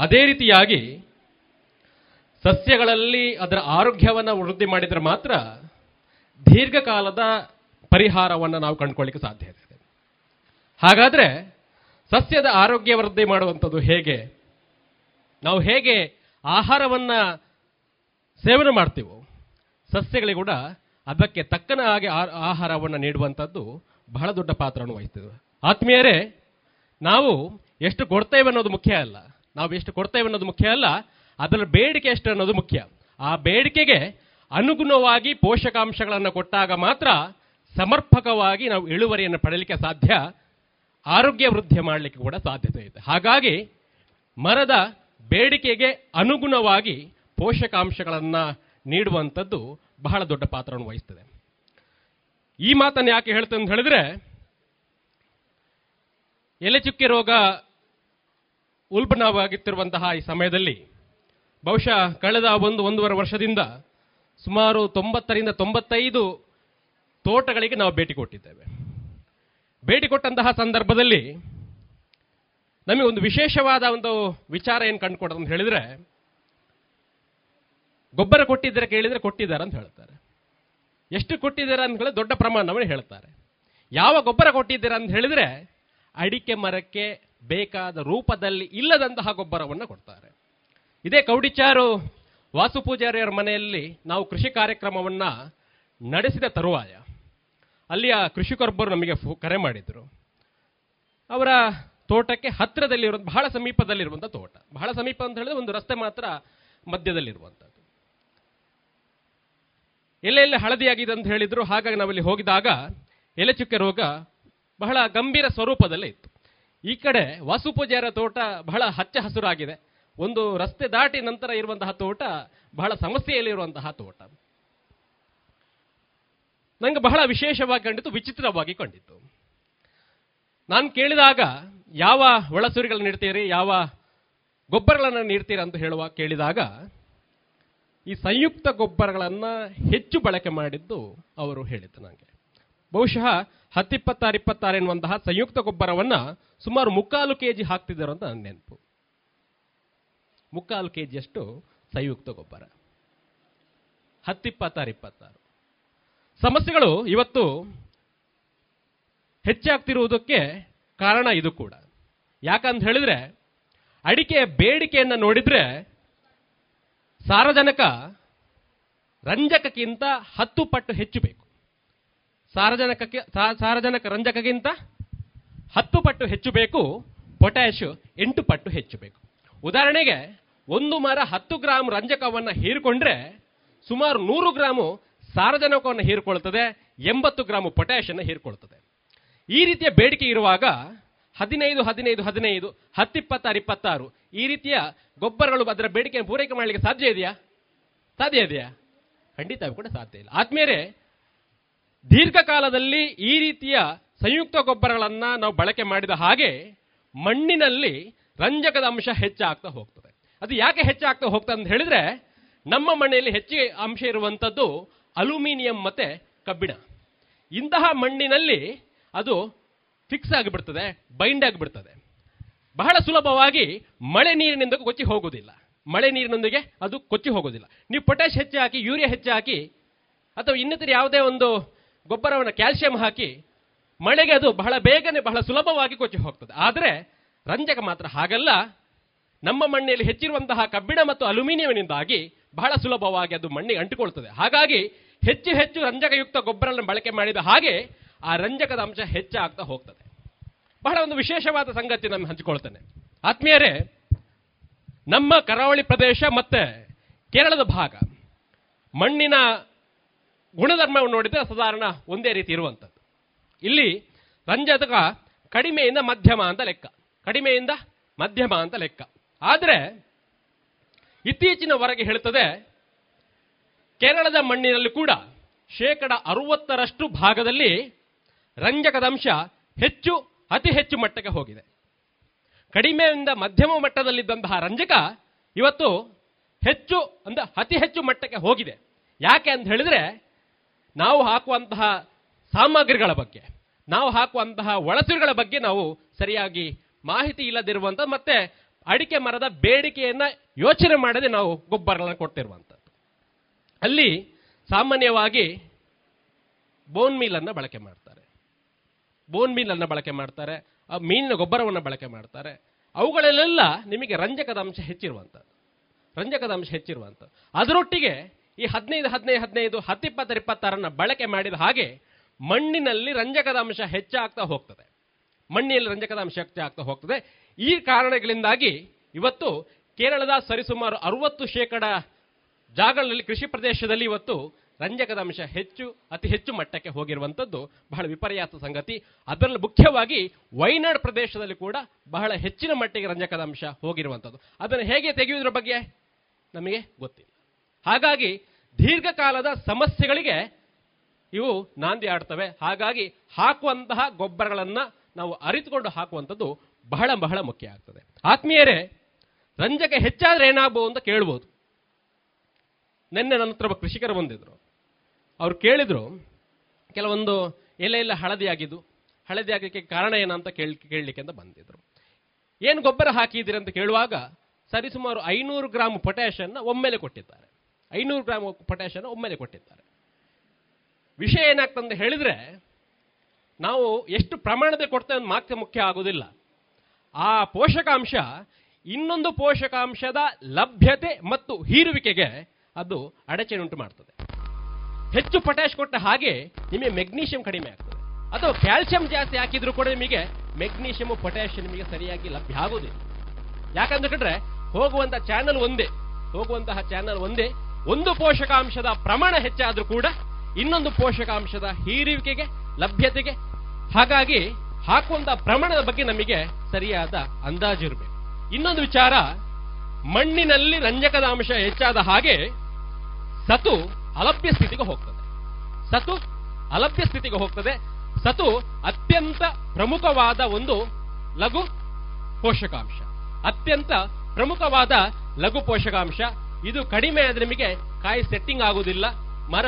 ಅದೇ ರೀತಿಯಾಗಿ ಸಸ್ಯಗಳಲ್ಲಿ ಅದರ ಆರೋಗ್ಯವನ್ನು ವೃದ್ಧಿ ಮಾಡಿದರೆ ಮಾತ್ರ ದೀರ್ಘಕಾಲದ ಪರಿಹಾರವನ್ನು ನಾವು ಕಂಡುಕೊಳ್ಳಿಕ್ಕೆ ಸಾಧ್ಯ ಇದೆ. ಹಾಗಾದರೆ ಸಸ್ಯದ ಆರೋಗ್ಯ ವೃದ್ಧಿ ಮಾಡುವಂಥದ್ದು ಹೇಗೆ, ನಾವು ಹೇಗೆ ಆಹಾರವನ್ನು ಸೇವನೆ ಮಾಡ್ತೀವೋ ಸಸ್ಯಗಳಿಗೆ ಕೂಡ ಅದಕ್ಕೆ ತಕ್ಕನ ಹಾಗೆ ಆಹಾರವನ್ನು ನೀಡುವಂಥದ್ದು ಬಹಳ ದೊಡ್ಡ ಪಾತ್ರವನ್ನು ವಹಿಸ್ತದೆ. ಆತ್ಮೀಯರೇ, ನಾವು ಎಷ್ಟು ಕೊಡ್ತೇವೆ ಅನ್ನೋದು ಮುಖ್ಯ ಅಲ್ಲ, ನಾವು ಎಷ್ಟು ಕೊಡ್ತೇವೆ ಅನ್ನೋದು ಮುಖ್ಯ ಅಲ್ಲ ಅದರ ಬೇಡಿಕೆ ಎಷ್ಟು ಅನ್ನೋದು ಮುಖ್ಯ. ಆ ಬೇಡಿಕೆಗೆ ಅನುಗುಣವಾಗಿ ಪೋಷಕಾಂಶಗಳನ್ನು ಕೊಟ್ಟಾಗ ಮಾತ್ರ ಸಮರ್ಪಕವಾಗಿ ನಾವು ಇಳುವರಿಯನ್ನು ಪಡೆಯಲಿಕ್ಕೆ ಸಾಧ್ಯ, ಆರೋಗ್ಯ ವೃದ್ಧಿ ಮಾಡಲಿಕ್ಕೆ ಕೂಡ ಸಾಧ್ಯತೆ ಇದೆ. ಹಾಗಾಗಿ ಮರದ ಬೇಡಿಕೆಗೆ ಅನುಗುಣವಾಗಿ ಪೋಷಕಾಂಶಗಳನ್ನು ನೀಡುವಂಥದ್ದು ಬಹಳ ದೊಡ್ಡ ಪಾತ್ರವನ್ನು ವಹಿಸ್ತದೆ. ಈ ಮಾತನ್ನು ಯಾಕೆ ಹೇಳ್ತೇನೆ ಅಂತ ಹೇಳಿದ್ರೆ, ಎಲೆಚುಕ್ಕೆ ರೋಗ ಉಲ್ಬಣವಾಗುತ್ತಿರುವಂತಹ ಈ ಸಮಯದಲ್ಲಿ ಬಹುಶಃ ಕಳೆದ ಒಂದು ಒಂದೂವರೆ ವರ್ಷದಿಂದ ಸುಮಾರು ತೊಂಬತ್ತರಿಂದ ತೊಂಬತ್ತೈದು ತೋಟಗಳಿಗೆ ನಾವು ಭೇಟಿ ಕೊಟ್ಟಿದ್ದೇವೆ. ಭೇಟಿ ಕೊಟ್ಟಂತಹ ಸಂದರ್ಭದಲ್ಲಿ ನಮಗೆ ಒಂದು ವಿಶೇಷವಾದ ಒಂದು ವಿಚಾರ ಏನು ಕಂಡುಕೊಡೋದು ಅಂತ ಹೇಳಿದರೆ, ಗೊಬ್ಬರ ಕೊಟ್ಟಿದ್ದಾರೆ ಕೇಳಿದರೆ ಕೊಟ್ಟಿದ್ದಾರೆ ಅಂತ ಹೇಳ್ತಾರೆ, ಎಷ್ಟು ಕೊಟ್ಟಿದ್ದಾರೆ ಅಂತ ಹೇಳಿದ್ರೆ ದೊಡ್ಡ ಪ್ರಮಾಣವನ್ನು ಹೇಳ್ತಾರೆ. ಯಾವ ಗೊಬ್ಬರ ಕೊಟ್ಟಿದ್ದೀರಾ ಅಂತ ಹೇಳಿದರೆ ಅಡಿಕೆ ಮರಕ್ಕೆ ಬೇಕಾದ ರೂಪದಲ್ಲಿ ಇಲ್ಲದಂತಹ ಗೊಬ್ಬರವನ್ನು ಕೊಡ್ತಾರೆ. ಇದೇ ಕೌಡಿಚಾರು ವಾಸು ಪೂಜಾರಿಯವರ ಮನೆಯಲ್ಲಿ ನಾವು ಕೃಷಿ ಕಾರ್ಯಕ್ರಮವನ್ನು ನಡೆಸಿದ ತರುವಾಯ ಅಲ್ಲಿಯ ಕೃಷಿಕರೊಬ್ಬರು ನಮಗೆ ಕರೆ ಮಾಡಿದರು. ಅವರ ತೋಟಕ್ಕೆ ಹತ್ತಿರದಲ್ಲಿರೋ ಬಹಳ ಸಮೀಪದಲ್ಲಿರುವಂಥ ತೋಟ, ಬಹಳ ಸಮೀಪ ಅಂತ ಹೇಳಿದ್ರೆ ಒಂದು ರಸ್ತೆ ಮಾತ್ರ ಮಧ್ಯದಲ್ಲಿರುವಂಥದ್ದು, ಎಲ್ಲೆಲ್ಲಿ ಹಳದಿಯಾಗಿದೆ ಅಂತ ಹೇಳಿದ್ರು. ಹಾಗಾಗಿ ನಾವಲ್ಲಿ ಹೋಗಿದಾಗ ಎಲೆಚುಕ್ಕೆ ರೋಗ ಬಹಳ ಗಂಭೀರ ಸ್ವರೂಪದಲ್ಲೇ ಇತ್ತು. ಈ ಕಡೆ ವಾಸುಪೂಜಾರ ತೋಟ ಬಹಳ ಹಚ್ಚ ಹಸುರಾಗಿದೆ, ಒಂದು ರಸ್ತೆ ದಾಟಿ ನಂತರ ಇರುವಂತಹ ತೋಟ ಬಹಳ ಸಮಸ್ಯೆಯಲ್ಲಿರುವಂತಹ ತೋಟ. ನಂಗೆ ಬಹಳ ವಿಶೇಷವಾಗಿ ಕಂಡಿತು, ವಿಚಿತ್ರವಾಗಿ ಕಂಡಿತ್ತು. ನಾನು ಕೇಳಿದಾಗ ಯಾವ ಒಳಸುರಿಗಳನ್ನ ನೀಡ್ತೀರಿ, ಯಾವ ಗೊಬ್ಬರಗಳನ್ನು ನೀಡ್ತೀರಿ ಅಂತ ಹೇಳುವ ಕೇಳಿದಾಗ ಈ ಸಂಯುಕ್ತ ಗೊಬ್ಬರಗಳನ್ನು ಹೆಚ್ಚು ಬಳಕೆ ಮಾಡಿದ್ದು ಅವರು ಹೇಳಿದ್ದು ನನಗೆ. ಬಹುಶಃ ಹತ್ತಿಪ್ಪತ್ತಾರು ಇಪ್ಪತ್ತಾರು ಎನ್ನುವಂತಹ ಸಂಯುಕ್ತ ಗೊಬ್ಬರವನ್ನು ಸುಮಾರು ಮುಕ್ಕಾಲು ಕೆ ಜಿ ಹಾಕ್ತಿದ್ದರು ಅಂತ ನನ್ನ ನೆನಪು. ಮುಕ್ಕಾಲು ಕೆ ಜಿಯಷ್ಟು ಸಂಯುಕ್ತ ಗೊಬ್ಬರ, ಹತ್ತಿಪ್ಪತ್ತಾರು ಇಪ್ಪತ್ತಾರು. ಸಮಸ್ಯೆಗಳು ಇವತ್ತು ಹೆಚ್ಚಾಗ್ತಿರುವುದಕ್ಕೆ ಕಾರಣ ಇದು ಕೂಡ. ಯಾಕಂತ ಹೇಳಿದ್ರೆ ಅಡಿಕೆಯ ಬೇಡಿಕೆಯನ್ನು ನೋಡಿದರೆ ಸಾರಜನಕ ರಂಜಕಕ್ಕಿಂತ ಹತ್ತು ಪಟ್ಟು ಹೆಚ್ಚು ಬೇಕು. ಸಾರಜನಕಕ್ಕೆ ಸಾರಜನಕ ರಂಜಕಕ್ಕಿಂತ ಹತ್ತು ಪಟ್ಟು ಹೆಚ್ಚು ಬೇಕು, ಪೊಟ್ಯಾಷ್ ಎಂಟು ಪಟ್ಟು ಹೆಚ್ಚು ಬೇಕು. ಉದಾಹರಣೆಗೆ ಒಂದು ಮರ ಹತ್ತು ಗ್ರಾಮ್ ರಂಜಕವನ್ನು ಹೀರಿಕೊಂಡ್ರೆ ಸುಮಾರು ನೂರು ಗ್ರಾಮು ಸಾರಜನಕವನ್ನು ಹೀರಿಕೊಳ್ತದೆ, ಎಂಬತ್ತು ಗ್ರಾಮು ಪೊಟ್ಯಾಷನ್ನು ಹೀರಿಕೊಳ್ತದೆ. ಈ ರೀತಿಯ ಬೇಡಿಕೆ ಇರುವಾಗ ಹದಿನೈದು ಹದಿನೈದು ಹದಿನೈದು ಹತ್ತಿಪ್ಪತ್ತಾರು ಇಪ್ಪತ್ತಾರು ಈ ರೀತಿಯ ಗೊಬ್ಬರಗಳು ಅದರ ಬೇಡಿಕೆಯನ್ನು ಪೂರೈಕೆ ಮಾಡಲಿಕ್ಕೆ ಸಾಧ್ಯ ಇದೆಯಾ? ಸಾಧ್ಯ ಇದೆಯಾ? ಖಂಡಿತ ಕೂಡ ಸಾಧ್ಯ ಇಲ್ಲ. ಆದ್ಮೇಲೆ ದೀರ್ಘಕಾಲದಲ್ಲಿ ಈ ರೀತಿಯ ಸಂಯುಕ್ತ ಗೊಬ್ಬರಗಳನ್ನು ನಾವು ಬಳಕೆ ಮಾಡಿದ ಹಾಗೆ ಮಣ್ಣಿನಲ್ಲಿ ರಂಜಕದ ಅಂಶ ಹೆಚ್ಚಾಗ್ತಾ ಹೋಗ್ತದೆ. ಅದು ಯಾಕೆ ಹೆಚ್ಚಾಗ್ತಾ ಹೋಗ್ತದೆ ಅಂತ ಹೇಳಿದ್ರೆ ನಮ್ಮ ಮಣ್ಣಲ್ಲಿ ಹೆಚ್ಚಿಗೆ ಅಂಶ ಇರುವಂಥದ್ದು ಅಲ್ಯೂಮಿನಿಯಂ ಮತ್ತೆ ಕಬ್ಬಿಣ. ಇಂತಹ ಮಣ್ಣಿನಲ್ಲಿ ಅದು ಫಿಕ್ಸ್ ಆಗಿಬಿಡ್ತದೆ, ಬೈಂಡ್ ಆಗಿಬಿಡ್ತದೆ. ಬಹಳ ಸುಲಭವಾಗಿ ಮಳೆ ನೀರಿನಿಂದಕ್ಕೂ ಕೊಚ್ಚಿ ಹೋಗೋದಿಲ್ಲ, ಮಳೆ ನೀರಿನೊಂದಿಗೆ ಅದು ಕೊಚ್ಚಿ ಹೋಗೋದಿಲ್ಲ. ನೀವು ಪೊಟ್ಯಾಶ್ ಹೆಚ್ಚು ಹಾಕಿ, ಯೂರಿಯಾ ಹೆಚ್ಚು ಹಾಕಿ, ಅಥವಾ ಇನ್ನಿತರ ಯಾವುದೇ ಒಂದು ಗೊಬ್ಬರವನ್ನು ಕ್ಯಾಲ್ಸಿಯಂ ಹಾಕಿ, ಮಳೆಗೆ ಅದು ಬಹಳ ಬೇಗನೆ ಬಹಳ ಸುಲಭವಾಗಿ ಕೊಚ್ಚಿ ಹೋಗ್ತದೆ. ಆದರೆ ರಂಜಕ ಮಾತ್ರ ಹಾಗಲ್ಲ. ನಮ್ಮ ಮಣ್ಣಲ್ಲಿ ಹೆಚ್ಚಿರುವಂತಹ ಕಬ್ಬಿಣ ಮತ್ತು ಅಲ್ಯೂಮಿನಿಯಂನಿಂದಾಗಿ ಬಹಳ ಸುಲಭವಾಗಿ ಅದು ಮಣ್ಣಿಗೆ ಅಂಟಿಕೊಳ್ತದೆ. ಹಾಗಾಗಿ ಹೆಚ್ಚು ಹೆಚ್ಚು ರಂಜಕಯುಕ್ತ ಗೊಬ್ಬರಗಳನ್ನು ಬಳಕೆ ಮಾಡಿದ ಹಾಗೆ ಆ ರಂಜಕದ ಅಂಶ ಹೆಚ್ಚಾಗ್ತಾ ಹೋಗ್ತದೆ. ಬಹಳ ಒಂದು ವಿಶೇಷವಾದ ಸಂಗತಿ ನಾನು ಹಂಚಿಕೊಳ್ತೇನೆ. ಆತ್ಮೀಯರೇ, ನಮ್ಮ ಕರಾವಳಿ ಪ್ರದೇಶ ಮತ್ತೆ ಕೇರಳದ ಭಾಗ ಮಣ್ಣಿನ ಗುಣಧರ್ಮವನ್ನು ನೋಡಿದರೆ ಸಾಧಾರಣ ಒಂದೇ ರೀತಿ ಇರುವಂಥದ್ದು. ಇಲ್ಲಿ ರಂಜಕ ಕಡಿಮೆಯಿಂದ ಮಧ್ಯಮ ಅಂತ ಲೆಕ್ಕ, ಕಡಿಮೆಯಿಂದ ಮಧ್ಯಮ ಅಂತ ಲೆಕ್ಕ. ಆದರೆ ಇತ್ತೀಚಿನವರೆಗೆ ಹೇಳ್ತದೆ, ಕೇರಳದ ಮಣ್ಣಿನಲ್ಲಿ ಕೂಡ ಶೇಕಡ ಅರವತ್ತರಷ್ಟು ಭಾಗದಲ್ಲಿ ರಂಜಕದ ಅಂಶ ಹೆಚ್ಚು, ಅತಿ ಹೆಚ್ಚು ಮಟ್ಟಕ್ಕೆ ಹೋಗಿದೆ. ಕಡಿಮೆಯಿಂದ ಮಧ್ಯಮ ಮಟ್ಟದಲ್ಲಿದ್ದಂತಹ ರಂಜಕ ಇವತ್ತು ಹೆಚ್ಚು ಅಂತ ಅತಿ ಹೆಚ್ಚು ಮಟ್ಟಕ್ಕೆ ಹೋಗಿದೆ. ಯಾಕೆ ಅಂತ ಹೇಳಿದ್ರೆ, ನಾವು ಹಾಕುವಂತಹ ಸಾಮಗ್ರಿಗಳ ಬಗ್ಗೆ, ನಾವು ಹಾಕುವಂತಹ ಒಳಸುಗಳ ಬಗ್ಗೆ ನಾವು ಸರಿಯಾಗಿ ಮಾಹಿತಿ ಇಲ್ಲದಿರುವಂಥದ್ದು, ಮತ್ತೆ ಅಡಿಕೆ ಮರದ ಬೇಡಿಕೆಯನ್ನು ಯೋಚನೆ ಮಾಡದೆ ನಾವು ಗೊಬ್ಬರಗಳನ್ನು ಕೊಡ್ತಿರುವಂಥದ್ದು. ಅಲ್ಲಿ ಸಾಮಾನ್ಯವಾಗಿ ಬೋನ್ ಮೀಲನ್ನು ಬಳಕೆ ಮಾಡ್ತಾರೆ, ಬೋನ್ ಮೀಲನ್ನು ಬಳಕೆ ಮಾಡ್ತಾರೆ, ಮೀನಿನ ಗೊಬ್ಬರವನ್ನು ಬಳಕೆ ಮಾಡ್ತಾರೆ. ಅವುಗಳಲ್ಲೆಲ್ಲ ನಿಮಗೆ ರಂಜಕದ ಅಂಶ ಹೆಚ್ಚಿರುವಂಥದ್ದು, ರಂಜಕದ ಅಂಶ ಹೆಚ್ಚಿರುವಂಥದ್ದು. ಅದರೊಟ್ಟಿಗೆ ಈ ಹದಿನೈದು ಹದಿನೈದು ಹದಿನೈದು ಹತ್ತಿಪ್ಪತ್ತರ ಇಪ್ಪತ್ತಾರನ್ನು ಬಳಕೆ ಮಾಡಿದ ಹಾಗೆ ಮಣ್ಣಿನಲ್ಲಿ ರಂಜಕದ ಅಂಶ ಹೆಚ್ಚಾಗ್ತಾ ಹೋಗ್ತದೆ, ಮಣ್ಣಿನಲ್ಲಿ ರಂಜಕದ ಅಂಶ ಹೆಚ್ಚಾಗ್ತಾ ಹೋಗ್ತದೆ. ಈ ಕಾರಣಗಳಿಂದಾಗಿ ಇವತ್ತು ಕೇರಳದ ಸರಿಸುಮಾರು ಅರವತ್ತು ಶೇಕಡ ಜಾಗಗಳಲ್ಲಿ, ಕೃಷಿ ಪ್ರದೇಶದಲ್ಲಿ ಇವತ್ತು ರಂಜಕದ ಅಂಶ ಹೆಚ್ಚು, ಅತಿ ಹೆಚ್ಚು ಮಟ್ಟಕ್ಕೆ ಹೋಗಿರುವಂಥದ್ದು ಬಹಳ ವಿಪರ್ಯಾಸ ಸಂಗತಿ. ಅದರಲ್ಲಿ ಮುಖ್ಯವಾಗಿ ವೈನಾಡ್ ಪ್ರದೇಶದಲ್ಲಿ ಕೂಡ ಬಹಳ ಹೆಚ್ಚಿನ ಮಟ್ಟಿಗೆ ರಂಜಕದ ಅಂಶ ಹೋಗಿರುವಂಥದ್ದು. ಅದನ್ನು ಹೇಗೆ ತೆಗೆಯುವುದರ ಬಗ್ಗೆ ನಮಗೆ ಗೊತ್ತಿಲ್ಲ. ಹಾಗಾಗಿ ದೀರ್ಘಕಾಲದ ಸಮಸ್ಯೆಗಳಿಗೆ ಇವು ನಾಂದಿ ಆಡ್ತವೆ. ಹಾಗಾಗಿ ಹಾಕುವಂತಹ ಗೊಬ್ಬರಗಳನ್ನು ನಾವು ಅರಿತುಕೊಂಡು ಹಾಕುವಂಥದ್ದು ಬಹಳ ಬಹಳ ಮುಖ್ಯ ಆಗ್ತದೆ. ಆತ್ಮೀಯರೇ, ರಂಜಕ ಹೆಚ್ಚಾದ್ರೆ ಏನಾಗಬಹುದು ಅಂತ ಕೇಳ್ಬೋದು. ನಿನ್ನೆ ನನ್ನ ಹತ್ರ ಕೃಷಿಕರು ಬಂದಿದ್ರು. ಅವ್ರು ಕೇಳಿದ್ರು, ಕೆಲವೊಂದು ಎಲೆ ಎಲ್ಲ ಹಳದಿ ಆಗಿದ್ದು, ಹಳದಿ ಆಗಲಿಕ್ಕೆ ಕಾರಣ ಏನಂತ ಕೇಳಿ ಕೇಳಲಿಕ್ಕೆ ಅಂತ ಬಂದಿದ್ರು. ಏನು ಗೊಬ್ಬರ ಹಾಕಿದ್ದೀರಿ ಅಂತ ಕೇಳುವಾಗ ಸರಿಸುಮಾರು ಐನೂರು ಗ್ರಾಮ್ ಪೊಟ್ಯಾಷನ್ನು ಒಮ್ಮೆಲೆ ಕೊಟ್ಟಿದ್ದಾರೆ, ಐನೂರು ಗ್ರಾಮ್ ಪೊಟ್ಯಾಷನ್ನು ಒಮ್ಮೆಲೆ ಕೊಟ್ಟಿದ್ದಾರೆ. ವಿಷಯ ಏನಾಗ್ತಂತ ಹೇಳಿದ್ರೆ, ನಾವು ಎಷ್ಟು ಪ್ರಮಾಣದಲ್ಲಿ ಕೊಡ್ತೇವೆ ಅಂತ ಮಾತ್ರ ಮುಖ್ಯ ಆಗೋದಿಲ್ಲ, ಆ ಪೋಷಕಾಂಶ ಇನ್ನೊಂದು ಪೋಷಕಾಂಶದ ಲಭ್ಯತೆ ಮತ್ತು ಹೀರುವಿಕೆಗೆ ಅದು ಅಡಚಣೆ ಉಂಟು ಮಾಡ್ತದೆ. ಹೆಚ್ಚು ಪೊಟ್ಯಾಷ್ ಕೊಟ್ಟ ಹಾಗೆ ನಿಮಗೆ ಮೆಗ್ನೀಷಿಯಂ ಕಡಿಮೆ ಆಗ್ತದೆ, ಅಥವಾ ಕ್ಯಾಲ್ಸಿಯಂ ಜಾಸ್ತಿ ಹಾಕಿದ್ರು ಕೂಡ ನಿಮಗೆ ಮೆಗ್ನೀಷಿಯಂ, ಪೊಟ್ಯಾಷಿಯಂ ನಿಮಗೆ ಸರಿಯಾಗಿ ಲಭ್ಯ ಆಗೋದಿಲ್ಲ. ಯಾಕಂದ್ರೆ ಕಂಡ್ರೆ ಹೋಗುವಂತಹ ಚಾನಲ್ ಒಂದೇ, ಹೋಗುವಂತಹ ಚಾನಲ್ ಒಂದೇ. ಒಂದು ಪೋಷಕಾಂಶದ ಪ್ರಮಾಣ ಹೆಚ್ಚಾದ್ರೂ ಕೂಡ ಇನ್ನೊಂದು ಪೋಷಕಾಂಶದ ಹೀರುವಿಕೆಗೆ, ಲಭ್ಯತೆಗೆ, ಹಾಗಾಗಿ ಹಾಕುವಂತಹ ಪ್ರಮಾಣದ ಬಗ್ಗೆ ನಮಗೆ ಸರಿಯಾದ ಅಂದಾಜು ಇರಬೇಕು. ಇನ್ನೊಂದು ವಿಚಾರ, ಮಣ್ಣಿನಲ್ಲಿ ರಂಜಕದ ಅಂಶ ಹೆಚ್ಚಾದ ಹಾಗೆ ಸತು ಅಲಭ್ಯ ಸ್ಥಿತಿಗೆ ಹೋಗ್ತದೆ, ಸತು ಅಲಭ್ಯ ಸ್ಥಿತಿಗೆ ಹೋಗ್ತದೆ. ಸತು ಅತ್ಯಂತ ಪ್ರಮುಖವಾದ ಒಂದು ಲಘು ಪೋಷಕಾಂಶ, ಅತ್ಯಂತ ಪ್ರಮುಖವಾದ ಲಘು ಪೋಷಕಾಂಶ. ಇದು ಕಡಿಮೆ ಆದರೆ ನಿಮಗೆ ಕಾಯಿ ಸೆಟ್ಟಿಂಗ್ ಆಗುವುದಿಲ್ಲ, ಮರ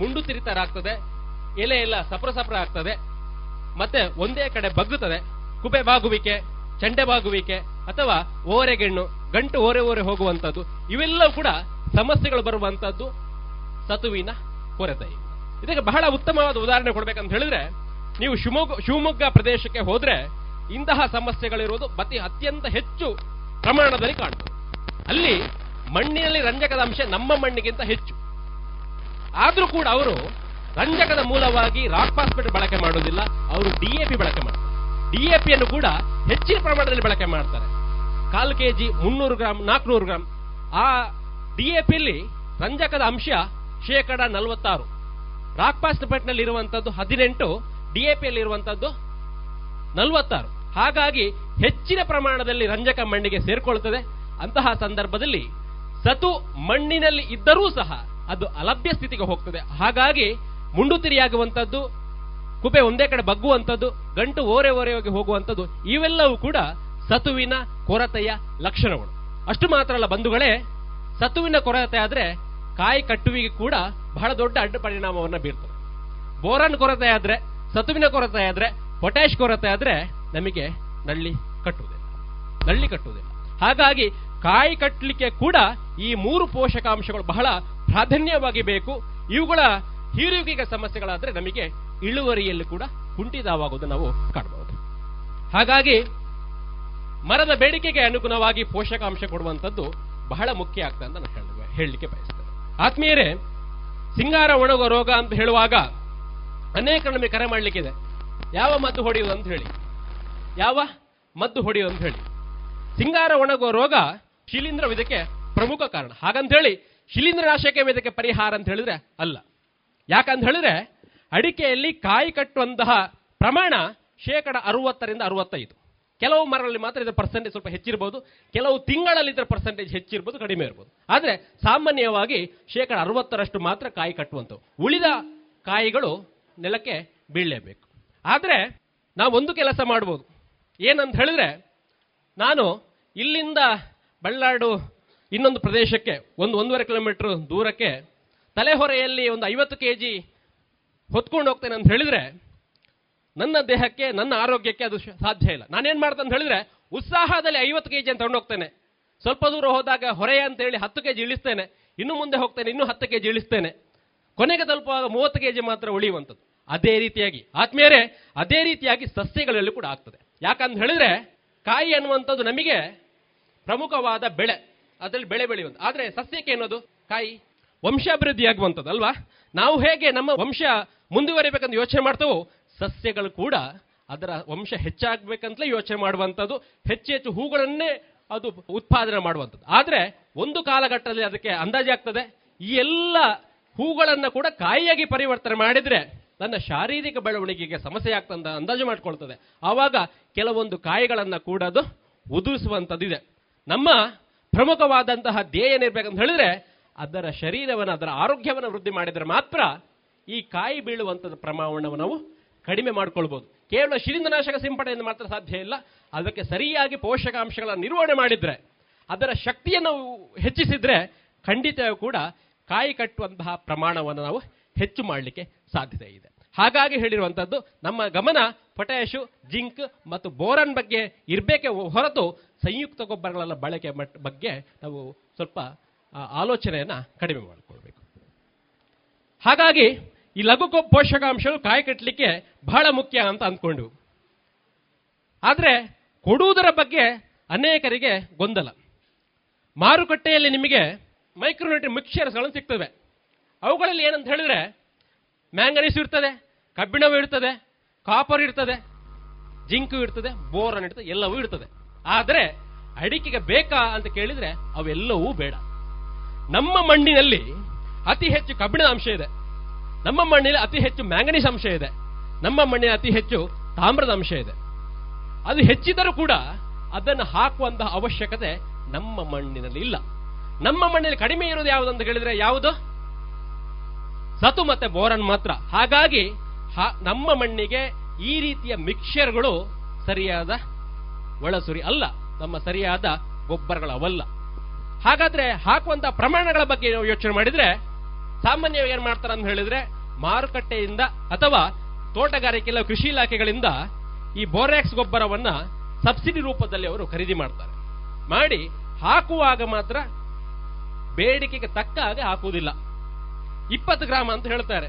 ಮುಂಡು ತಿರಿತರಾಗ್ತದೆ, ಎಲೆ ಎಲ್ಲ ಸಪ್ರ ಸಪ್ರ ಆಗ್ತದೆ, ಮತ್ತೆ ಒಂದೇ ಕಡೆ ಬಗ್ಗುತ್ತದೆ. ಕುಬೆ ಬಾಗುವಿಕೆ, ಚಂಡೆ ಬಾಗುವಿಕೆ, ಅಥವಾ ಓರೆಗೆಣ್ಣು, ಗಂಟು ಓರೆ ಓರೆ ಹೋಗುವಂಥದ್ದು, ಇವೆಲ್ಲವೂ ಕೂಡ ಸಮಸ್ಯೆಗಳು ಬರುವಂಥದ್ದು ಸತುವಿನ ಕೊರತೆ. ಇದಕ್ಕೆ ಬಹಳ ಉತ್ತಮವಾದ ಉದಾಹರಣೆ ಕೊಡ್ಬೇಕಂತ ಹೇಳಿದ್ರೆ, ನೀವು ಶಿವಮೊಗ್ಗ ಶಿವಮೊಗ್ಗ ಪ್ರದೇಶಕ್ಕೆ ಹೋದ್ರೆ ಇಂತಹ ಸಮಸ್ಯೆಗಳಿರುವುದು ಅತಿ ಅತ್ಯಂತ ಹೆಚ್ಚು ಪ್ರಮಾಣದಲ್ಲಿ ಕಾಣ್ತದೆ. ಅಲ್ಲಿ ಮಣ್ಣಿನಲ್ಲಿ ರಂಜಕದ ಅಂಶ ನಮ್ಮ ಮಣ್ಣಿಗಿಂತ ಹೆಚ್ಚು, ಆದರೂ ಕೂಡ ಅವರು ರಂಜಕದ ಮೂಲವಾಗಿ ರಾಕ್ ಫಾಸ್ಫೇಟ್ ಬಳಕೆ ಮಾಡೋದಿಲ್ಲ, ಅವರು ಡಿಎಪಿ ಬಳಕೆ ಮಾಡ್ತಾರೆ. ಡಿಎಪಿಯನ್ನು ಕೂಡ ಹೆಚ್ಚಿನ ಪ್ರಮಾಣದಲ್ಲಿ ಬಳಕೆ ಮಾಡ್ತಾರೆ, ಕಾಲು ಕೆ ಜಿ ಮುನ್ನೂರು ಗ್ರಾಮ್, ನಾಲ್ಕುನೂರು ಗ್ರಾಮ್. ಆ ಡಿಎಪಿಲಿ ರಂಜಕದ ಅಂಶ ಶೇಕಡ ನಲವತ್ತಾರು, ರಾಕ್ ಫಾಸ್ಫೇಟ್ನಲ್ಲಿ ಇರುವಂಥದ್ದು ಹದಿನೆಂಟು, ಡಿಎಪಿಯಲ್ಲಿ ಇರುವಂಥದ್ದು ನಲವತ್ತಾರು. ಹಾಗಾಗಿ ಹೆಚ್ಚಿನ ಪ್ರಮಾಣದಲ್ಲಿ ರಂಜಕ ಮಣ್ಣಿಗೆ ಸೇರ್ಕೊಳ್ತದೆ. ಅಂತಹ ಸಂದರ್ಭದಲ್ಲಿ ಸತು ಮಣ್ಣಿನಲ್ಲಿ ಇದ್ದರೂ ಸಹ ಅದು ಅಲಭ್ಯ ಸ್ಥಿತಿಗೆ ಹೋಗ್ತದೆ. ಹಾಗಾಗಿ ಮುಂಡುತಿರಿಯಾಗುವಂಥದ್ದು, ಕುಬೆ ಒಂದೇ ಕಡೆ ಬಗ್ಗುವಂಥದ್ದು, ಗಂಟು ಓರೆ ಓರೆಯಾಗಿ ಹೋಗುವಂಥದ್ದು, ಇವೆಲ್ಲವೂ ಕೂಡ ಸತುವಿನ ಕೊರತೆಯ ಲಕ್ಷಣಗಳು. ಅಷ್ಟು ಮಾತ್ರ ಅಲ್ಲ ಬಂಧುಗಳೇ, ಸತುವಿನ ಕೊರತೆ ಆದ್ರೆ ಕಾಯಿ ಕಟ್ಟುವಿಗೆ ಕೂಡ ಬಹಳ ದೊಡ್ಡ ಅಡ್ಡ ಪರಿಣಾಮವನ್ನ ಬೀರ್ತದೆ. ಬೋರಾನ್ ಕೊರತೆ ಆದ್ರೆ, ಸತುವಿನ ಕೊರತೆ ಆದ್ರೆ, ಪೊಟ್ಯಾಶ್ ಕೊರತೆ ಆದ್ರೆ ನಮಗೆ ನಳ್ಳಿ ಕಟ್ಟುವುದಿಲ್ಲ, ನಳ್ಳಿ ಕಟ್ಟುವುದಿಲ್ಲ. ಹಾಗಾಗಿ ಕಾಯಿ ಕಟ್ಟಲಿಕ್ಕೆ ಕೂಡ ಈ ಮೂರು ಪೋಷಕಾಂಶಗಳು ಬಹಳ ಪ್ರಾಧಾನ್ಯವಾಗಿ ಬೇಕು. ಇವುಗಳ ಹೀರುವಿಕೆ ಸಮಸ್ಯೆಗಳಾದ್ರೆ ನಮಗೆ ಇಳುವರಿಯಲ್ಲಿ ಕೂಡ ಕುಂಠಿತವಾಗುವುದನ್ನು ನಾವು ಕಾಣಬಹುದು. ಹಾಗಾಗಿ ಮರದ ಬೇಡಿಕೆಗೆ ಅನುಗುಣವಾಗಿ ಪೋಷಕಾಂಶ ಕೊಡುವಂಥದ್ದು ಬಹಳ ಮುಖ್ಯ ಆಗ್ತದೆ ಅಂತ ನಾನು ಹೇಳಲಿಕ್ಕೆ ಬಯಸ್ತೇನೆ. ಆತ್ಮೀಯರೇ, ಸಿಂಗಾರ ಒಣಗುವ ರೋಗ ಅಂತ ಹೇಳುವಾಗ ಅನೇಕ ನಮಗೆ ಕರೆ ಮಾಡಲಿಕ್ಕಿದೆ. ಯಾವ ಮದ್ದು ಹೊಡೆಯುವುದು ಅಂತ ಹೇಳಿ, ಯಾವ ಮದ್ದು ಹೊಡೆಯುವುದು ಅಂತ ಹೇಳಿ. ಸಿಂಗಾರ ಒಣಗುವ ರೋಗ, ಶಿಲೀಂಧ್ರ ಇದಕ್ಕೆ ಪ್ರಮುಖ ಕಾರಣ. ಹಾಗಂತ ಹೇಳಿ ಶಿಲೀಂಧ್ರನಾಶಕೇ ಇದಕ್ಕೆ ಪರಿಹಾರ ಅಂತ ಹೇಳಿದ್ರೆ ಅಲ್ಲ. ಯಾಕಂತ ಹೇಳಿದ್ರೆ ಅಡಿಕೆಯಲ್ಲಿ ಕಾಯಿ ಕಟ್ಟುವಂತಹ ಪ್ರಮಾಣ ಶೇಕಡ ಅರವತ್ತರಿಂದ ಅರವತ್ತೈದು. ಕೆಲವು ಮರಗಳಲ್ಲಿ ಮಾತ್ರ ಇದರ ಪರ್ಸೆಂಟೇಜ್ ಸ್ವಲ್ಪ ಹೆಚ್ಚಿರ್ಬೋದು, ಕೆಲವು ತಿಂಗಳಲ್ಲಿ ಇದರ ಪರ್ಸೆಂಟೇಜ್ ಹೆಚ್ಚಿರ್ಬೋದು, ಕಡಿಮೆ ಇರ್ಬೋದು. ಆದರೆ ಸಾಮಾನ್ಯವಾಗಿ ಶೇಕಡ ಅರವತ್ತರಷ್ಟು ಮಾತ್ರ ಕಾಯಿ ಕಟ್ಟುವಂಥವು. ಉಳಿದ ಕಾಯಿಗಳು ನೆಲಕ್ಕೆ ಬೀಳಲೇಬೇಕು. ಆದರೆ ನಾವೊಂದು ಕೆಲಸ ಮಾಡ್ಬೋದು, ಏನಂತ ಹೇಳಿದ್ರೆ, ನಾನು ಇಲ್ಲಿಂದ ಬಳ್ಳಾಡು ಇನ್ನೊಂದು ಪ್ರದೇಶಕ್ಕೆ ಒಂದು ಒಂದೂವರೆ ಕಿಲೋಮೀಟರ್ ದೂರಕ್ಕೆ ತಲೆಹೊರೆಯಲ್ಲಿ ಒಂದು ಐವತ್ತು ಕೆ ಜಿ ಹೊತ್ಕೊಂಡು ಹೋಗ್ತೇನೆ ಅಂತ ಹೇಳಿದ್ರೆ ನನ್ನ ದೇಹಕ್ಕೆ, ನನ್ನ ಆರೋಗ್ಯಕ್ಕೆ ಅದು ಸಾಧ್ಯ ಇಲ್ಲ. ನಾನೇನ್ ಮಾಡ್ತಂತ ಹೇಳಿದ್ರೆ ಉತ್ಸಾಹದಲ್ಲಿ ಐವತ್ತು ಕೆ ಜಿ ಅಂತ ತಗೊಂಡೋಗ್ತೇನೆ. ಸ್ವಲ್ಪ ದೂರ ಹೋದಾಗ ಹೊರೆ ಅಂತ ಹೇಳಿ ಹತ್ತು ಕೆ ಜಿ ಇಳಿಸ್ತೇನೆ, ಇನ್ನು ಮುಂದೆ ಹೋಗ್ತೇನೆ, ಇನ್ನೂ ಹತ್ತು ಕೆ ಜಿ ಇಳಿಸ್ತೇನೆ, ಕೊನೆಗೆ ತಲುಪುವಾಗ ಮೂವತ್ತು ಕೆ ಜಿ ಮಾತ್ರ ಉಳಿಯುವಂಥದ್ದು. ಅದೇ ರೀತಿಯಾಗಿ ಆತ್ಮೀಯರೇ, ಅದೇ ರೀತಿಯಾಗಿ ಸಸ್ಯಗಳಲ್ಲಿ ಕೂಡ ಆಗ್ತದೆ. ಯಾಕಂತ ಹೇಳಿದ್ರೆ ಕಾಯಿ ಅನ್ನುವಂಥದ್ದು ನಮಗೆ ಪ್ರಮುಖವಾದ ಬೆಳೆ, ಅದರಲ್ಲಿ ಬೆಳೆ ಬೆಳೆಯುವಂಥ. ಆದರೆ ಸಸ್ಯಕ್ಕೆ ಏನೋದು ಕಾಯಿ ವಂಶಾಭಿವೃದ್ಧಿ ಆಗುವಂಥದ್ದು ಅಲ್ವಾ. ನಾವು ಹೇಗೆ ನಮ್ಮ ವಂಶ ಮುಂದುವರಿಬೇಕಂತ ಯೋಚನೆ ಮಾಡ್ತೇವೋ, ಸಸ್ಯಗಳು ಕೂಡ ಅದರ ವಂಶ ಹೆಚ್ಚಾಗಬೇಕಂತಲೇ ಯೋಚನೆ ಮಾಡುವಂಥದ್ದು, ಹೆಚ್ಚು ಹೆಚ್ಚು ಹೂಗಳನ್ನೇ ಅದು ಉತ್ಪಾದನೆ ಮಾಡುವಂಥದ್ದು. ಆದರೆ ಒಂದು ಕಾಲಘಟ್ಟದಲ್ಲಿ ಅದಕ್ಕೆ ಅಂದಾಜಾಗ್ತದೆ, ಈ ಎಲ್ಲ ಹೂಗಳನ್ನು ಕೂಡ ಕಾಯಿಯಾಗಿ ಪರಿವರ್ತನೆ ಮಾಡಿದರೆ ನನ್ನ ಶಾರೀರಿಕ ಬೆಳವಣಿಗೆಗೆ ಸಮಸ್ಯೆ ಆಗ್ತದೆ ಅಂದಾಜು ಮಾಡ್ಕೊಳ್ತದೆ. ಆವಾಗ ಕೆಲವೊಂದು ಕಾಯಿಗಳನ್ನು ಕೂಡ ಅದು ಉದುರಿಸುವಂಥದ್ದಿದೆ. ನಮ್ಮ ಪ್ರಮುಖವಾದಂತಹ ಧ್ಯೇಯ ಏನಿರ್ಬೇಕಂತ ಹೇಳಿದ್ರೆ ಅದರ ಶರೀರವನ್ನು, ಅದರ ಆರೋಗ್ಯವನ್ನು ವೃದ್ಧಿ ಮಾಡಿದರೆ ಮಾತ್ರ ಈ ಕಾಯಿ ಬೀಳುವಂಥದ್ದು ಪ್ರಮಾಣವನ್ನು ನಾವು ಕಡಿಮೆ ಮಾಡ್ಕೊಳ್ಬೋದು. ಕೇವಲ ಶಿಲೀಂಧ್ರನಾಶಕ ಸಿಂಪಡಣೆಯಿಂದ ಮಾತ್ರ ಸಾಧ್ಯ ಇಲ್ಲ. ಅದಕ್ಕೆ ಸರಿಯಾಗಿ ಪೋಷಕಾಂಶಗಳನ್ನು ನಿರ್ವಹಣೆ ಮಾಡಿದರೆ, ಅದರ ಶಕ್ತಿಯನ್ನು ಹೆಚ್ಚಿಸಿದರೆ ಖಂಡಿತವೂ ಕೂಡ ಕಾಯಿ ಕಟ್ಟುವಂತಹ ಪ್ರಮಾಣವನ್ನು ನಾವು ಹೆಚ್ಚು ಮಾಡಲಿಕ್ಕೆ ಸಾಧ್ಯತೆ ಇದೆ. ಹಾಗಾಗಿ ಹೇಳಿರುವಂಥದ್ದು, ನಮ್ಮ ಗಮನ ಪೊಟ್ಯಾಶು, ಜಿಂಕ್ ಮತ್ತು ಬೋರಾನ್ ಬಗ್ಗೆ ಇರಬೇಕೆ ಹೊರತು ಸಂಯುಕ್ತ ಗೊಬ್ಬರಗಳ ಬಳಕೆ ಬಗ್ಗೆ ನಾವು ಸ್ವಲ್ಪ ಆಲೋಚನೆಯನ್ನು ಕಡಿಮೆ ಮಾಡಿಕೊಳ್ಬೇಕು. ಹಾಗಾಗಿ ಈ ಲಘು ಪೋಷಕಾಂಶಗಳು ಕಾಯಿ ಕಟ್ಟಲಿಕ್ಕೆ ಬಹಳ ಮುಖ್ಯ ಅಂತ ಅಂದ್ಕೊಂಡ್ವು. ಆದರೆ ಕೊಡುವುದರ ಬಗ್ಗೆ ಅನೇಕರಿಗೆ ಗೊಂದಲ. ಮಾರುಕಟ್ಟೆಯಲ್ಲಿ ನಿಮಗೆ ಮೈಕ್ರೋನ್ಯೂಟ್ರಿಯೆಂಟ್ ಮಿಕ್ಸ್ಚರ್ಸ್ಗಳನ್ನು ಸಿಗ್ತವೆ. ಅವುಗಳಲ್ಲಿ ಏನಂತ ಹೇಳಿದ್ರೆ ಮ್ಯಾಂಗನೀಸ್ ಇರ್ತದೆ, ಕಬ್ಬಿಣವೂ ಇರ್ತದೆ, ಕಾಪರ್ ಇರ್ತದೆ, ಜಿಂಕು ಇರ್ತದೆ, ಬೋರಾನ್ ಇರ್ತದೆ, ಎಲ್ಲವೂ ಇರ್ತದೆ. ಆದರೆ ಅಡಿಕೆಗೆ ಬೇಕಾ ಅಂತ ಕೇಳಿದರೆ ಅವೆಲ್ಲವೂ ಬೇಡ. ನಮ್ಮ ಮಣ್ಣಿನಲ್ಲಿ ಅತಿ ಹೆಚ್ಚು ಕಬ್ಬಿಣದ ಅಂಶ ಇದೆ, ನಮ್ಮ ಮಣ್ಣಿನಲ್ಲಿ ಅತಿ ಹೆಚ್ಚು ಮ್ಯಾಂಗನೀಸ್ ಅಂಶ ಇದೆ, ನಮ್ಮ ಮಣ್ಣಿನಲ್ಲಿ ಅತಿ ಹೆಚ್ಚು ತಾಮ್ರದ ಅಂಶ ಇದೆ. ಅದು ಹೆಚ್ಚಿದರೂ ಕೂಡ ಅದನ್ನು ಹಾಕುವಂತಹ ಅವಶ್ಯಕತೆ ನಮ್ಮ ಮಣ್ಣಿನಲ್ಲಿ ಇಲ್ಲ. ನಮ್ಮ ಮಣ್ಣಿನಲ್ಲಿ ಕಡಿಮೆ ಇರೋದು ಯಾವುದಂತ ಹೇಳಿದ್ರೆ ಯಾವುದು? ಸತು ಮತ್ತೆ ಬೋರನ್ ಮಾತ್ರ. ಹಾಗಾಗಿ ನಮ್ಮ ಮಣ್ಣಿಗೆ ಈ ರೀತಿಯ ಮಿಕ್ಸ್ಚರ್ಗಳು ಸರಿಯಾದ ಒಳಸುರಿ ಅಲ್ಲ, ನಮ್ಮ ಸರಿಯಾದ ಗೊಬ್ಬರಗಳವಲ್ಲ. ಹಾಗಾದ್ರೆ ಹಾಕುವಂತಹ ಪ್ರಮಾಣಗಳ ಬಗ್ಗೆ ನಾವು ಯೋಚನೆ ಮಾಡಿದ್ರೆ ಸಾಮಾನ್ಯವಾಗಿ ಏನ್ ಮಾಡ್ತಾರೆ ಅಂತ ಹೇಳಿದ್ರೆ ಮಾರುಕಟ್ಟೆಯಿಂದ ಅಥವಾ ತೋಟಗಾರಿಕೆ ಇಲ್ಲ ಕೃಷಿ ಇಲಾಖೆಗಳಿಂದ ಈ ಬೋರಾಕ್ಸ್ ಗೊಬ್ಬರವನ್ನ ಸಬ್ಸಿಡಿ ರೂಪದಲ್ಲಿ ಅವರು ಖರೀದಿ ಮಾಡ್ತಾರೆ. ಮಾಡಿ ಹಾಕುವಾಗ ಮಾತ್ರ ಬೇಡಿಕೆಗೆ ತಕ್ಕ ಹಾಗೆ ಹಾಕುವುದಿಲ್ಲ. ಇಪ್ಪತ್ತು ಗ್ರಾಮ್ ಅಂತ ಹೇಳ್ತಾರೆ.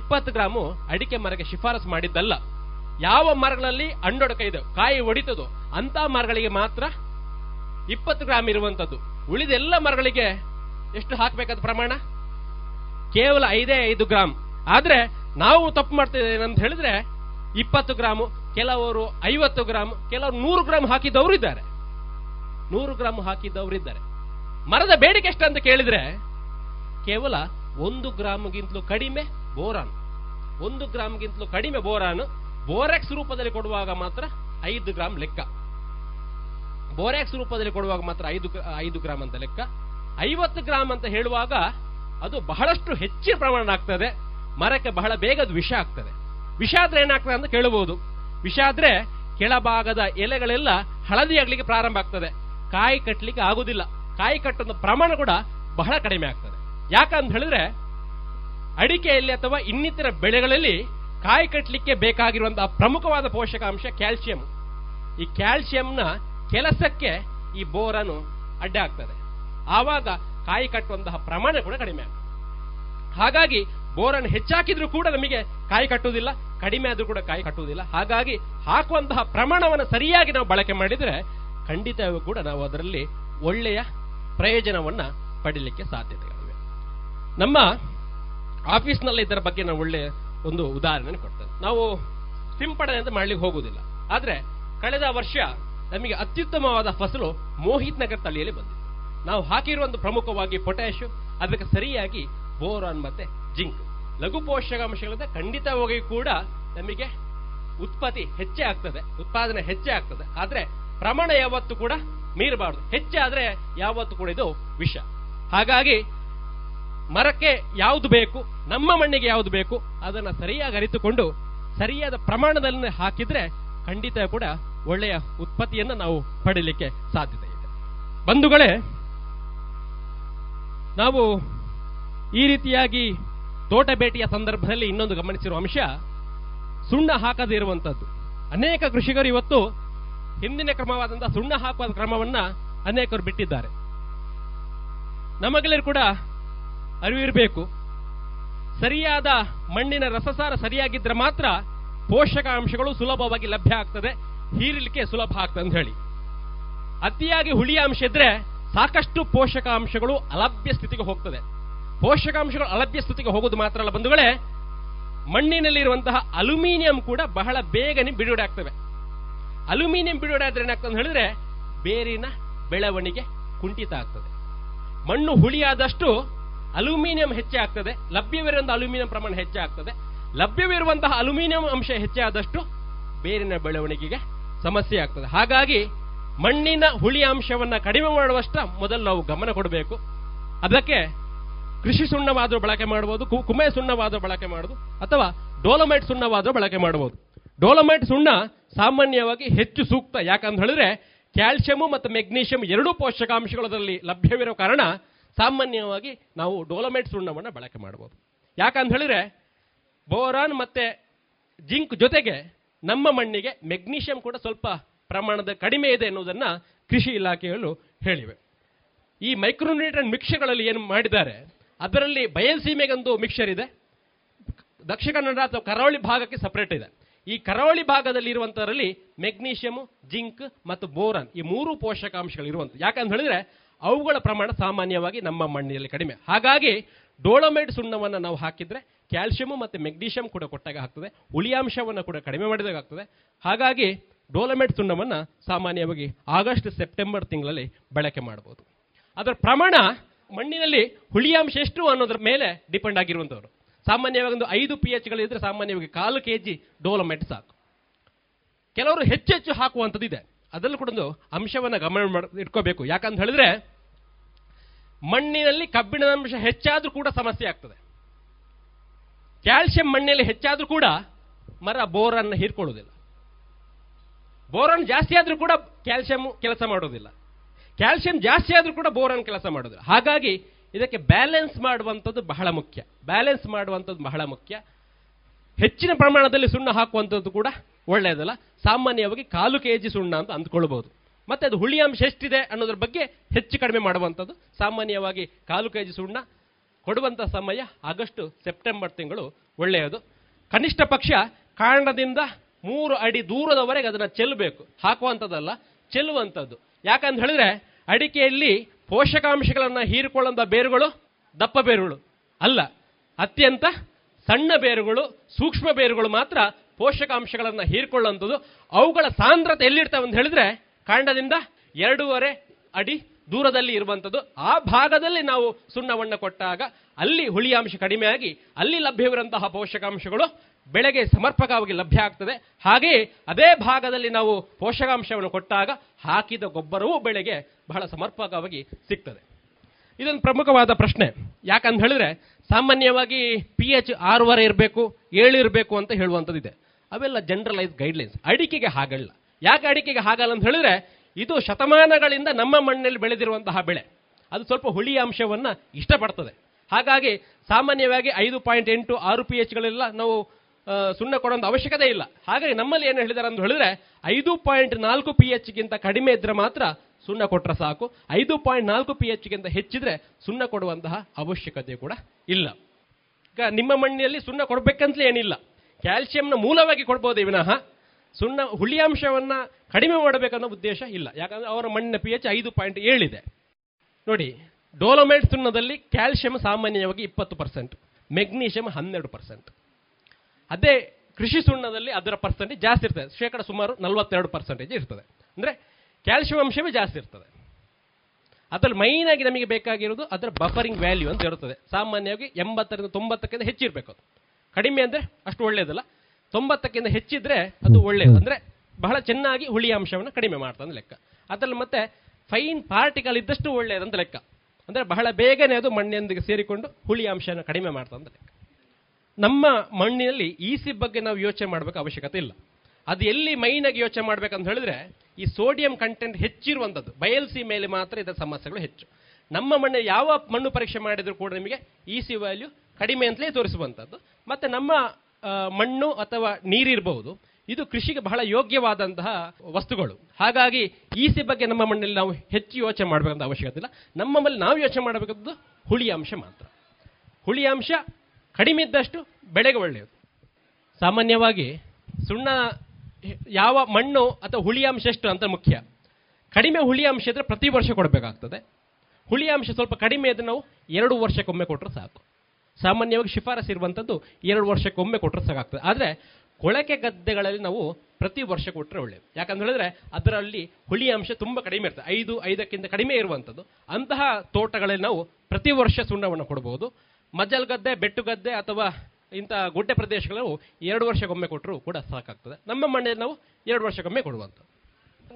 ಇಪ್ಪತ್ತು ಗ್ರಾಮು ಅಡಿಕೆ ಮರಕ್ಕೆ ಶಿಫಾರಸು ಮಾಡಿದ್ದಲ್ಲ. ಯಾವ ಮರಗಳಲ್ಲಿ ಅಂಡೊಡಕ ಇದೆ, ಕಾಯಿ ಒಡಿತದೋ ಅಂತ ಮರಗಳಿಗೆ ಮಾತ್ರ ಇಪ್ಪತ್ತು ಗ್ರಾಮ್ ಇರುವಂಥದ್ದು. ಉಳಿದೆಲ್ಲ ಮರಗಳಿಗೆ ಎಷ್ಟು ಹಾಕಬೇಕಾದ ಪ್ರಮಾಣ? ಕೇವಲ ಐದೇ ಐದು ಗ್ರಾಮ್. ಆದರೆ ನಾವು ತಪ್ಪು ಮಾಡ್ತಿದ್ದೇವೆ ಅಂತ ಹೇಳಿದ್ರೆ ಇಪ್ಪತ್ತು ಗ್ರಾಮು, ಕೆಲವರು ಐವತ್ತು ಗ್ರಾಮ್, ಕೆಲವರು ನೂರು ಗ್ರಾಮ್ ಹಾಕಿದವರು ಇದ್ದಾರೆ, ನೂರು ಗ್ರಾಮ್ ಹಾಕಿದವರು ಇದ್ದಾರೆ. ಮರದ ಬೇಡಿಕೆ ಎಷ್ಟಂತ ಕೇಳಿದ್ರೆ ಕೇವಲ ಒಂದು ಗ್ರಾಮ್ಗಿಂತಲೂ ಕಡಿಮೆ ಬೋರಾನ್, ಒಂದು ಗ್ರಾಮ್ಗಿಂತಲೂ ಕಡಿಮೆ ಬೋರಾನ್. ಬೋರಾಕ್ಸ್ ರೂಪದಲ್ಲಿ ಕೊಡುವಾಗ ಮಾತ್ರ ಐದು ಗ್ರಾಮ್ ಲೆಕ್ಕ, ಬೋರಾಕ್ಸ್ ರೂಪದಲ್ಲಿ ಕೊಡುವಾಗ ಮಾತ್ರ ಐದು ಐದು ಗ್ರಾಮ್ ಅಂತ ಲೆಕ್ಕ. ಐವತ್ತು ಗ್ರಾಮ್ ಅಂತ ಹೇಳುವಾಗ ಅದು ಬಹಳಷ್ಟು ಹೆಚ್ಚಿನ ಪ್ರಮಾಣ ಆಗ್ತದೆ, ಮರಕ್ಕೆ ಬಹಳ ಬೇಗ ಅದು ವಿಷ ಆಗ್ತದೆ. ವಿಷ ಆದ್ರೆ ಏನಾಗ್ತದೆ ಅಂತ ಕೇಳಬಹುದು. ವಿಷ ಆದ್ರೆ ಕೆಳಭಾಗದ ಎಲೆಗಳೆಲ್ಲ ಹಳದಿ ಆಗ್ಲಿಕ್ಕೆ ಪ್ರಾರಂಭ ಆಗ್ತದೆ, ಕಾಯಿ ಕಟ್ಟಲಿಕ್ಕೆ ಆಗುದಿಲ್ಲ. ಕಾಯಿ ಕಟ್ಟದ ಪ್ರಮಾಣ ಕೂಡ ಬಹಳ ಕಡಿಮೆ ಆಗ್ತದೆ. ಯಾಕಂತ ಹೇಳಿದ್ರೆ ಅಡಿಕೆಯಲ್ಲಿ ಅಥವಾ ಇನ್ನಿತರ ಬೆಳೆಗಳಲ್ಲಿ ಕಾಯಿ ಕಟ್ಟಲಿಕ್ಕೆ ಬೇಕಾಗಿರುವಂತಹ ಪ್ರಮುಖವಾದ ಪೋಷಕಾಂಶ ಕ್ಯಾಲ್ಸಿಯಂ. ಈ ಕ್ಯಾಲ್ಸಿಯಂನ ಕೆಲಸಕ್ಕೆ ಈ ಬೋರನು ಅಡ್ಡ ಆಗ್ತದೆ. ಆವಾಗ ಕಾಯಿ ಕಟ್ಟುವಂತಹ ಪ್ರಮಾಣ ಕೂಡ ಕಡಿಮೆ ಆಗ್ತದೆ. ಹಾಗಾಗಿ ಬೋರನ್ ಹೆಚ್ಚಾಕಿದ್ರೂ ಕೂಡ ನಮಗೆ ಕಾಯಿ ಕಟ್ಟುವುದಿಲ್ಲ, ಕಡಿಮೆ ಆದ್ರೂ ಕೂಡ ಕಾಯಿ ಕಟ್ಟುವುದಿಲ್ಲ. ಹಾಗಾಗಿ ಹಾಕುವಂತಹ ಪ್ರಮಾಣವನ್ನು ಸರಿಯಾಗಿ ನಾವು ಬಳಕೆ ಮಾಡಿದರೆ ಖಂಡಿತವೂ ಕೂಡ ನಾವು ಅದರಲ್ಲಿ ಒಳ್ಳೆಯ ಪ್ರಯೋಜನವನ್ನ ಪಡೀಲಿಕ್ಕೆ ಸಾಧ್ಯತೆಗಳಿವೆ. ನಮ್ಮ ಆಫೀಸ್ನಲ್ಲಿ ಇದರ ಬಗ್ಗೆ ನಾವು ಒಳ್ಳೆಯ ಒಂದು ಉದಾಹರಣೆ ಕೊಡ್ತೇವೆ. ನಾವು ಸಿಂಪಡಣೆ ಅಂತ ಮಾಡ್ಲಿಕ್ಕೆ ಹೋಗುವುದಿಲ್ಲ, ಆದ್ರೆ ಕಳೆದ ವರ್ಷ ನಮಗೆ ಅತ್ಯುತ್ತಮವಾದ ಫಸಲು ಮೋಹಿತ್ ನಗರ ತಳಿಯಲ್ಲಿ ಬಂದಿದೆ. ನಾವು ಹಾಕಿರುವಂತಹ ಪ್ರಮುಖವಾಗಿ ಪೊಟ್ಯಾಶ್, ಅದಕ್ಕೆ ಸರಿಯಾಗಿ ಬೋರಾನ್ ಮತ್ತೆ ಜಿಂಕ್ ಲಘು ಪೋಷಕಾಂಶಗಳಿಂದ ಖಂಡಿತವಾಗಿ ಕೂಡ ನಮಗೆ ಉತ್ಪತ್ತಿ ಹೆಚ್ಚೇ ಆಗ್ತದೆ, ಉತ್ಪಾದನೆ ಹೆಚ್ಚೇ ಆಗ್ತದೆ. ಆದ್ರೆ ಪ್ರಮಾಣ ಯಾವತ್ತೂ ಕೂಡ ಮೀರಬಾರದು. ಹೆಚ್ಚಾದ್ರೆ ಯಾವತ್ತೂ ಕೂಡ ಇದು ವಿಷ. ಹಾಗಾಗಿ ಮರಕ್ಕೆ ಯಾವುದು ಬೇಕು, ನಮ್ಮ ಮಣ್ಣಿಗೆ ಯಾವುದು ಬೇಕು ಅದನ್ನ ಸರಿಯಾಗಿ ಅರಿತುಕೊಂಡು ಸರಿಯಾದ ಪ್ರಮಾಣದಲ್ಲಿ ಹಾಕಿದ್ರೆ ಖಂಡಿತ ಕೂಡ ಒಳ್ಳೆಯ ಉತ್ಪತ್ತಿಯನ್ನು ನಾವು ಪಡೀಲಿಕ್ಕೆ ಸಾಧ್ಯತೆ ಇದೆ. ಬಂಧುಗಳೇ, ನಾವು ಈ ರೀತಿಯಾಗಿ ತೋಟ ಭೇಟಿಯ ಸಂದರ್ಭದಲ್ಲಿ ಇನ್ನೊಂದು ಗಮನಿಸಿರುವ ಅಂಶ, ಸುಣ್ಣ ಹಾಕದಿರುವಂತದ್ದು. ಅನೇಕ ಕೃಷಿಕರು ಇವತ್ತು ಹಿಂದಿನ ಕ್ರಮವಾದಂತಹ ಸುಣ್ಣ ಹಾಕುವ ಕ್ರಮವನ್ನ ಅನೇಕರು ಬಿಟ್ಟಿದ್ದಾರೆ. ನಮಗೆಲ್ಲರೂ ಕೂಡ ಅರಿವಿರಬೇಕು, ಸರಿಯಾದ ಮಣ್ಣಿನ ರಸಸಾರ ಸರಿಯಾಗಿದ್ರೆ ಮಾತ್ರ ಪೋಷಕಾಂಶಗಳು ಸುಲಭವಾಗಿ ಲಭ್ಯ ಆಗ್ತದೆ, ಹೀರಲಿಕ್ಕೆ ಸುಲಭ ಆಗ್ತದೆ ಅಂತ ಹೇಳಿ. ಅತಿಯಾಗಿ ಹುಳಿಯ ಅಂಶ ಇದ್ರೆ ಸಾಕಷ್ಟು ಪೋಷಕಾಂಶಗಳು ಅಲಭ್ಯ ಸ್ಥಿತಿಗೆ ಹೋಗ್ತದೆ. ಪೋಷಕಾಂಶಗಳು ಅಲಭ್ಯ ಸ್ಥಿತಿಗೆ ಹೋಗೋದು ಮಾತ್ರ ಅಲ್ಲ ಬಂಧುಗಳೇ, ಮಣ್ಣಿನಲ್ಲಿರುವಂತಹ ಅಲ್ಯೂಮಿನಿಯಂ ಕೂಡ ಬಹಳ ಬೇಗನೆ ಬಿಡುಗಡೆ ಆಗ್ತವೆ. ಅಲ್ಯೂಮಿನಿಯಂ ಬಿಡುಗಡೆ ಆದ್ರೆ ಏನಾಗ್ತದೆ ಅಂತ ಹೇಳಿದ್ರೆ ಬೇರಿನ ಬೆಳವಣಿಗೆ ಕುಂಠಿತ ಆಗ್ತದೆ. ಮಣ್ಣು ಹುಳಿಯಾದಷ್ಟು ಅಲ್ಯೂಮಿನಿಯಂ ಹೆಚ್ಚೆ ಆಗ್ತದೆ, ಲಭ್ಯವಿರುವಂತಹ ಅಲ್ಯೂಮಿನಿಯಂ ಪ್ರಮಾಣ ಹೆಚ್ಚೆ ಆಗ್ತದೆ. ಲಭ್ಯವಿರುವಂತಹ ಅಲ್ಯೂಮಿನಿಯಂ ಅಂಶ ಹೆಚ್ಚೆ ಆದಷ್ಟು ಬೇರಿನ ಬೆಳವಣಿಗೆಗೆ ಸಮಸ್ಯೆ ಆಗ್ತದೆ. ಹಾಗಾಗಿ ಮಣ್ಣಿನ ಹುಳಿಯ ಅಂಶವನ್ನು ಕಡಿಮೆ ಮಾಡುವಷ್ಟ ಮೊದಲು ನಾವು ಗಮನ ಕೊಡಬೇಕು. ಅದಕ್ಕೆ ಕೃಷಿ ಸುಣ್ಣವಾದರೂ ಬಳಕೆ ಮಾಡಬಹುದು, ಕುಮೆ ಸುಣ್ಣವಾದರೂ ಬಳಕೆ ಮಾಡುವುದು, ಅಥವಾ ಡೋಲಮೈಟ್ ಸುಣ್ಣವಾದರೂ ಬಳಕೆ ಮಾಡಬಹುದು. ಡೋಲಮೈಟ್ ಸುಣ್ಣ ಸಾಮಾನ್ಯವಾಗಿ ಹೆಚ್ಚು ಸೂಕ್ತ. ಯಾಕಂತ ಹೇಳಿದ್ರೆ ಕ್ಯಾಲ್ಸಿಯಂ ಮತ್ತು ಮೆಗ್ನೀಷಿಯಂ ಎರಡೂ ಪೋಷಕಾಂಶಗಳು ಅದರಲ್ಲಿ ಲಭ್ಯವಿರೋ ಕಾರಣ ಸಾಮಾನ್ಯವಾಗಿ ನಾವು ಡೋಲಮೈಟ್ ಸುಣ್ಣವನ್ನು ಬಳಕೆ ಮಾಡಬಹುದು. ಯಾಕಂತ ಹೇಳಿದ್ರೆ ಬೋರಾನ್ ಮತ್ತೆ ಜಿಂಕ್ ಜೊತೆಗೆ ನಮ್ಮ ಮಣ್ಣಿಗೆ ಮೆಗ್ನೀಷಿಯಂ ಕೂಡ ಸ್ವಲ್ಪ ಪ್ರಮಾಣದ ಕಡಿಮೆ ಇದೆ ಎನ್ನುವುದನ್ನು ಕೃಷಿ ಇಲಾಖೆಗಳು ಹೇಳಿವೆ. ಈ ಮೈಕ್ರೋನ್ಯೂಟ್ರಿಯೆಂಟ್ ಮಿಕ್ಸರ್ಗಳಲ್ಲಿ ಏನು ಮಾಡಿದ್ದಾರೆ, ಅದರಲ್ಲಿ ಬಯಲ್ಸೀಮೆಗೊಂದು ಮಿಕ್ಸರ್ ಇದೆ, ದಕ್ಷಿಣ ಕನ್ನಡ ಅಥವಾ ಕರಾವಳಿ ಭಾಗಕ್ಕೆ ಸಪರೇಟ್ ಇದೆ. ಈ ಕರಾವಳಿ ಭಾಗದಲ್ಲಿ ಇರುವಂತಹರಲ್ಲಿ ಮೆಗ್ನೀಷಿಯಂ, ಜಿಂಕ್ ಮತ್ತು ಬೋರಾನ್ ಈ ಮೂರು ಪೋಷಕಾಂಶಗಳು ಇರುವಂತ. ಯಾಕಂತ ಹೇಳಿದ್ರೆ ಅವುಗಳ ಪ್ರಮಾಣ ಸಾಮಾನ್ಯವಾಗಿ ನಮ್ಮ ಮಣ್ಣಿನಲ್ಲಿ ಕಡಿಮೆ. ಹಾಗಾಗಿ ಡೋಲಮೈಟ್ ಸುಣ್ಣವನ್ನು ನಾವು ಹಾಕಿದ್ರೆ ಕ್ಯಾಲ್ಸಿಯಂ ಮತ್ತು ಮೆಗ್ನೀಷಿಯಂ ಕೂಡ ಕೊಟ್ಟಾಗ ಆಗ್ತದೆ, ಹುಳಿಯಾಂಶವನ್ನು ಕೂಡ ಕಡಿಮೆ ಮಾಡಿದಾಗ ಆಗ್ತದೆ. ಹಾಗಾಗಿ ಡೋಲಮೈಟ್ ಸುಣ್ಣವನ್ನು ಸಾಮಾನ್ಯವಾಗಿ ಆಗಸ್ಟ್ ಸೆಪ್ಟೆಂಬರ್ ತಿಂಗಳಲ್ಲಿ ಬಳಕೆ ಮಾಡಬಹುದು. ಅದರ ಪ್ರಮಾಣ ಮಣ್ಣಿನಲ್ಲಿ ಹುಳಿಯಾಂಶ ಎಷ್ಟು ಅನ್ನೋದ್ರ ಮೇಲೆ ಡಿಪೆಂಡ್ ಆಗಿರುವಂಥವ್ರು. ಸಾಮಾನ್ಯವಾಗಿ ಒಂದು ಐದು ಪಿ ಎಚ್ ಗಳಿದ್ರೆ ಸಾಮಾನ್ಯವಾಗಿ ಕಾಲು ಕೆ ಜಿ ಡೋಲಮೈಟ್ ಸಾಕು. ಕೆಲವರು ಹೆಚ್ಚೆಚ್ಚು ಹಾಕುವಂಥದ್ದು ಇದೆ, ಅದರಲ್ಲೂ ಕೂಡ ಒಂದು ಅಂಶವನ್ನು ಗಮನ ಇಟ್ಕೋಬೇಕು. ಯಾಕಂತ ಹೇಳಿದ್ರೆ ಮಣ್ಣಿನಲ್ಲಿ ಕಬ್ಬಿಣದ ಅಂಶ ಹೆಚ್ಚಾದ್ರೂ ಕೂಡ ಸಮಸ್ಯೆ ಆಗ್ತದೆ. ಕ್ಯಾಲ್ಸಿಯಂ ಮಣ್ಣಿನಲ್ಲಿ ಹೆಚ್ಚಾದ್ರೂ ಕೂಡ ಮರ ಬೋರನ್ನು ಹೀರ್ಕೊಳ್ಳೋದಿಲ್ಲ, ಬೋರನ್ ಜಾಸ್ತಿ ಆದ್ರೂ ಕೂಡ ಕ್ಯಾಲ್ಸಿಯಂ ಕೆಲಸ ಮಾಡೋದಿಲ್ಲ, ಕ್ಯಾಲ್ಸಿಯಂ ಜಾಸ್ತಿ ಆದ್ರೂ ಕೂಡ ಬೋರನ್ ಕೆಲಸ ಮಾಡೋದಿಲ್ಲ. ಹಾಗಾಗಿ ಇದಕ್ಕೆ ಬ್ಯಾಲೆನ್ಸ್ ಮಾಡುವಂಥದ್ದು ಬಹಳ ಮುಖ್ಯ, ಬ್ಯಾಲೆನ್ಸ್ ಮಾಡುವಂಥದ್ದು ಬಹಳ ಮುಖ್ಯ. ಹೆಚ್ಚಿನ ಪ್ರಮಾಣದಲ್ಲಿ ಸುಣ್ಣ ಹಾಕುವಂಥದ್ದು ಕೂಡ ಒಳ್ಳೆಯದಲ್ಲ. ಸಾಮಾನ್ಯವಾಗಿ ಕಾಲು ಕೆ ಜಿ ಸುಣ್ಣ ಅಂತ ಅಂದ್ಕೊಳ್ಬಹುದು, ಮತ್ತೆ ಅದು ಹುಳಿ ಅಂಶ ಎಷ್ಟಿದೆ ಅನ್ನೋದ್ರ ಬಗ್ಗೆ ಹೆಚ್ಚು ಕಡಿಮೆ ಮಾಡುವಂಥದ್ದು. ಸಾಮಾನ್ಯವಾಗಿ ಕಾಲು ಕೆ ಜಿ ಸುಣ್ಣ ಕೊಡುವಂಥ ಸಮಯ ಆಗಸ್ಟ್ ಸೆಪ್ಟೆಂಬರ್ ತಿಂಗಳು ಒಳ್ಳೆಯದು. ಕನಿಷ್ಠ ಪಕ್ಷ ಕಾಂಡದಿಂದ ಮೂರು ಅಡಿ ದೂರದವರೆಗೆ ಅದನ್ನು ಚೆಲ್ಲಬೇಕು, ಹಾಕುವಂಥದ್ದಲ್ಲ ಚೆಲ್ಲುವಂಥದ್ದು. ಯಾಕಂತ ಹೇಳಿದ್ರೆ ಅಡಿಕೆಯಲ್ಲಿ ಪೋಷಕಾಂಶಗಳನ್ನು ಹೀರಿಕೊಳ್ಳುವಂಥ ಬೇರುಗಳು ದಪ್ಪ ಬೇರುಗಳು ಅಲ್ಲ, ಅತ್ಯಂತ ಸಣ್ಣ ಬೇರುಗಳು, ಸೂಕ್ಷ್ಮ ಬೇರುಗಳು ಮಾತ್ರ ಪೋಷಕಾಂಶಗಳನ್ನು ಹೀರಿಕೊಳ್ಳುವಂಥದ್ದು. ಅವುಗಳ ಸಾಂದ್ರತೆ ಎಲ್ಲಿರ್ತವೆ ಅಂತ ಹೇಳಿದ್ರೆ ಕಾಂಡದಿಂದ ಎರಡೂವರೆ ಅಡಿ ದೂರದಲ್ಲಿ ಇರುವಂಥದ್ದು. ಆ ಭಾಗದಲ್ಲಿ ನಾವು ಸುಣ್ಣವನ್ನು ಕೊಟ್ಟಾಗ ಅಲ್ಲಿ ಹುಳಿಯಾಂಶ ಕಡಿಮೆಯಾಗಿ ಅಲ್ಲಿ ಲಭ್ಯವಿರುವಂತಹ ಪೋಷಕಾಂಶಗಳು ಬೆಳೆಗೆ ಸಮರ್ಪಕವಾಗಿ ಲಭ್ಯ ಆಗ್ತದೆ. ಹಾಗೆಯೇ ಅದೇ ಭಾಗದಲ್ಲಿ ನಾವು ಪೋಷಕಾಂಶವನ್ನು ಕೊಟ್ಟಾಗ ಹಾಕಿದ ಗೊಬ್ಬರವೂ ಬೆಳೆಗೆ ಬಹಳ ಸಮರ್ಪಕವಾಗಿ ಸಿಗ್ತದೆ. ಇದೊಂದು ಪ್ರಮುಖವಾದ ಪ್ರಶ್ನೆ. ಯಾಕಂತ ಹೇಳಿದ್ರೆ ಸಾಮಾನ್ಯವಾಗಿ ಪಿ ಎಚ್ ಆರೂವರೆ ಇರಬೇಕು, ಏಳು ಇರಬೇಕು ಅಂತ ಹೇಳುವಂಥದ್ದಿದೆ. ಅವೆಲ್ಲ ಜನರಲೈಸ್ ಗೈಡ್ಲೈನ್ಸ್. ಅಡಿಕೆಗೆ ಹಾಗಲ್ಲ. ಯಾಕೆ ಅಡಿಕೆಗೆ ಹಾಗಲ್ಲ ಅಂತ ಹೇಳಿದ್ರೆ ಇದು ಶತಮಾನಗಳಿಂದ ನಮ್ಮ ಮಣ್ಣಲ್ಲಿ ಬೆಳೆದಿರುವಂತಹ ಬೆಳೆ. ಅದು ಸ್ವಲ್ಪ ಹುಳಿ ಅಂಶವನ್ನು ಇಷ್ಟಪಡ್ತದೆ. ಹಾಗಾಗಿ ಸಾಮಾನ್ಯವಾಗಿ ಐದು ಪಾಯಿಂಟ್ ಎಂಟು ಆರು ಪಿ ಎಚ್ಗಳೆಲ್ಲ ನಾವು ಸುಣ್ಣ ಕೊಡೋದು ಅವಶ್ಯಕತೆ ಇಲ್ಲ. ಹಾಗಾಗಿ ನಮ್ಮಲ್ಲಿ ಏನು ಹೇಳಿದಾರೆ ಅಂತ ಹೇಳಿದ್ರೆ, ಐದು ಪಾಯಿಂಟ್ ನಾಲ್ಕು ಪಿ ಎಚ್ಗಿಂತ ಕಡಿಮೆ ಇದ್ರೆ ಮಾತ್ರ ಸುಣ್ಣ ಕೊಟ್ಟರೆ ಸಾಕು, ಐದು ಪಾಯಿಂಟ್ ನಾಲ್ಕು ಪಿ ಎಚ್ಗಿಂತ ಹೆಚ್ಚಿದ್ರೆ ಸುಣ್ಣ ಕೊಡುವಂತಹ ಅವಶ್ಯಕತೆ ಕೂಡ ಇಲ್ಲ. ಈಗ ನಿಮ್ಮ ಮಣ್ಣಿನಲ್ಲಿ ಸುಣ್ಣ ಕೊಡಬೇಕಂತಲೇ ಏನಿಲ್ಲ, ಕ್ಯಾಲ್ಸಿಯಂನ ಮೂಲವಾಗಿ ಕೊಡ್ಬೋದು ವಿನಃ ಸುಣ್ಣ ಹುಳಿಯಾಂಶವನ್ನು ಕಡಿಮೆ ಮಾಡಬೇಕನ್ನೋ ಉದ್ದೇಶ ಇಲ್ಲ. ಯಾಕಂದ್ರೆ ಅವರ ಮಣ್ಣಿನ ಪಿ ಎಚ್ ಐದು ಪಾಯಿಂಟ್ ಏಳಿದೆ. ನೋಡಿ, ಡೋಲೊಮೈಟ್ ಸುಣ್ಣದಲ್ಲಿ ಕ್ಯಾಲ್ಸಿಯಂ ಸಾಮಾನ್ಯವಾಗಿ ಇಪ್ಪತ್ತು ಪರ್ಸೆಂಟ್, ಮೆಗ್ನೀಷಿಯಂ ಹನ್ನೆರಡು ಪರ್ಸೆಂಟ್. ಅದೇ ಕೃಷಿ ಸುಣ್ಣದಲ್ಲಿ ಅದರ ಪರ್ಸೆಂಟೇಜ್ ಜಾಸ್ತಿ ಇರ್ತದೆ, ಶೇಕಡ ಸುಮಾರು ನಲವತ್ತೆರಡು ಪರ್ಸೆಂಟೇಜ್ ಇರ್ತದೆ. ಅಂದರೆ ಕ್ಯಾಲ್ಸಿಯಂ ಅಂಶವೇ ಜಾಸ್ತಿ ಇರ್ತದೆ. ಅದರಲ್ಲಿ ಮೈನ್ ಆಗಿ ನಮಗೆ ಬೇಕಾಗಿರೋದು ಅದರ ಬಫರಿಂಗ್ ವ್ಯಾಲ್ಯೂ ಅಂತ ಇರುತ್ತದೆ. ಸಾಮಾನ್ಯವಾಗಿ ಎಂಬತ್ತರಿಂದ ತೊಂಬತ್ತಕ್ಕಿಂತ ಹೆಚ್ಚಿರಬೇಕು. ಅದು ಕಡಿಮೆ ಅಂದರೆ ಅಷ್ಟು ಒಳ್ಳೆಯದಲ್ಲ, ತೊಂಬತ್ತಕ್ಕಿಂತ ಹೆಚ್ಚಿದ್ರೆ ಅದು ಒಳ್ಳೆಯದು. ಅಂದರೆ ಬಹಳ ಚೆನ್ನಾಗಿ ಹುಳಿ ಅಂಶವನ್ನು ಕಡಿಮೆ ಮಾಡ್ತದೆ ಲೆಕ್ಕ. ಅದರಲ್ಲಿ ಮತ್ತೆ ಫೈನ್ ಪಾರ್ಟಿಕಲ್ ಇದ್ದಷ್ಟು ಒಳ್ಳೆಯದಂತ ಲೆಕ್ಕ. ಅಂದರೆ ಬಹಳ ಬೇಗನೆ ಅದು ಮಣ್ಣಿನೊಂದಿಗೆ ಸೇರಿಕೊಂಡು ಹುಳಿ ಅಂಶವನ್ನು ಕಡಿಮೆ ಮಾಡ್ತದೆ ಲೆಕ್ಕ. ನಮ್ಮ ಮಣ್ಣಿನಲ್ಲಿ ಈಸಿ ಬಗ್ಗೆ ನಾವು ಯೋಚನೆ ಮಾಡಬೇಕು ಅವಶ್ಯಕತೆ ಇಲ್ಲ. ಅದು ಎಲ್ಲಿ ಮೈನ್ ಆಗಿ ಯೋಚನೆ ಮಾಡ್ಬೇಕಂತ ಹೇಳಿದ್ರೆ, ಈ ಸೋಡಿಯಂ ಕಂಟೆಂಟ್ ಹೆಚ್ಚಿರುವಂಥದ್ದು ಬಯಲ್ಸಿ ಮೇಲೆ ಮಾತ್ರ ಇದರ ಸಮಸ್ಯೆಗಳು ಹೆಚ್ಚು. ನಮ್ಮ ಮಣ್ಣು ಯಾವ ಮಣ್ಣು ಪರೀಕ್ಷೆ ಮಾಡಿದರೂ ಕೂಡ ನಿಮಗೆ ಇಸಿ ವ್ಯಾಲ್ಯೂ ಕಡಿಮೆ ಅಂತಲೇ ತೋರಿಸುವಂಥದ್ದು. ಮತ್ತು ನಮ್ಮ ಮಣ್ಣು ಅಥವಾ ನೀರಿರಬಹುದು, ಇದು ಕೃಷಿಗೆ ಬಹಳ ಯೋಗ್ಯವಾದಂತಹ ವಸ್ತುಗಳು. ಹಾಗಾಗಿ ಇಸಿ ಬಗ್ಗೆ ನಮ್ಮ ಮಣ್ಣಲ್ಲಿ ನಾವು ಹೆಚ್ಚು ಯೋಚನೆ ಮಾಡಬೇಕಂತ ಅವಶ್ಯಕತೆ ಇಲ್ಲ. ನಮ್ಮಲ್ಲಿ ನಾವು ಯೋಚನೆ ಮಾಡಬೇಕದ್ದು ಹುಳಿ ಅಂಶ ಮಾತ್ರ. ಹುಳಿ ಅಂಶ ಕಡಿಮೆ ಇದ್ದಷ್ಟು ಬೆಳೆಗೆ ಒಳ್ಳೆಯದು. ಸಾಮಾನ್ಯವಾಗಿ ಸುಣ್ಣ ಯಾವ ಮಣ್ಣು ಅಥವಾ ಹುಳಿ ಅಂಶ ಎಷ್ಟು ಅಂತ ಮುಖ್ಯ. ಕಡಿಮೆ ಹುಳಿ ಅಂಶ ಇದ್ರೆ ಪ್ರತಿ ವರ್ಷ ಕೊಡಬೇಕಾಗ್ತದೆ. ಹುಳಿ ಅಂಶ ಸ್ವಲ್ಪ ಕಡಿಮೆ ಇದ್ರೆ ನಾವು ಎರಡು ವರ್ಷಕ್ಕೊಮ್ಮೆ ಕೊಟ್ಟರೆ ಸಾಕು. ಸಾಮಾನ್ಯವಾಗಿ ಶಿಫಾರಸು ಇರುವಂಥದ್ದು ಎರಡು ವರ್ಷಕ್ಕೊಮ್ಮೆ ಕೊಟ್ಟರೆ ಸಾಕಾಗ್ತದೆ. ಆದರೆ ಕೊಳಕೆ ಗದ್ದೆಗಳಲ್ಲಿ ನಾವು ಪ್ರತಿ ವರ್ಷ ಕೊಟ್ಟರೆ ಒಳ್ಳೆಯದು. ಯಾಕಂತ ಹೇಳಿದ್ರೆ ಅದರಲ್ಲಿ ಹುಳಿ ಅಂಶ ತುಂಬ ಕಡಿಮೆ ಇರ್ತದೆ, ಐದು ಐದಕ್ಕಿಂತ ಕಡಿಮೆ ಇರುವಂಥದ್ದು. ಅಂತಹ ತೋಟಗಳಲ್ಲಿ ನಾವು ಪ್ರತಿ ವರ್ಷ ಸುಣ್ಣವನ್ನು ಕೊಡಬಹುದು. ಮಜಲ್ ಗದ್ದೆ, ಬೆಟ್ಟುಗದ್ದೆ ಅಥವಾ ಇಂಥ ಗುಡ್ಡೆ ಪ್ರದೇಶಗಳು ಎರಡು ವರ್ಷಕ್ಕೊಮ್ಮೆ ಕೊಟ್ಟರು ಕೂಡ ಸಾಕಾಗ್ತದೆ. ನಮ್ಮ ಮಣ್ಣಲ್ಲಿ ನಾವು ಎರಡು ವರ್ಷಕ್ಕೊಮ್ಮೆ ಕೊಡುವಂಥದ್ದು.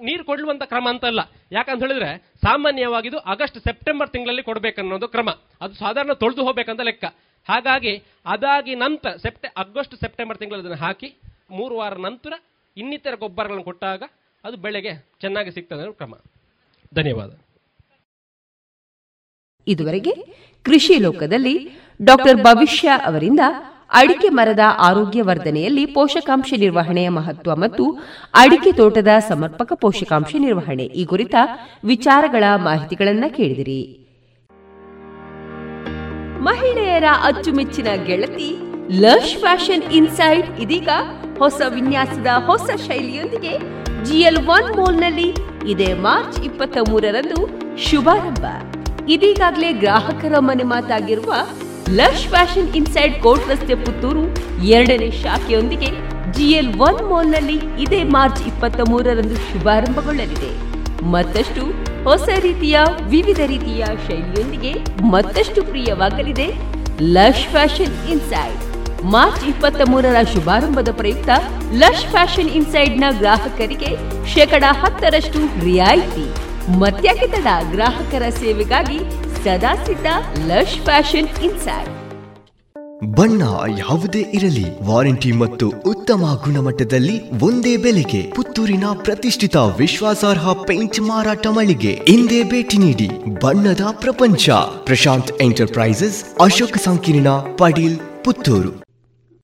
ನೀರು ಕೊಡುವಂಥ ಕ್ರಮ ಅಂತಲ್ಲ. ಯಾಕಂತ ಹೇಳಿದ್ರೆ ಸಾಮಾನ್ಯವಾಗಿದು ಆಗಸ್ಟ್ ಸೆಪ್ಟೆಂಬರ್ ತಿಂಗಳಲ್ಲಿ ಕೊಡಬೇಕನ್ನೋದು ಕ್ರಮ. ಅದು ಸಾಧಾರಣ ತೊಳೆದು ಹೋಗ್ಬೇಕಂತ ಲೆಕ್ಕ. ಹಾಗಾಗಿ ಅದಾಗಿ ನಂತರ ಸೆಪ್ಟೆ ಆಗಸ್ಟ್ ಸೆಪ್ಟೆಂಬರ್ ತಿಂಗಳಲ್ಲಿ ಹಾಕಿ ಮೂರು ವಾರ ನಂತರ ಇನ್ನಿತರ ಗೊಬ್ಬರಗಳನ್ನು ಕೊಟ್ಟಾಗ ಅದು ಬೆಳೆಗೆ ಚೆನ್ನಾಗಿ ಸಿಗ್ತದೆ ಅನ್ನೋ ಕ್ರಮ. ಧನ್ಯವಾದ. ಇದುವರೆಗೆ ಕೃಷಿ ಲೋಕದಲ್ಲಿ ಡಾಕ್ಟರ್ ಭವಿಷ್ಯ ಅವರಿಂದ ಅಡಿಕೆ ಮರದ ಆರೋಗ್ಯ ವರ್ಧನೆಯಲ್ಲಿ ಪೋಷಕಾಂಶ ನಿರ್ವಹಣೆಯ ಮಹತ್ವ ಮತ್ತು ಅಡಿಕೆ ತೋಟದ ಸಮರ್ಪಕ ಪೋಷಕಾಂಶ ನಿರ್ವಹಣೆ ಈ ಕುರಿತ ವಿಚಾರಗಳ ಮಾಹಿತಿಗಳನ್ನು ಕೇಳಿದಿರಿ. ಮಹಿಳೆಯರ ಅಚ್ಚುಮೆಚ್ಚಿನ ಗೆಳತಿ ಲಶ್ ಫ್ಯಾಷನ್ ಇನ್ಸೈಡ್ ಇದೀಗ ಹೊಸ ವಿನ್ಯಾಸದ ಹೊಸ ಶೈಲಿಯೊಂದಿಗೆ ಜಿಎಲ್ ಒನ್ ಮಾಲ್ನಲ್ಲಿ ಇದೇ ಮಾರ್ಚ್ ಇಪ್ಪತ್ತ ಮೂರರಂದು ಶುಭಾರಂಭ. ಇದೀಗಾಗಲೇ ಗ್ರಾಹಕರ ಮನೆ ಮಾತಾಗಿರುವ ಲಶ್ ಫ್ಯಾಷನ್ ಇನ್ಸೈಡ್ ಕೋರ್ಟ್ ರಸ್ತೆ ಪುತ್ತೂರು ಎರಡನೇ ಶಾಖೆಯೊಂದಿಗೆ ಜಿಎಲ್ ಒನ್ ಮಾಲ್ನಲ್ಲಿ ಇದೇ ಮಾರ್ಚ್ ಇಪ್ಪತ್ತ ಮೂರರಂದು ಶುಭಾರಂಭಗೊಳ್ಳಲಿದೆ. ಮತ್ತಷ್ಟು ಹೊಸ ರೀತಿಯ ವಿವಿಧ ರೀತಿಯ ಶೈಲಿಯೊಂದಿಗೆ ಮತ್ತಷ್ಟು ಪ್ರಿಯವಾಗಲಿದೆ ಲಶ್ ಫ್ಯಾಷನ್ ಇನ್ಸೈಡ್. ಮಾರ್ಚ್ ಇಪ್ಪತ್ತ ಮೂರರ ಶುಭಾರಂಭದ ಪ್ರಯುಕ್ತ ಲಶ್ ಫ್ಯಾಷನ್ ಇನ್ಸೈಡ್ನ ಗ್ರಾಹಕರಿಗೆ ಶೇಕಡ ಹತ್ತರಷ್ಟು ರಿಯಾಯಿತಿ. ಮತ್ಯಾಕೆ ತಡ, ಗ್ರಾಹಕರ ಸೇವೆಗಾಗಿ ಸದಾ ಸಿದ್ಧ ಲಶ್ ಫ್ಯಾಷನ್ ಇನ್ಸೈಡ್. ಬಣ್ಣ ಯಾವುದೇ ಇರಲಿ, ವಾರಂಟಿ ಮತ್ತು ಉತ್ತಮ ಗುಣಮಟ್ಟದಲ್ಲಿ ಒಂದೇ ಬೆಲೆಗೆ ಪುತ್ತೂರಿನ ಪ್ರತಿಷ್ಠಿತ ವಿಶ್ವಾಸಾರ್ಹ ಪೇಂಟ್ ಮಾರಾಟ ಮಳಿಗೆ ಇಂದೇ ಭೇಟಿ ನೀಡಿ. ಬಣ್ಣದ ಪ್ರಪಂಚ, ಪ್ರಶಾಂತ್ ಎಂಟರ್ಪ್ರೈಸಸ್, ಅಶೋಕ ಸಂಕೀರ್ಣ, Padil, Puttur.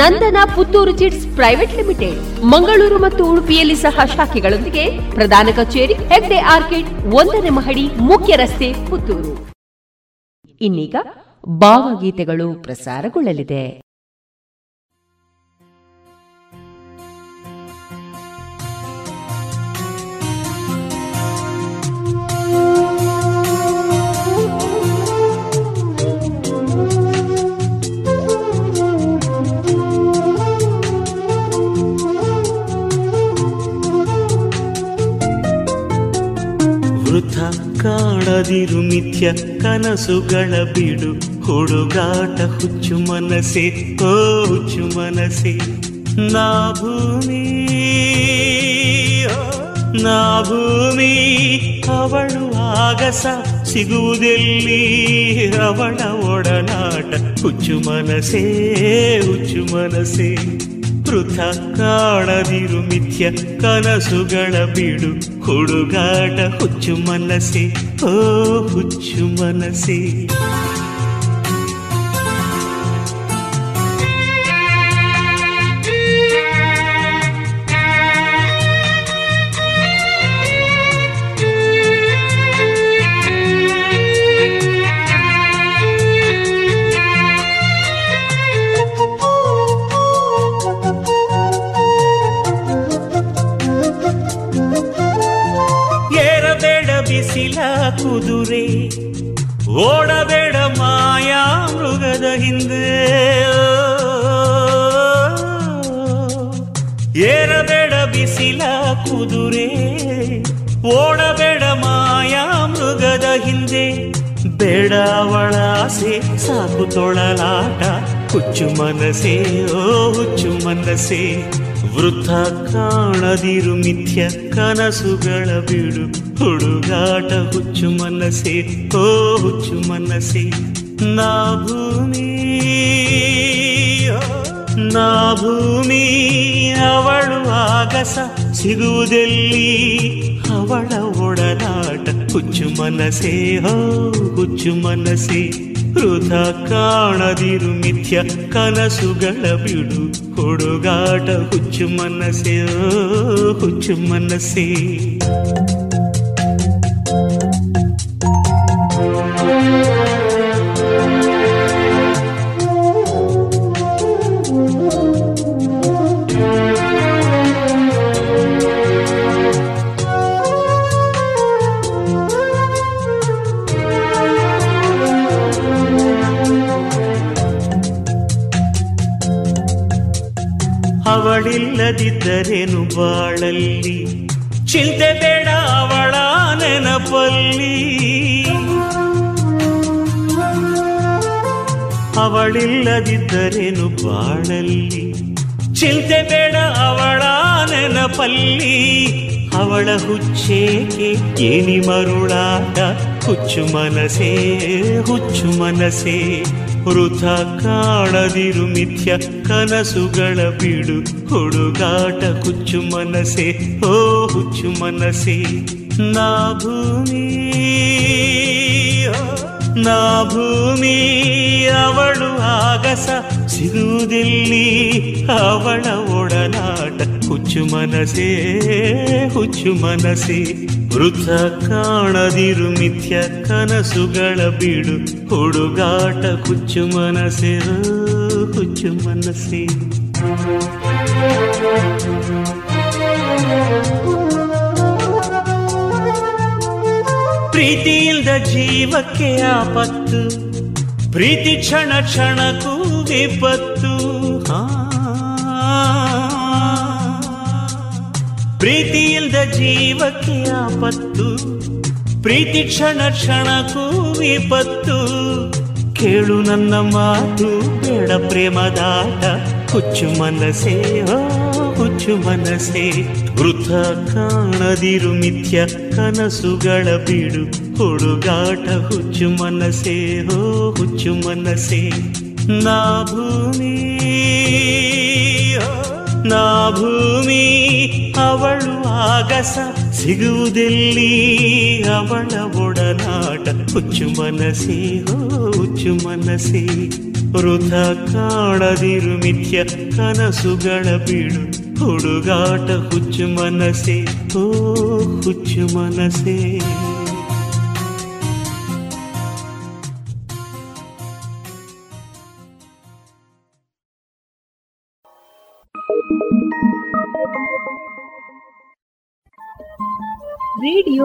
Nandana Puttur chits private limited. Mangaluru ಮತ್ತು ಉಡುಪಿಯಲ್ಲಿ ಸಹ ಶಾಖೆಗಳೊಂದಿಗೆ ಪ್ರಧಾನ ಕಚೇರಿ ಹೆಗ್ಡೆ ಆರ್ಕಿಡ್, ಒಂದನೇ ಮಹಡಿ, ಮುಖ್ಯ ರಸ್ತೆ, ಪುತ್ತೂರು. ಇನ್ನೀಗ ಭಾವಗೀತೆಗಳು ಪ್ರಸಾರಗೊಳ್ಳಲಿದೆ. ಕಾಡ ಕದಿರು ಮಿಥ್ಯ ಕನಸುಗಳ ಬಿಡು ಹುಡುಗಾಟ ಹುಚ್ಚು ಮನಸೆ ಓ ಹುಚ್ಚು ಮನಸೆ. ನಾ ಭೂಮಿ ನಾ ಭೂಮಿ ಅವಳು ಆಗಸ ಸಿಗುವುದೆಲ್ಲಿ ಅವಳ ಒಡನಾಟ ಹುಚ್ಚು ಮನಸೆ ಹುಚ್ಚು ಮನಸೆ. ವೃಥ ಕಾಣದಿರು ಮಿಥ್ಯ ಕನಸುಗಳ ಬಿಡು ಹುಡುಗಾಟ ಹುಚ್ಚು ಮನಸೆ ಓ ಹುಚ್ಚು ಮನಸೆ. ಕುದುರೆ ಓಡಬೇಡ ಮಾಯಾ ಮೃಗದ ಹಿಂದೆ ಏರಬೇಡ ಬಿಸಿಲ ಕುದುರೆ ಓಡಬೇಡ ಮಾಯಾ ಮೃಗದ ಹಿಂದೆ ಬೇಡ ಅವಳ ಆಸೆ ಸಾಕು ತೊಳಲಾಟ ಹುಚ್ಚು ಮನಸೆ ಓ ಹುಚ್ಚು ಮನಸೆ. ವೃಥ ಕಾಣದಿರು ಮಿಥ್ಯ ಕನಸುಗಳ ಬಿಡು ಹುಡುಗಾಟ ಹುಚ್ಚು ಮನಸೆ ಓ ಹುಚ್ಚು ಮನಸೆ. ನಾ ಭೂಮಿ ನಾ ಭೂಮಿ ಅವಳು ಆಗಸ ಸಿಗುವುದೆಲ್ಲಿ ಅವಳ ಒಡನಾಟ ಹುಚ್ಚು ಮನಸೆ ಓ ಹುಚ್ಚು ಮನಸೆ. ವೃಥ ಕಾಣದಿರು ಮಿಥ್ಯ ಕನಸುಗಳ ಬಿಡು ಹುಡುಗಾಟ ಹುಚ್ಚು ಮನಸೆ ಓ ಹುಚ್ಚು ಮನಸೆ. ಅವಳಿಲ್ಲದಿದ್ದರೇನು ಬಾಳಲ್ಲಿ ಚಿಂತೆ ಬೇಡ ಅವಳ ನೆನಪಲ್ಲಿ ಅವಳಿಲ್ಲದಿದ್ದರೇನು ಬಾಳಲ್ಲಿ ಚಿಂತೆ ಬೇಡ ಅವಳ ನೆನಪಲ್ಲಿ ಅವಳ ಹುಚ್ಚೇಕೆ ಏನಿ ಮರುಳಾಟ ಹುಚ್ಚು ಮನಸೆ ಹುಚ್ಚು ಮನಸೆ. ವೃಥ ಕಾಣದಿರು ಮಿಥ್ಯ ಕನಸುಗಳ ಬಿಡು ಹುಡುಗಾಟ ಹುಚ್ಚು ಮನಸೆ ಓ ಹುಚ್ಚು ಮನಸೆ. ನಾ ಭೂಮಿ ನಾ ಭೂಮಿ ಅವಳು ಆಗಸ ಸಿಗುವುದೆಲ್ಲಿ ಅವಳ ಒಡನಾಟ ಹುಚ್ಚು ಮನಸೆ ಹುಚ್ಚು ಮನಸೆ. ವೃಥ ಕಾಣದಿರು ಮಿಥ್ಯ ಕನಸುಗಳ ಬಿಡು ಹುಡುಗಾಟ ಹುಚ್ಚು ಮನಸೆ ಹುಚ್ಚು ಮನಸೆ. ಪ್ರೀತಿಯಿಂದ ಜೀವಕ್ಕೆ ಆಪತ್ತು ಪ್ರೀತಿ ಕ್ಷಣ ಕ್ಷಣಕ್ಕೂ ವಿಪತ್ತು ಪ್ರೀತಿಯಿಂದ ಜೀವಕ್ಕೆ ಆಪತ್ತು ಪ್ರೀತಿ ಕ್ಷಣ ಕ್ಷಣಕ್ಕೂ ವಿಪತ್ತು. ಕೇಳು ನನ್ನ ಮಾತು ಬೇಡ ಪ್ರೇಮದಾಟ ಹುಚ್ಚು ಮನಸೆ ಓ ಹುಚ್ಚು ಮನಸೆ. ವೃಥ ಕಾಣದಿರು ಮಿಥ್ಯ ಕನಸುಗಳ ಬಿಡು ಹುಡುಗಾಟ ಹುಚ್ಚು ಮನಸೆ ಓ ಹುಚ್ಚು ಮನಸೆ. ನಾ ಭೂಮಿ ನಾ ಭೂಮಿ ಅವಳು ಆಗಸ ಸಿಗುವುದೆಲ್ಲಿ ಅವಳ ಒಡನಾಟ ಹುಚ್ಚು ಮನಸೆ ಓ ಹುಚ್ಚು ಮನಸೆ. ವೃಥ ಕಾಣದಿರು ಮಿಥ್ಯ ಕನಸುಗಳ ಬಿಡು ಹುಡುಗಾಟ ಹುಚ್ಚು ಮನಸೆ ಓ ಹುಚ್ಚು ಮನಸೆ. ರೇಡಿಯೋ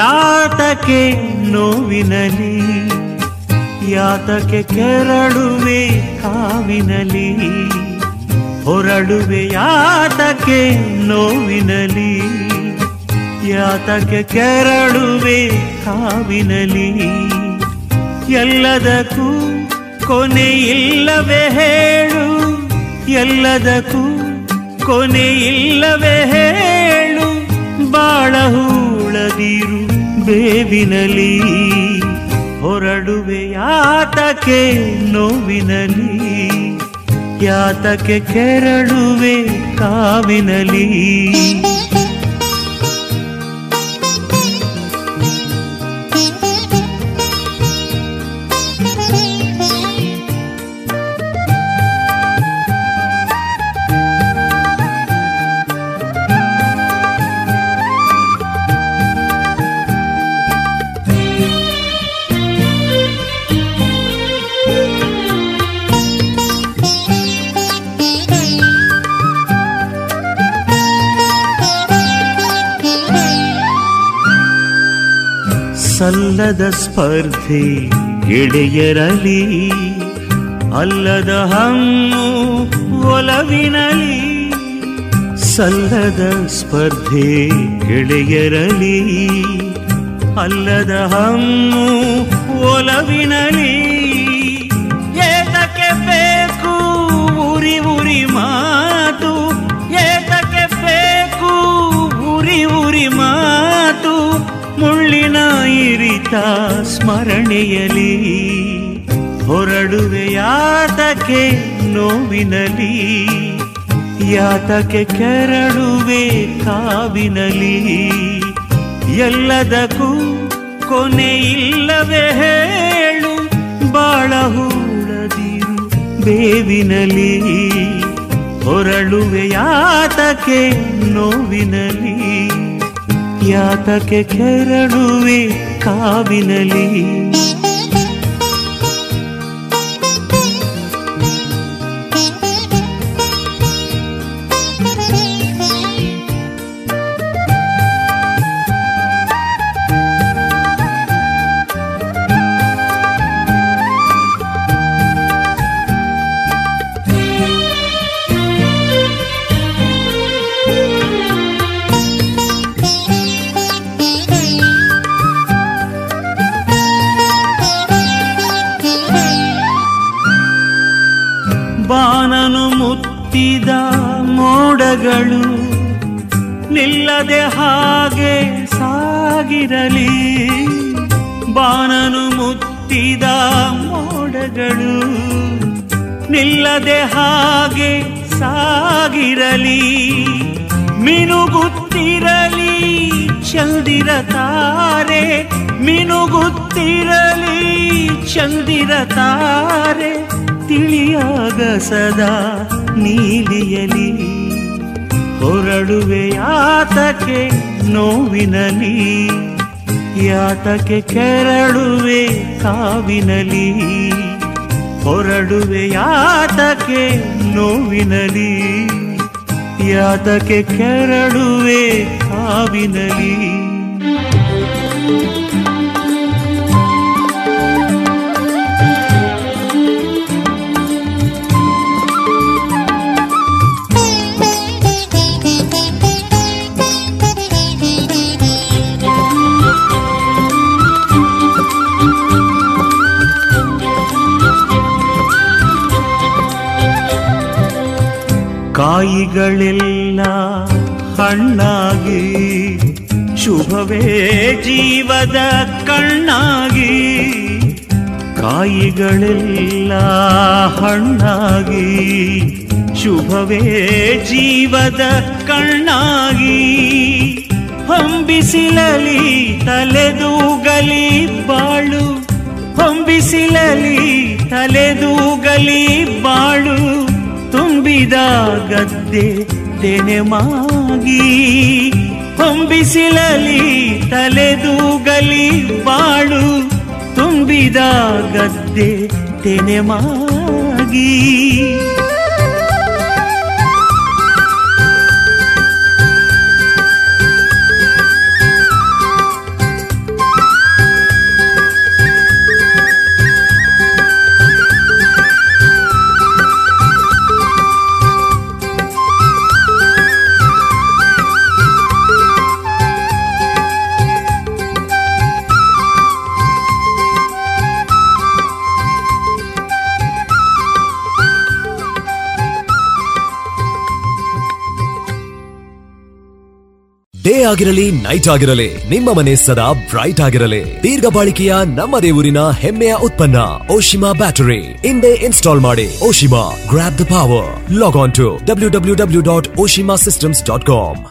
ಯಾತಕೆ ನೋವಿನಲಿ, ಯಾತಕೆ ಕೆರಳುವೆ ಕಾವಿನಲಿ, ಹೊರಡುವೆ ಯಾತಕೆ ನೋವಿನಲಿ, ಯಾತಕೆ ಕೆರಳುವೆ ಕಾವಿನಲಿ. ಎಲ್ಲದಕ್ಕೂ ಕೊನೆಯಿಲ್ಲವೇ ಹೇಳು, ಎಲ್ಲದಕ್ಕೂ ಕೊನೆಯಿಲ್ಲವೇ ಹೇಳು, ಬಾಳಹೂಳದಿರು ಬೇವಿನಲಿ, ಹೊರಡುವೆ ಯಾತಕೆ ನೋವಿನಲಿ, ಯಾತಕೆ ಕೆರಳುವೆ ಕಾವಿನಲಿ. ಸಲ್ಲದ ಸ್ಪರ್ಧೆ ಎಡೆಯರಲಿ, ಅಲ್ಲದ ಹಮ್ಮು ಒಲವಿನಲಿ, ಸಲ್ಲದ ಸ್ಪರ್ಧೆ ಎಡೆಯರಲಿ, ಅಲ್ಲದ ಹಮ್ಮು ಒಲವಿನಲಿ. ಏತಕ್ಕೆ ಬೇಕು ಉರಿ ಉರಿ ಮಾತು, ಏತಕ್ಕೆ ಬೇಕು ಉರಿ ಉರಿ ಮಾತು, ಮುಳ್ಳಿನ ಇರಿತ ಸ್ಮರಣೆಯಲಿ, ಹೊರಡುವೆ ಯಾತಕೆ ನೋವಿನಲಿ, ಯಾತಕೆ ಕೆರಳುವೆ ಕಾವಿನಲಿ. ಎಲ್ಲದಕ್ಕೂ ಕೊನೆಯಿಲ್ಲವೇ ಹೇಳು, ಬಾಳಹೂಳದಿರು ಬೇವಿನಲಿ, ಹೊರಳುವೆ ಯಾತಕೆ ನೋವಿನಲಿ, ಯಾತಕ್ಕೆ ಕೆರಳುವೆ ಕಾವಿನಲಿ. ಬಾನನು ಮುತ್ತಿದ ಮೋಡಗಳು ನಿಲ್ಲದೆ ಹಾಗೆ ಸಾಗಿರಲಿ, ಬಾನನು ಮುತ್ತಿದ ಮೋಡಗಳು ನಿಲ್ಲದೆ ಹಾಗೆ ಸಾಗಿರಲಿ, ಮಿನುಗುತ್ತಿರಲಿ ಚಂದಿರ ತಾರೆ, ಮಿನುಗುತ್ತಿರಲಿ ಚಂದಿರ ತಾರೆ, ತಿಳಿಯಾಗ ಸದಾ ನೀಲಿಯಲಿ, ಹೊರಡುವೆ ಯಾತಕೆ ನೋವಿನಲಿ, ಯಾತಕೆ ಕೆರಳುವೆ ಕಾವಿನಲಿ, ಹೊರಡುವೆ ಯಾತಕೆ ನೋವಿನಲಿ, ಯಾತಕೆ ಕೆರಳುವೆ ಕಾವಿನಲಿ. ಕಾಯಿಗಳೆಲ್ಲ ಹಣ್ಣಾಗಿ, ಶುಭವೇ ಜೀವದ ಕಣ್ಣಾಗಿ, ಕಾಯಿಗಳೆಲ್ಲ ಹಣ್ಣಾಗಿ, ಶುಭವೇ ಜೀವದ ಕಣ್ಣಾಗಿ, ಹೊಂಬಿಸಿಲಲಿ ತಲೆದೂಗಲಿ ಬಾಳು, ಹೊಂಬಿಸಿಲಲಿ ತಲೆದೂಗಲಿ ಬಾಳು, ತುಂಬಿದ ಗದ್ದೆ ತೆನೆಮಾಗಿ, ಹೊಂಬಿಸಿಲಲಿ ತಲೆದೂಗಲಿ ಬಾಳು, ತುಂಬಿದ ಗದ್ದೆ ತೆನೆಮಾಗಿ. ಡೇ ಆಗಿರಲಿ ನೈಟ್ ಆಗಿರಲಿ ನಿಮ್ಮ ಮನೆ ಸದಾ ಬ್ರೈಟ್ ಆಗಿರಲಿ. ದೀರ್ಘ ಬಾಳಿಕೆಯ ನಮ್ಮದೇ ಊರಿನ ಹೆಮ್ಮೆಯ ಉತ್ಪನ್ನ ಓಶಿಮಾ ಬ್ಯಾಟರಿ ಇಂದೇ ಇನ್ಸ್ಟಾಲ್ ಮಾಡಿ. Oshima, grab the power. Log on to W W W dot Oshima systems dot com.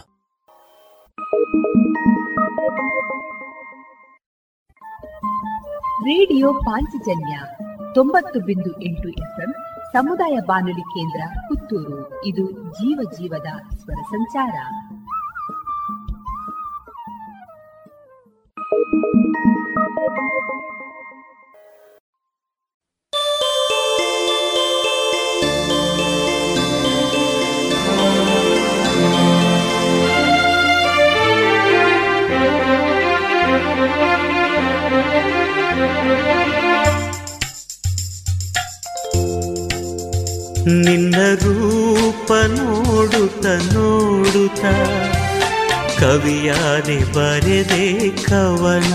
Radio Panchajanya ತೊಂಬತ್ತು ಬಿಂದು ಎಂಟು ಎಫ್ಎಂ ಸಮುದಾಯ ಬಾನುಲಿ ಕೇಂದ್ರ ಪುತ್ತೂರು. ಇದು ಜೀವ ಜೀವದ ಸ್ವರ ಸಂಚಾರ. ನಿನ್ನ ರೂಪ ನೋಡುತ್ತ ನೋಡುತ್ತ ಕವಿಯಾದೆ ಬರೆದೆ ಕವನ.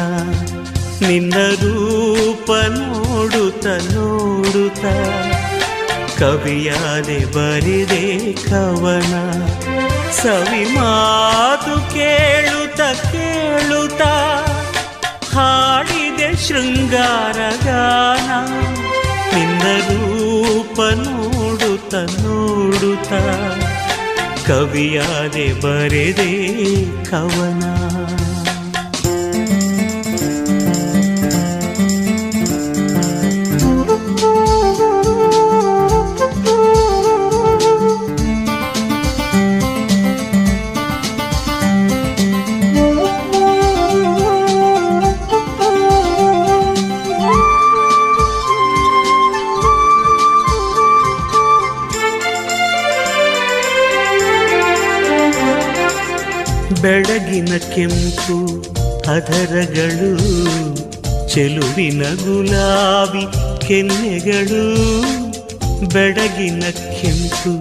ನಿನ್ನ ರೂಪ ನೋಡುತ್ತ ನೋಡುತ್ತ ಕವಿಯಾದೆ ಬರೆದೆ ಕವನ. ಸವಿ ಮಾತು ಕೇಳುತ್ತ ಕೇಳುತ್ತ ಹಾಡಿದೆ ಶೃಂಗಾರಗಾನ. ನಿನ್ನ ರೂಪ ನೋಡುತ್ತ ನೋಡುತ್ತ ಕವಿಯಾದೆ ಬರೆದೆ ಕವನ. ಬೆಳಗಿನ ಕೆಂಪು ಅದರಗಳು, ಚೆಲುವಿನ ಗುಲಾಬಿ ಕೆನ್ನೆಗಳು. ಬೆಳಗಿನ ಕೆಂಪು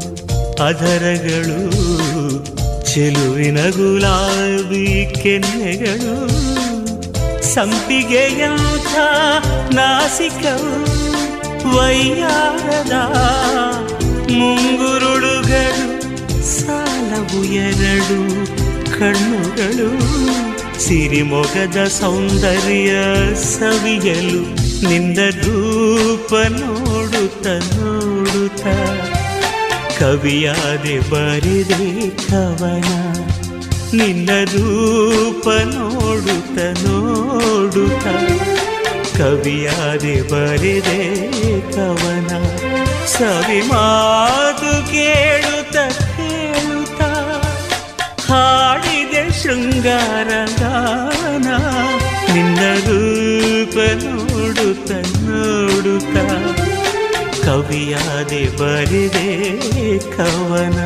ಅದರಗಳು, ಚೆಲುವಿನ ಗುಲಾಬಿ ಕೆನ್ನೆಗಳು. ಸಂಪಿಗೆಯಂಥ ನಾಸಿಕವು, ವೈಯಾರದ ಮುಂಗುರುಳುಗಳು. ಸಾಲವು ಎರಡು ಕಣ್ಣುಗಳು, ಸಿರಿಮೊಗದ ಸೌಂದರ್ಯ ಸವಿಯಲು. ನಿನ್ನ ರೂಪ ನೋಡುತ್ತ ನೋಡುತ್ತ ಕವಿಯಾದೆ ಬರೆದೆ ಕವನ. ನಿನ್ನ ರೂಪ ನೋಡುತ್ತ ನೋಡುತ್ತ ಕವಿಯಾದೆ ಬರೆದೆ ಕವನ. ಸವಿ ಮಾತು ಕೇಳುತ್ತ ಕೇಳುತ್ತ ಹಾಡಿದೆ ಶೃಂಗಾರಗಾನ. ನಿನ್ನ ರೂಪ ನೋಡುತ್ತ ನೋಡುತ್ತ ಕವಿಯಾದೆ ಬರೆದೆ ಕವನ.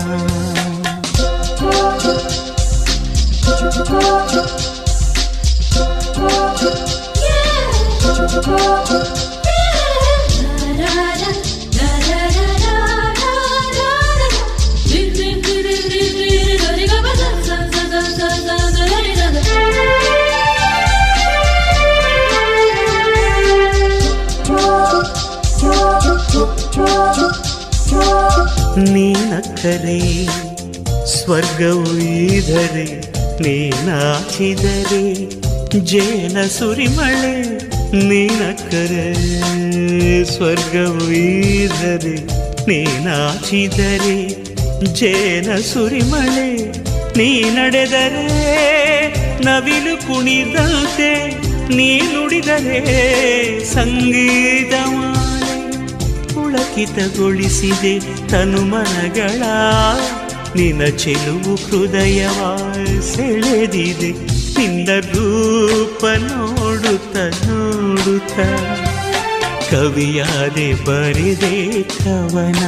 ನೀನಕ್ಕರೆ ಸ್ವರ್ಗವು ಇದರೆ, ನೀನಾಚಿದರೆ ಜೇನ ಸುರಿಮಳೆ. ನೀನಕ್ಕರೆ ಸ್ವರ್ಗವು ಇದರೆ, ನೀನಾಚಿದರೆ ಜೇನ ಸುರಿಮಳೆ. ನೀ ನಡೆದರೆ ನವಿಲು ಕುಣಿದಂತೆ, ನೀ ನುಡಿದರೆ ಸಂಗೀತವ ಕಿತಗೊಳಿಸಿದೆ ತನುಮನಗಳ. ನಿನ್ನ ಚೆಲುವು ಹೃದಯವ ಸೆಳೆದಿದೆ. ನಿನ್ನ ರೂಪ ನೋಡುತ್ತ ನೋಡುತ್ತ ಕವಿಯಾದೆ ಬರೆದೆ ಕವನ.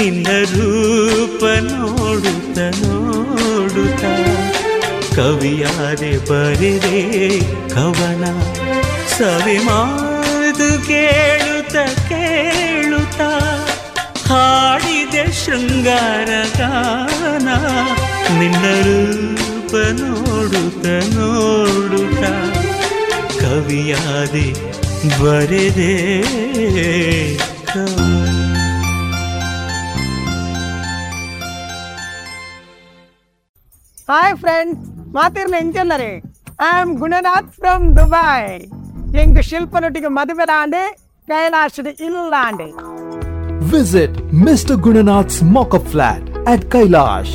ನಿನ್ನ ರೂಪ ನೋಡುತ್ತ ನೋಡುತ್ತ ಕವಿಯಾದೆ ಬರೆದೆ ಕವನ. ಸವಿ ಮಾತು ಕೇಳುತ್ತ ಕೇಳುತ್ತ ಹಾಡಿದೆ ಶೃಂಗಾರಗಾನ. ನಿನ್ನ ರೂಪ ನೋಡುತ್ತ ನೋಡುತ್ತ ಕವಿಯಾದೆ ಬರೆದೆ ಕವನ. ಹಾಯ್ ಫ್ರೆಂಡ್ಸ್, ಮಾತಿರ್ಲ ಎಂಜನ್ನರೇ, I am Gunanath from Dubai. ಎಂಗ್ ಶಿಲ್ಪನೊಟ್ಟಿಗೆ ಮದುವೆಲಾಂಡೆ ಕೈಲಾಶದ ಇಲ್ಲಾಂಡೆ. Visit mister Gunanath's mock-up flat at Kailash.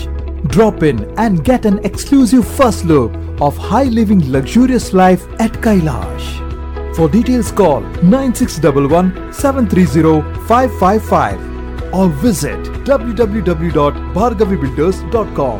Drop in and get an exclusive first look of high living luxurious life at Kailash. For details call nine six one one seven three zero five five five or visit w w w dot bhargavi builders dot com.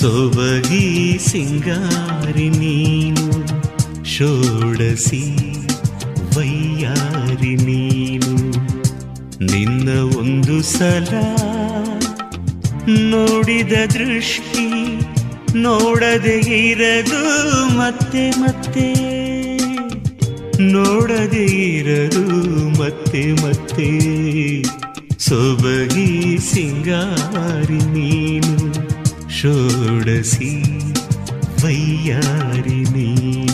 ಸೊಬಗಿ ಸಿಂಗಾರಿ ನೀನು, ಷೋಡಸಿ ವೈಯಾರಿ ನೀನು, ನಿನ್ನ ಒಂದು ಸಲ ನೋಡಿದ ದೃಷ್ಟಿ ನೋಡದೆ ಇರದು ಮತ್ತೆ ಮತ್ತೆ, ನೋಡದೆ ಇರದು ಮತ್ತೆ ಮತ್ತೆ. ಸೊಬಗಿ ಸಿಂಗಾರಿ ನೀನು, ಷೋಡಸಿ ವೈಯಾರಿ ನೀನು.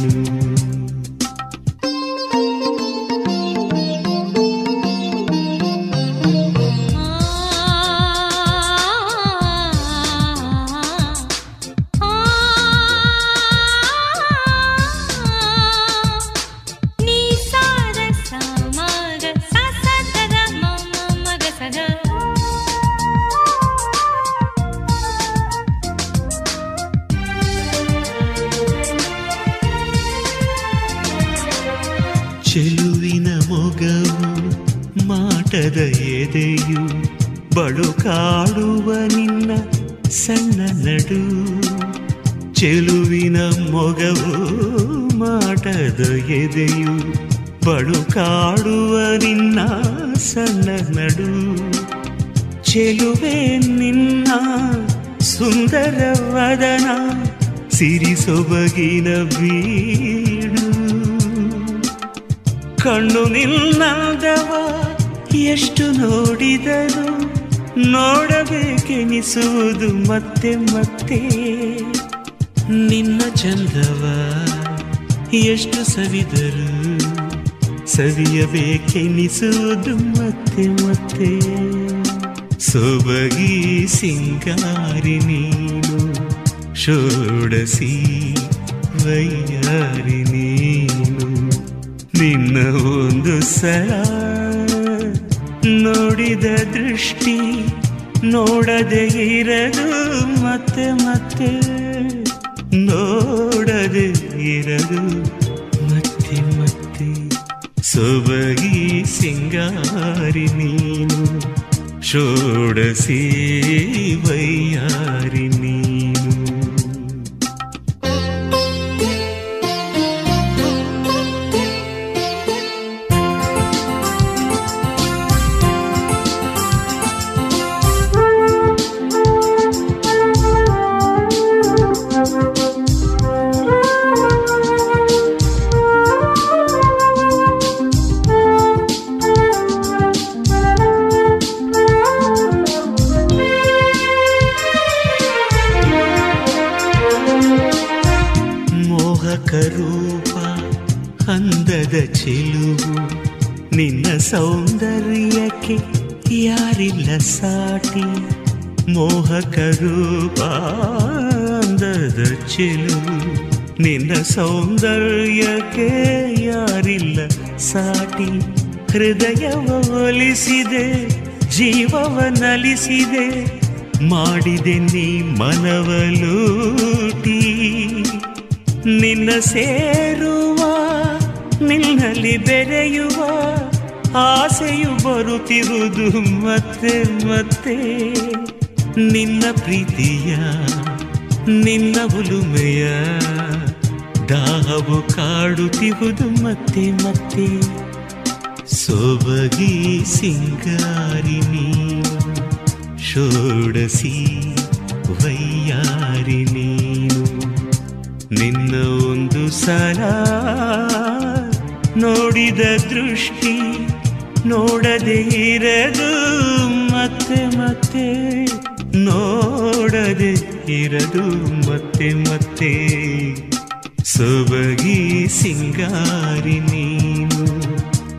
ಎದೆಯು ಬಳುಕಾಡುವ ನಿನ್ನ ಸಣ್ಣ ನಡು, ಚೆಲುವಿನ ಮೊಗವು ಮಾಟದ ಎದೆಯು ಬಳುಕಾಡುವ ನಿನ್ನ ಸಣ್ಣ ನಡು, ಚೆಲುವೆ ನಿನ್ನ ಸುಂದರ ವದನ ಸಿರಿಸೊಬಗಿನ ಬೀಡು, ಕಣ್ಣು ನಿನ್ನದವ ಎಷ್ಟು ನೋಡಿದರೂ ನೋಡಬೇಕೆನಿಸುವುದು ಮತ್ತೆ ಮತ್ತೆ, ನಿನ್ನ ಚಂದವ ಎಷ್ಟು ಸವಿದರೂ ಸವಿಯಬೇಕೆನಿಸುವುದು ಮತ್ತೆ ಮತ್ತೆ. ಸೊಬಗಿ ಸಿಂಗಾರಿ ನೀನು, ಷೋಡಸಿ ವೈಯಾರಿ ನೀನು, ನಿನ್ನ ಒಂದು ಸಲ ನೋಡಿದ ದೃಷ್ಟಿ ನೋಡದೆ ಇರದು ಮತ್ತೆ ಮತ್ತೆ, ನೋಡದೆ ಇರದು ಮತ್ತೆ ಮತ್ತೆ. ಸೊಬಗಿ ಸಿಂಗಾರಿ ನೀನು, ಷೋಡಸಿ ವೈಯಾರಿ ನೀನು. ಚೆಲುವು ನಿನ್ನ ಸೌಂದರ್ಯಕ್ಕೆ ಯಾರಿಲ್ಲ ಸಾಟಿ, ಮೋಹಕ ರೂಪ ಅಂದದ ಚೆಲುವು ನಿನ್ನ ಸೌಂದರ್ಯಕ್ಕೆ ಯಾರಿಲ್ಲ ಸಾಟಿ, ಹೃದಯವ ಒಲಿಸಿದೆ ಜೀವವ ನಲಿಸಿದೆ ಮಾಡಿದೆ ನೀ ಮನವಲೂಟಿ, ನಿನ್ನ ಸೇರುವ ನಿನ್ನಲ್ಲಿ ಬೆರೆಯುವ ಆಸೆಯು ಬರುತ್ತಿರುವುದು ಮತ್ತೆ ಮತ್ತೆ, ನಿನ್ನ ಪ್ರೀತಿಯ ನಿನ್ನ ಉಲುಮೆಯ ದಾಹವು ಕಾಡುತ್ತಿಹುದು ಮತ್ತೆ ಮತ್ತೆ. ಸೊಬಗಿ ಸಿಂಗಾರಿಣಿ ಷೋಡಸಿ ವೈಯಾರಿ ನೀನು, ನಿನ್ನ ಒಂದು ಸಲ ನೋಡಿದ ದೃಷ್ಟಿ ನೋಡದೆ ಇರದು ಮತ್ತೆ ಮತ್ತೆ, ನೋಡದೆ ಇರದು ಮತ್ತೆ ಮತ್ತೆ. ಸೊಬಗಿ ಸಿಂಗಾರಿ ನೀನು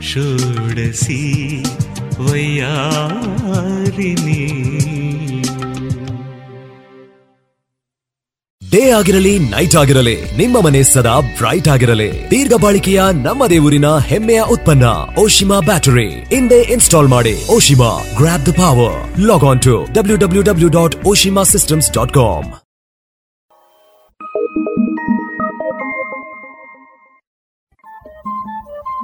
ಷೋಡಸಿ ವೈಯಾರಿ ನೀನು. ಡೇ ಆಗಿರಲಿ ನೈಟ್ ಆಗಿರಲಿ, ನಿಮ್ಮ ಮನೆ ಸದಾ ಬ್ರೈಟ್ ಆಗಿರಲಿ. ದೀರ್ಘ ಬಾಳಿಕೆಯ ನಮ್ಮದೇ ಊರಿನ ಹೆಮ್ಮೆಯ ಉತ್ಪನ್ನ ಓಶಿಮಾ ಬ್ಯಾಟರಿ ಇಂದೇ ಇನ್ಸ್ಟಾಲ್ ಮಾಡಿ. Oshima, grab the power. Log on to W W W dot Oshima systems dot com.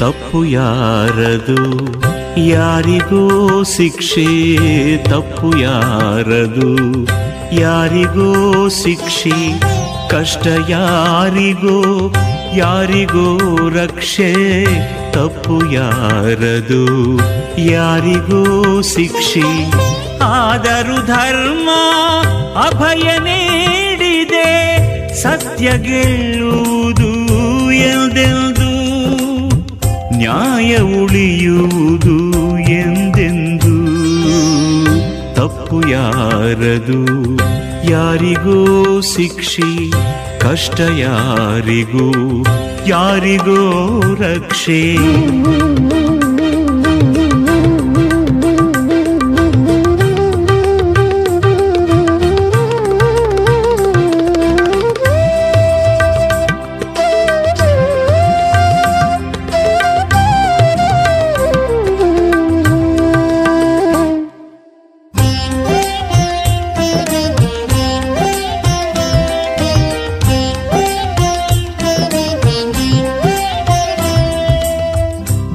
ತಪ್ಪು ಯಾರದು ಯಾರಿಗೋ ಶಿಕ್ಷೆ, ತಪ್ಪು ಯಾರದು ಯಾರಿಗೋ ಶಿಕ್ಷೆ, ಕಷ್ಟ ಯಾರಿಗೋ ಯಾರಿಗೋ ರಕ್ಷೆ. ತಪ್ಪು ಯಾರದು ಯಾರಿಗೋ ಶಿಕ್ಷೆ, ಆದರೂ ಧರ್ಮ ಅಭಯ ನೀಡಿದೆ. ಸತ್ಯ ಗೆಲ್ಲುವುದು ಎಂದೆಂದು, ನ್ಯಾಯ ಉಳಿಯುವುದು ಎಂದೆಂದು. ತಪ್ಪು ಯಾರದು ಯಾರಿಗೋ ಶಿಕ್ಷೆ, ಕಷ್ಟ ಯಾರಿಗೂ ಯಾರಿಗೋ ರಕ್ಷೆ.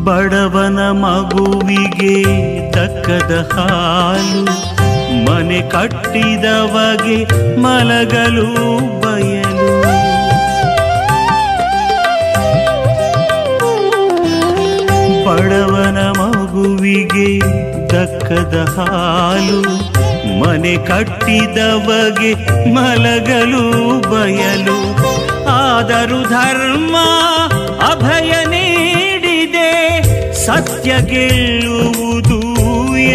ಬಡವನ ಮಗುವಿಗೆ ದಕ್ಕದ ಹಾಲು, ಮನೆ ಕಟ್ಟಿದವಗೆ ಮಲಗಲು ಬಯಲು. ಬಡವನ ಮಗುವಿಗೆ ದಕ್ಕದ ಹಾಲು, ಮನೆ ಕಟ್ಟಿದವಗೆ ಮಲಗಲು ಬಯಲು. ಆದರೂ ಧರ್ಮ ಅಭಯನೇ ಸತ್ಯ ಗೆಲ್ಲುವುದು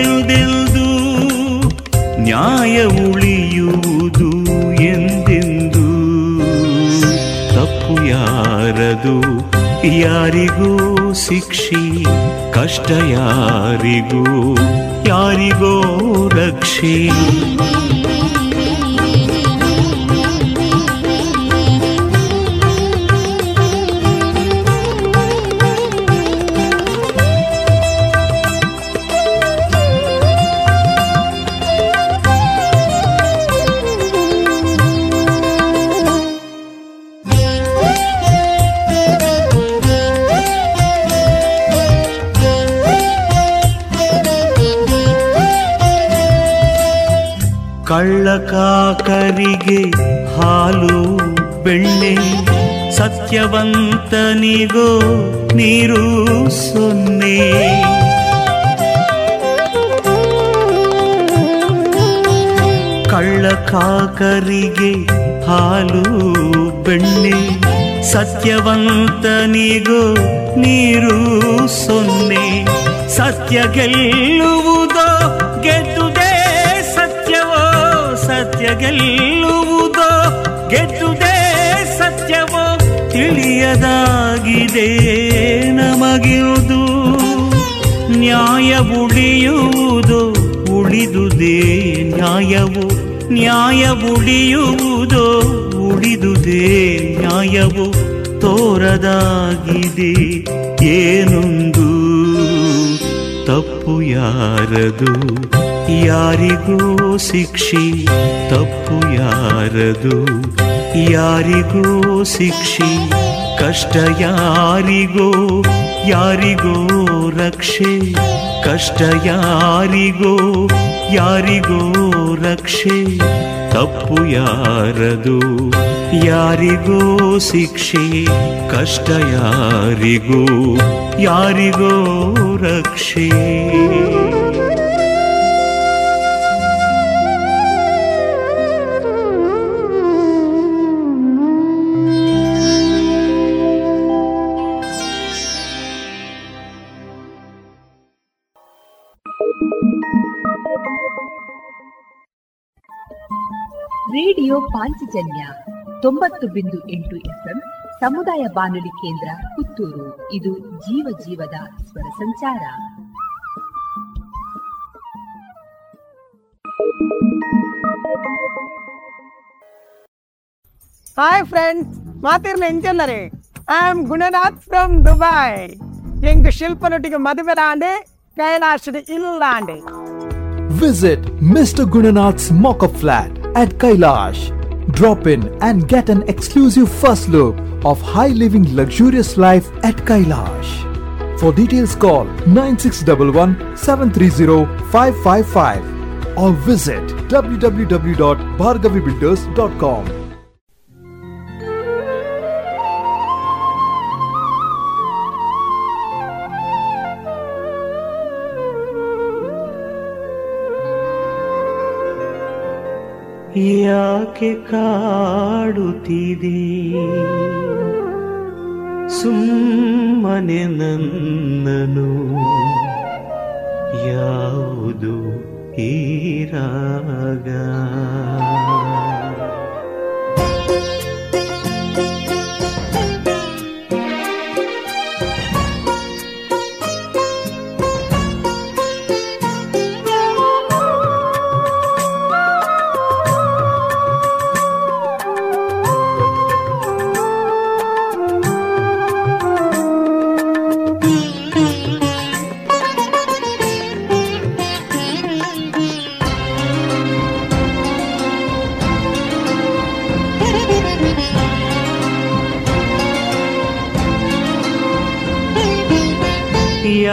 ಎಂದೆಂದು, ನ್ಯಾಯ ಉಳಿಯುವುದು ಎಂದೆಂದು. ತಪ್ಪು ಯಾರದು ಯಾರಿಗೂ ಶಿಕ್ಷೆ, ಕಷ್ಟ ಯಾರಿಗೂ ಯಾರಿಗೋ ರಕ್ಷೆ. ಕಳ್ಳಕಾಕರಿಗೆ ಹಾಲು ಬೆಣ್ಣೆ, ಸತ್ಯವಂತನಿಗೋ ನೀರು ಸೊನ್ನೆ. ಕಳ್ಳಕಾಕರಿಗೆ ಹಾಲು ಬೆಣ್ಣೆ, ಸತ್ಯವಂತನಿಗೋ ನೀರು ಸೊನ್ನೆ. ಸತ್ಯ ಗೆಲ್ಲುವುದೋ ಗೆದ್ದುದೇ ಸತ್ಯವೋ, ಸತ್ಯ ಗೆಲ್ಲುವುದೋ ಗೆದ್ದುದೇ ಸತ್ಯವೋ. ತಿಳಿಯದಾಗಿದೆ ನಮಗಿರುವುದು, ನ್ಯಾಯ ಉಳಿಯುವುದು ಉಳಿದುದೇ ನ್ಯಾಯವು, ನ್ಯಾಯ ಉಳಿಯುವುದು ಉಳಿದುದೇ ನ್ಯಾಯವು ತೋರದಾಗಿದೆ. ಏನೊಂದು ತಪ್ಪು ಯಾರದು, ಯಾರಿಗೂ ಶಿಕ್ಷೆ ತಪ್ಪು ಯಾರದು, ಯಾರಿಗೂ ಶಿಕ್ಷೆ ಕಷ್ಟ ಯಾರಿಗೋ, ಯಾರಿಗೋ ರಕ್ಷೆ ಕಷ್ಟ ಯಾರಿಗೋ, ಯಾರಿಗೋ ರಕ್ಷೆ ತಪ್ಪು ಯಾರದು, ಯಾರಿಗೋ ಶಿಕ್ಷೆ ಕಷ್ಟ ಯಾರಿಗೋ, ಯಾರಿಗೋ ರಕ್ಷೆ. ರೇಡಿಯೋ ಪಾಂಚಜನ್ಯ ತೊಂಬತ್ತು ಬಿಂದು ಎಂಟು ಎಫ್ಎಂ ಸಮುದಾಯ ಬಾನುಲಿ ಕೇಂದ್ರ ಪುತ್ತೂರು. ಇದು ಜೀವ ಜೀವದ ಸ್ವರ ಸಂಚಾರ. ಹಾಯ್ ಫ್ರೆಂಡ್ಸ್, ಮಾತಿರ್ನ ಎಂಜಲ್ಲರೇ, I am Gunanath from Dubai. ಎಂಗ್ ಶಿಲ್ಪನೊಟ್ಟಿಗೆ ಮದುವೆರಾಂಡೆ ಕೈಲಾಶದ ಇಲ್ಲಾಂಡೆ. Visit Mister Gunanath's mock-up flat at Kailash. Drop in and get an exclusive first look of high-living luxurious life at Kailash. For details call nine six one one seven three zero five five five or visit w w w dot bhargavi builders dot com. ಯಾಕೆ ಕಾಡುತ್ತಿದೆ ಸುಮ್ಮನೆ ನನ್ನನು, ಯಾವುದು ಈ ರಾಗ?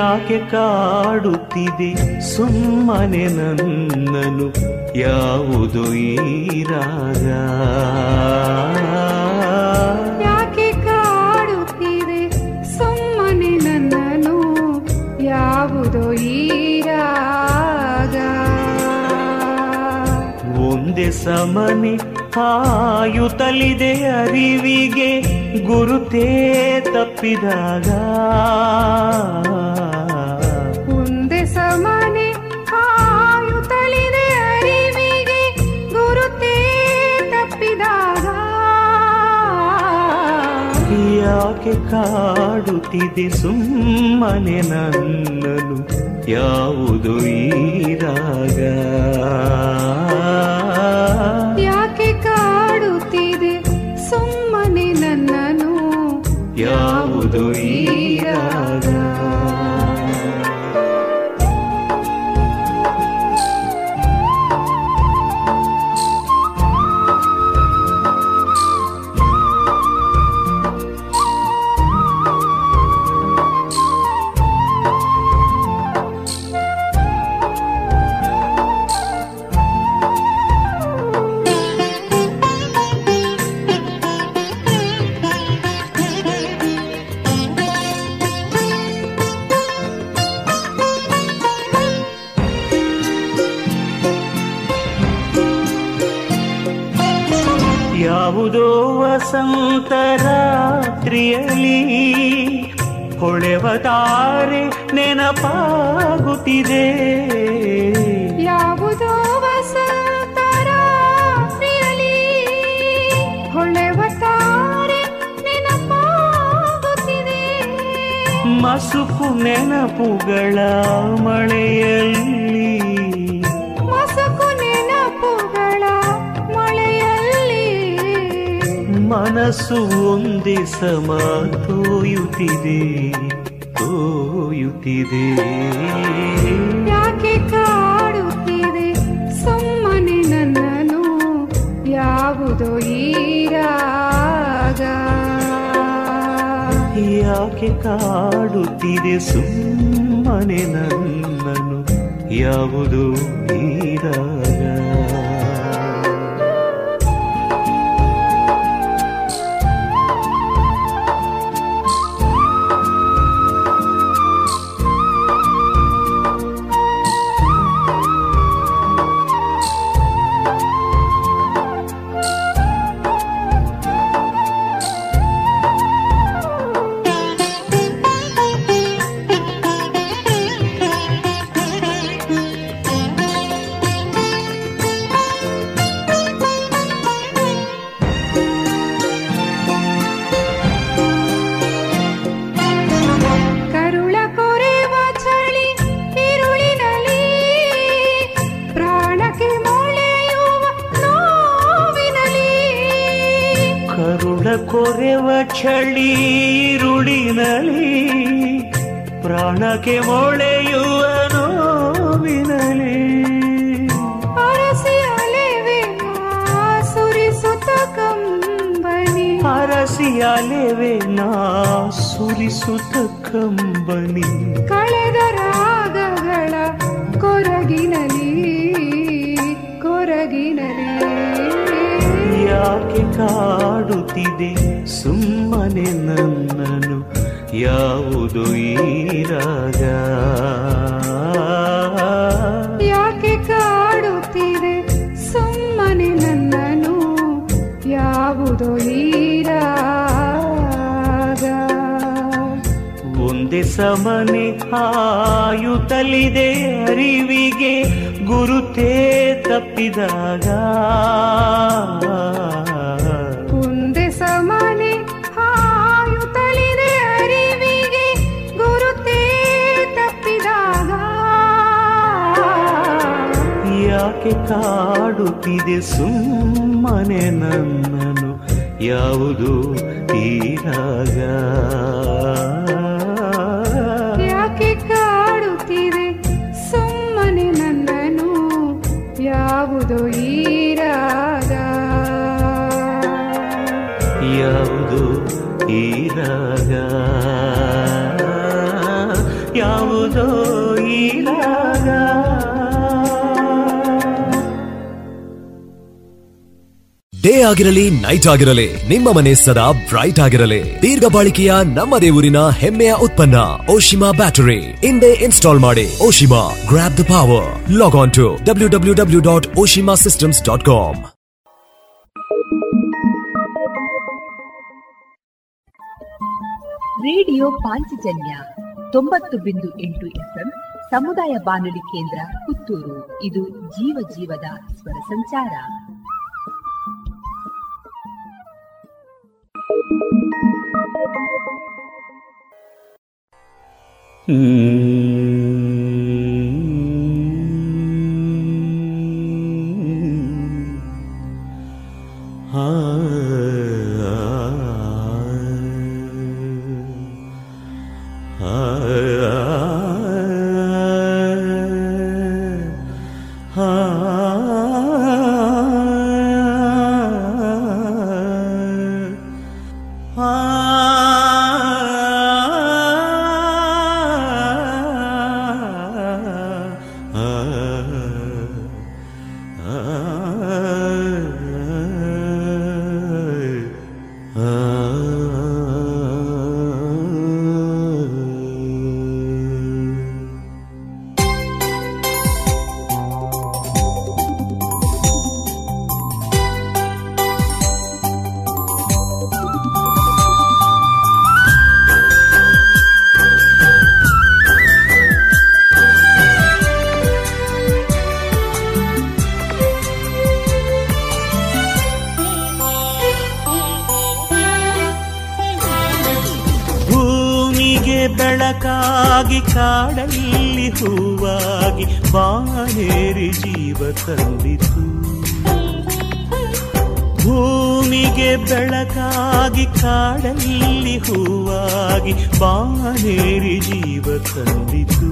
ಯಾಕೆ ಕಾಡುತ್ತಿದೆ ಸುಮ್ಮನೆ ನನ್ನನು, ಯಾವುದೋ ಈ ರಾಗ? ಯಾಕೆ ಕಾಡುತ್ತಿದೆ ಸುಮ್ಮನೆ ನನ್ನನು, ಯಾವುದೋ ಈ ರಾಗ? ಒಂದೇ ಸಮನೆ ಆಯುತ್ತಲಿದೆ ಅರಿವಿಗೆ, ಗುರುತೇ ತಪ್ಪಿದಾಗ ಮನೆ ಆಯು ತಳಿದೆ ಅರಿವಿಗೆ, ಗುರುತೇ ತಪ್ಪಿದಾಗ. ಯಾಕೆ ಕಾಡುತ್ತಿದೆ ಸುಮ್ಮನೆ ನನ್ನನು, ಯಾವುದು ಈ ರಾಗ? ಯಾಕೆ ಕಾಡುತ್ತಿದೆ ಸುಮ್ಮನೆ ನನ್ನನು, ಯಾವುದು ಈ ರಾಗ? ಯಾವುದೋ ವಸಂತ ರಾತ್ರಿಯಲ್ಲಿ ಹೊಳೆವ ತಾರೆ ನೆನಪಾಗುತ್ತಿದೆ, ಯಾವುದೋ ವಸಂತ ರಾತ್ರಿಯಲ್ಲಿ ಹೊಳೆವ ತಾರೆ ನೆನಪಾಗುತ್ತಿದೆ. ಮಸುಕು ನೆನಪುಗಳ ಮಳೆಯಲ್ಲಿ, ಮಸುಕು ನೆನಪುಗಳ ಮಳೆಯಲ್ಲಿ ಮನಸ್ಸು ಒಂದೇ ಸಮ ತೋಯುತ್ತಿದೆ ತೋಯುತ್ತಿದೆ ಯಾಕೆ ಕಾಡುತ್ತಿದೆ ಸುಮ್ಮನೆ ನನ್ನನು ಯಾವುದೋ ಈರಾಗ ಯಾಕೆ ಕಾಡುತ್ತಿದೆ ಸುಮ್ಮನೆ ನನ್ನನು ಯಾವುದೋ ಈರಾಗ ಚಳಿರುಳಿನಲ್ಲಿ ಪ್ರಾಣಕ್ಕೆ ಮೊಳೆಯುವ ನೋವಿನಲ್ಲಿ ಅರಸಿಯ ಅಲೆವೇನ ಸುರಿಸುತ್ತ ಕಂಬನಿ ಅರಸಿಯ ಅಲೆವೇನ ಸುರಿಸುತ್ತ ಕಂಬನಿ ಕಳೆದ ರಾಗಗಳ ಕೊರಗಿನಲ್ಲಿ ಕೊರಗಿನಲ್ಲಿ ಯಾಕೆ ಕಾಡುತ್ತಿದೆ ಸುಮ್ಮನೆ ನನ್ನನು ಯಾವುದೋ ಈರಾಗ ಯಾಕೆ ಕಾಡುತ್ತಿದೆ ಸುಮ್ಮನೆ ನನ್ನನು ಯಾವುದೋ ಈರಾಗ ಒಂದೇ ಸಮನೆ ಹಾಯುತ್ತಲಿದೆ ಅರಿವಿಗೆ ಗುರುತೇ ತಪ್ಪಿದಾಗ ಒಂದೇ ಸಮಾನೆ ಹಾಯುತ್ತಲಿದೆ ಅರಿವಿಗೆ ಗುರುತೇ ತಪ್ಪಿದಾಗ ಯಾಕೆ ಕಾಡುತ್ತಿದೆ ಸುಮ್ಮನೆ ನನ್ನನು ಯಾವುದು ಈರಾಗ ಯಾಕೆ ಕಾಡುತ್ತಿದೆ ಸುಮ್ಮನೆ ನನ್ನನು ಯಾವುದೋ ಈರಾಗ ಯಾವುದೋ ಈರಾಗ ಯಾವುದೋ ಈರಾಗ. ಡೇ ಆಗಿರಲಿ ನೈಟ್ ಆಗಿರಲಿ ನಿಮ್ಮ ಮನೆ ಸದಾ ಬ್ರೈಟ್ ಆಗಿರಲಿ. ದೀರ್ಘ ಬಾಳಿಕೆಯ ನಮ್ಮದೇ ಊರಿನ ಹೆಮ್ಮೆಯ ಉತ್ಪನ್ನ ಓಶಿಮಾ ಬ್ಯಾಟರಿ ಇಂದೇ ಇನ್ಸ್ಟಾಲ್ ಮಾಡಿ. Oshima, grab the power. Log on to W W W dot Oshima systems dot com. Radio Panchajanya ತೊಂಬತ್ತು ಬಿಂದು ಎಂಟು ಎಫ್ಎಂ ಸಮುದಾಯ ಬಾನುಲಿ ಕೇಂದ್ರ ಪುತ್ತೂರು. ಇದು ಜೀವ ಜೀವದ ಸ್ವರ ಸಂಚಾರ. ಹ್ಮ ಹಾ ಕಾಡಲ್ಲಿ ಹೂವಾಗಿ ಬಾನೇರಿ ಜೀವ ತಂದಿತು ಭೂಮಿಗೆ ಬೆಳಕಾಗಿ ಕಾಡಲ್ಲಿ ಹೂವಾಗಿ ಬಾನೇರಿ ಜೀವ ತಂದಿತು.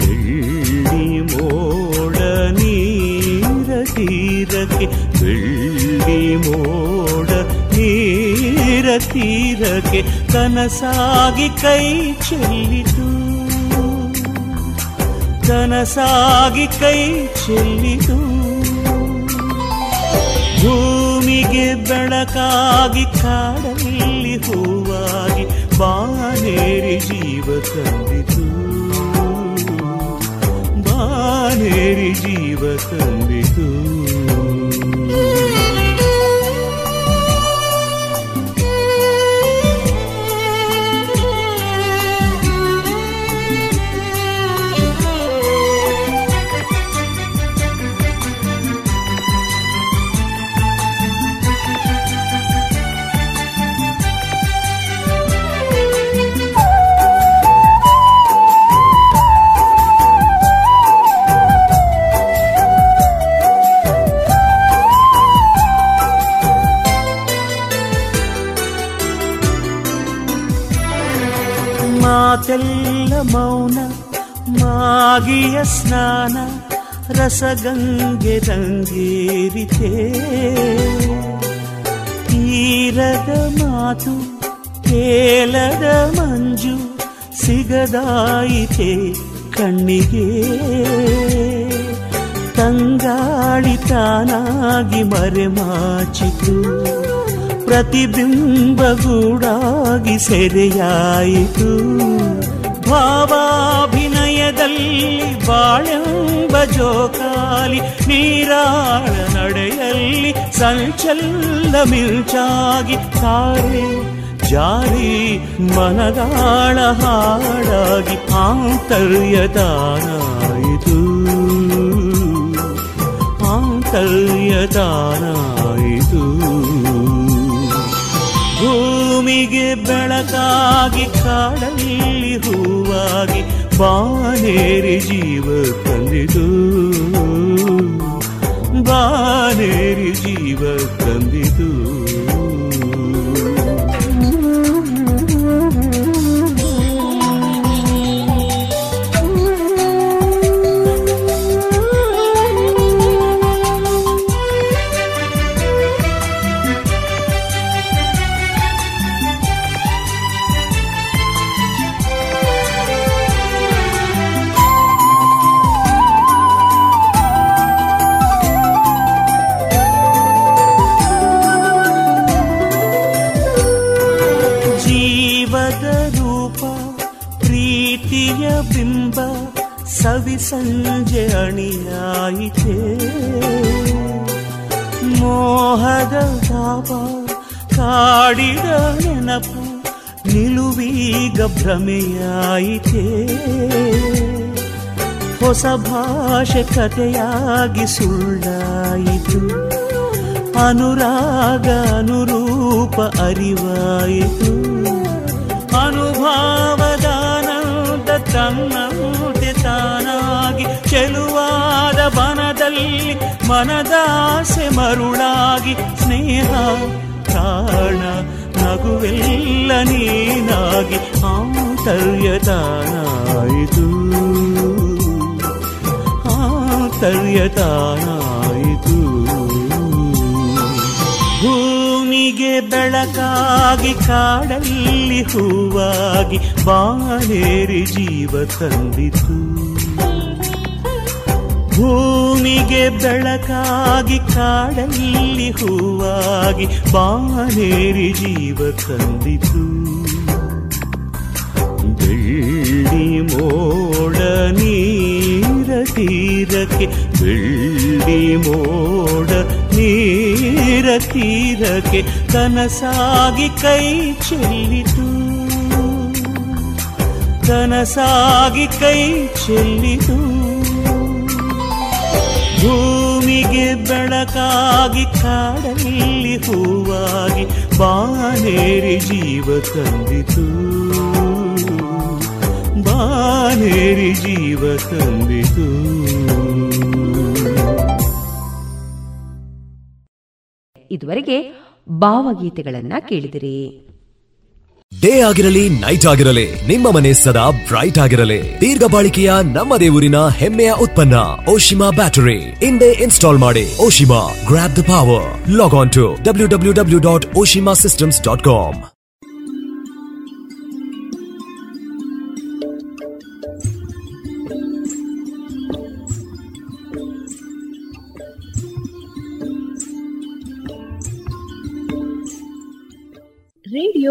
ಬೆಳ್ಳಿ ಮೋಡ ನೀರ ತೀರಕ್ಕೆ ಬೆಳ್ಳಿ ಮೋಡ ನೀರ ತೀರಕ್ಕೆ ಕನಸಾಗಿ ಕೈ ಚೆಲ್ಲಿತು, ಕನಸಾಗಿ ಕೈ ಚೆಲ್ಲಿತು. ಭೂಮಿಗೆ ಬೆಳಕಾಗಿ ಕಾಡಲ್ಲಿ ಹೂವಾಗಿ ಬಾನೇರಿ ಜೀವ ತಂದಿತು, ಬಾನೇರಿ ಜೀವ ತಂದಿತು. ಮಾತೆಲ್ಲ ಮೌನ ಮಾಗಿಯ ಸ್ನಾನ ರಸಗಂಗೆ ರಂಗೇರಿತೆ, ತೀರದ ಮಾತು ತೇಲದ ಮಂಜು ಸಿಗದಾಯಿತೆ ಕಣ್ಣಿಗೆ, ತಂಗಾಳಿ ತಾನಾಗಿ ಮರೆಮಾಚಿತು ಪ್ರತಿಬಿಂಬಗೂಡಾಗಿ ಸೆರೆಯಾಯಿತು. ಭಾವಾಭಿನಯದಲ್ಲಿ ಬಾಳೆಂಬ ಜೋಕಾಲಿ ನೀರಾಳ ನಡೆಯಲ್ಲಿ ಸಂಚಲ ಮಿಲ್ಚಾಗಿ ತಾರೆ ಜಾರಿ ಮನದಾಳ ಹಾಡಾಗಿ ಆಂತರ್ಯದಾನಾಯಿತು, ಆಂತರ್ಯದಾನಾಯಿತು. ಭೂಮಿಗೆ ಬೆಳಕಾಗಿ ಕಾಡಲ್ಲಿ ಹೂವಾಗಿ ಬಾನೇರಿ ಜೀವ ತಂದಿತು, ಬಾನೇರಿ ಜೀವ ತಂದಿತು. ಬಿಂಬ ಸವಿ ಸಂಜೆ ಅಣಿಯಾಯಿತೆ, ಮೋಹದ ತಾಪ ಕಾಡಿದ ನೆನಪು ನಿಲುವೀಗ ಭ್ರಮೆಯಾಯಿತೆ, ಹೊಸ ಭಾಷೆ ಕಥೆಯಾಗಿ ಸುಳ್ಳಾಯಿತು, ಅನುರಾಗ ಅನುರೂಪ ಅರಿವಾಯಿತು, ಅನುಭಾವದ ತನ್ನಂತೆ ತಾನಾಗಿ ಚೆಲುವಾದ ಬನದಲ್ಲಿ ಮನದಾಸೆ ಮರುಳಾಗಿ ಸ್ನೇಹ ಕಾರಣ ನಗುವೆಲ್ಲ ನೀನಾಗಿ ಆಂತರ್ಯತಾನಾಯಿತು, ಆಂತರ್ಯತಾನಾಯಿತು. ಭೂಮಿಗೆ ಬೆಳಕಾಗಿ ಕಾಡಲ್ಲಿ ಹೂವಾಗಿ ಬಾನೇರಿ ಜೀವ ತಂದಿತು, ಭೂಮಿಗೆ ಬೆಳಕಾಗಿ ಕಾಡಲ್ಲಿ ಹೂವಾಗಿ ಬಾನೇರಿ ಜೀವ ತಂದಿತು. ಬೆಳ್ಳಿ ಮೋಡ ನೀರ ತೀರಕ್ಕೆ ಬೆಳ್ಳಿ ಮೋಡ ನೀರ ತೀರಕ್ಕೆ ಕನಸಾಗಿ ಕೈ ಚೆಲ್ಲಿತು, ಕನಸಾಗಿ ಕೈ ಚೆಲ್ಲಿತು. ಭೂಮಿಗೆ ಬೆಳಕಾಗಿ ಕಾಡಲ್ಲಿ ಹೂವಾಗಿ ಬಾನೇರಿ ಜೀವ ತಂದಿತು, ಬಾನೇರಿ ಜೀವ ತಂದಿತು. ಇದುವರೆಗೆ ಭಾವಗೀತೆಗಳನ್ನ ಕೇಳಿದಿರಿ. ಡೇ ಆಗಿರಲಿ ನೈಟ್ ಆಗಿರಲಿ ನಿಮ್ಮ ಮನೆ ಸದಾ ಬ್ರೈಟ್ ಆಗಿರಲಿ. ದೀರ್ಘ ಬಾಳಿಕೆಯ ನಮ್ಮ ದೇವರಿನ ಹೆಮ್ಮೆಯ ಉತ್ಪನ್ನ ಓಶಿಮಾ ಬ್ಯಾಟರಿ ಇಂದೇ ಇನ್ಸ್ಟಾಲ್ ಮಾಡಿ. Oshima, grab the power. Log on to W W W dot Oshima systems dot com. Radio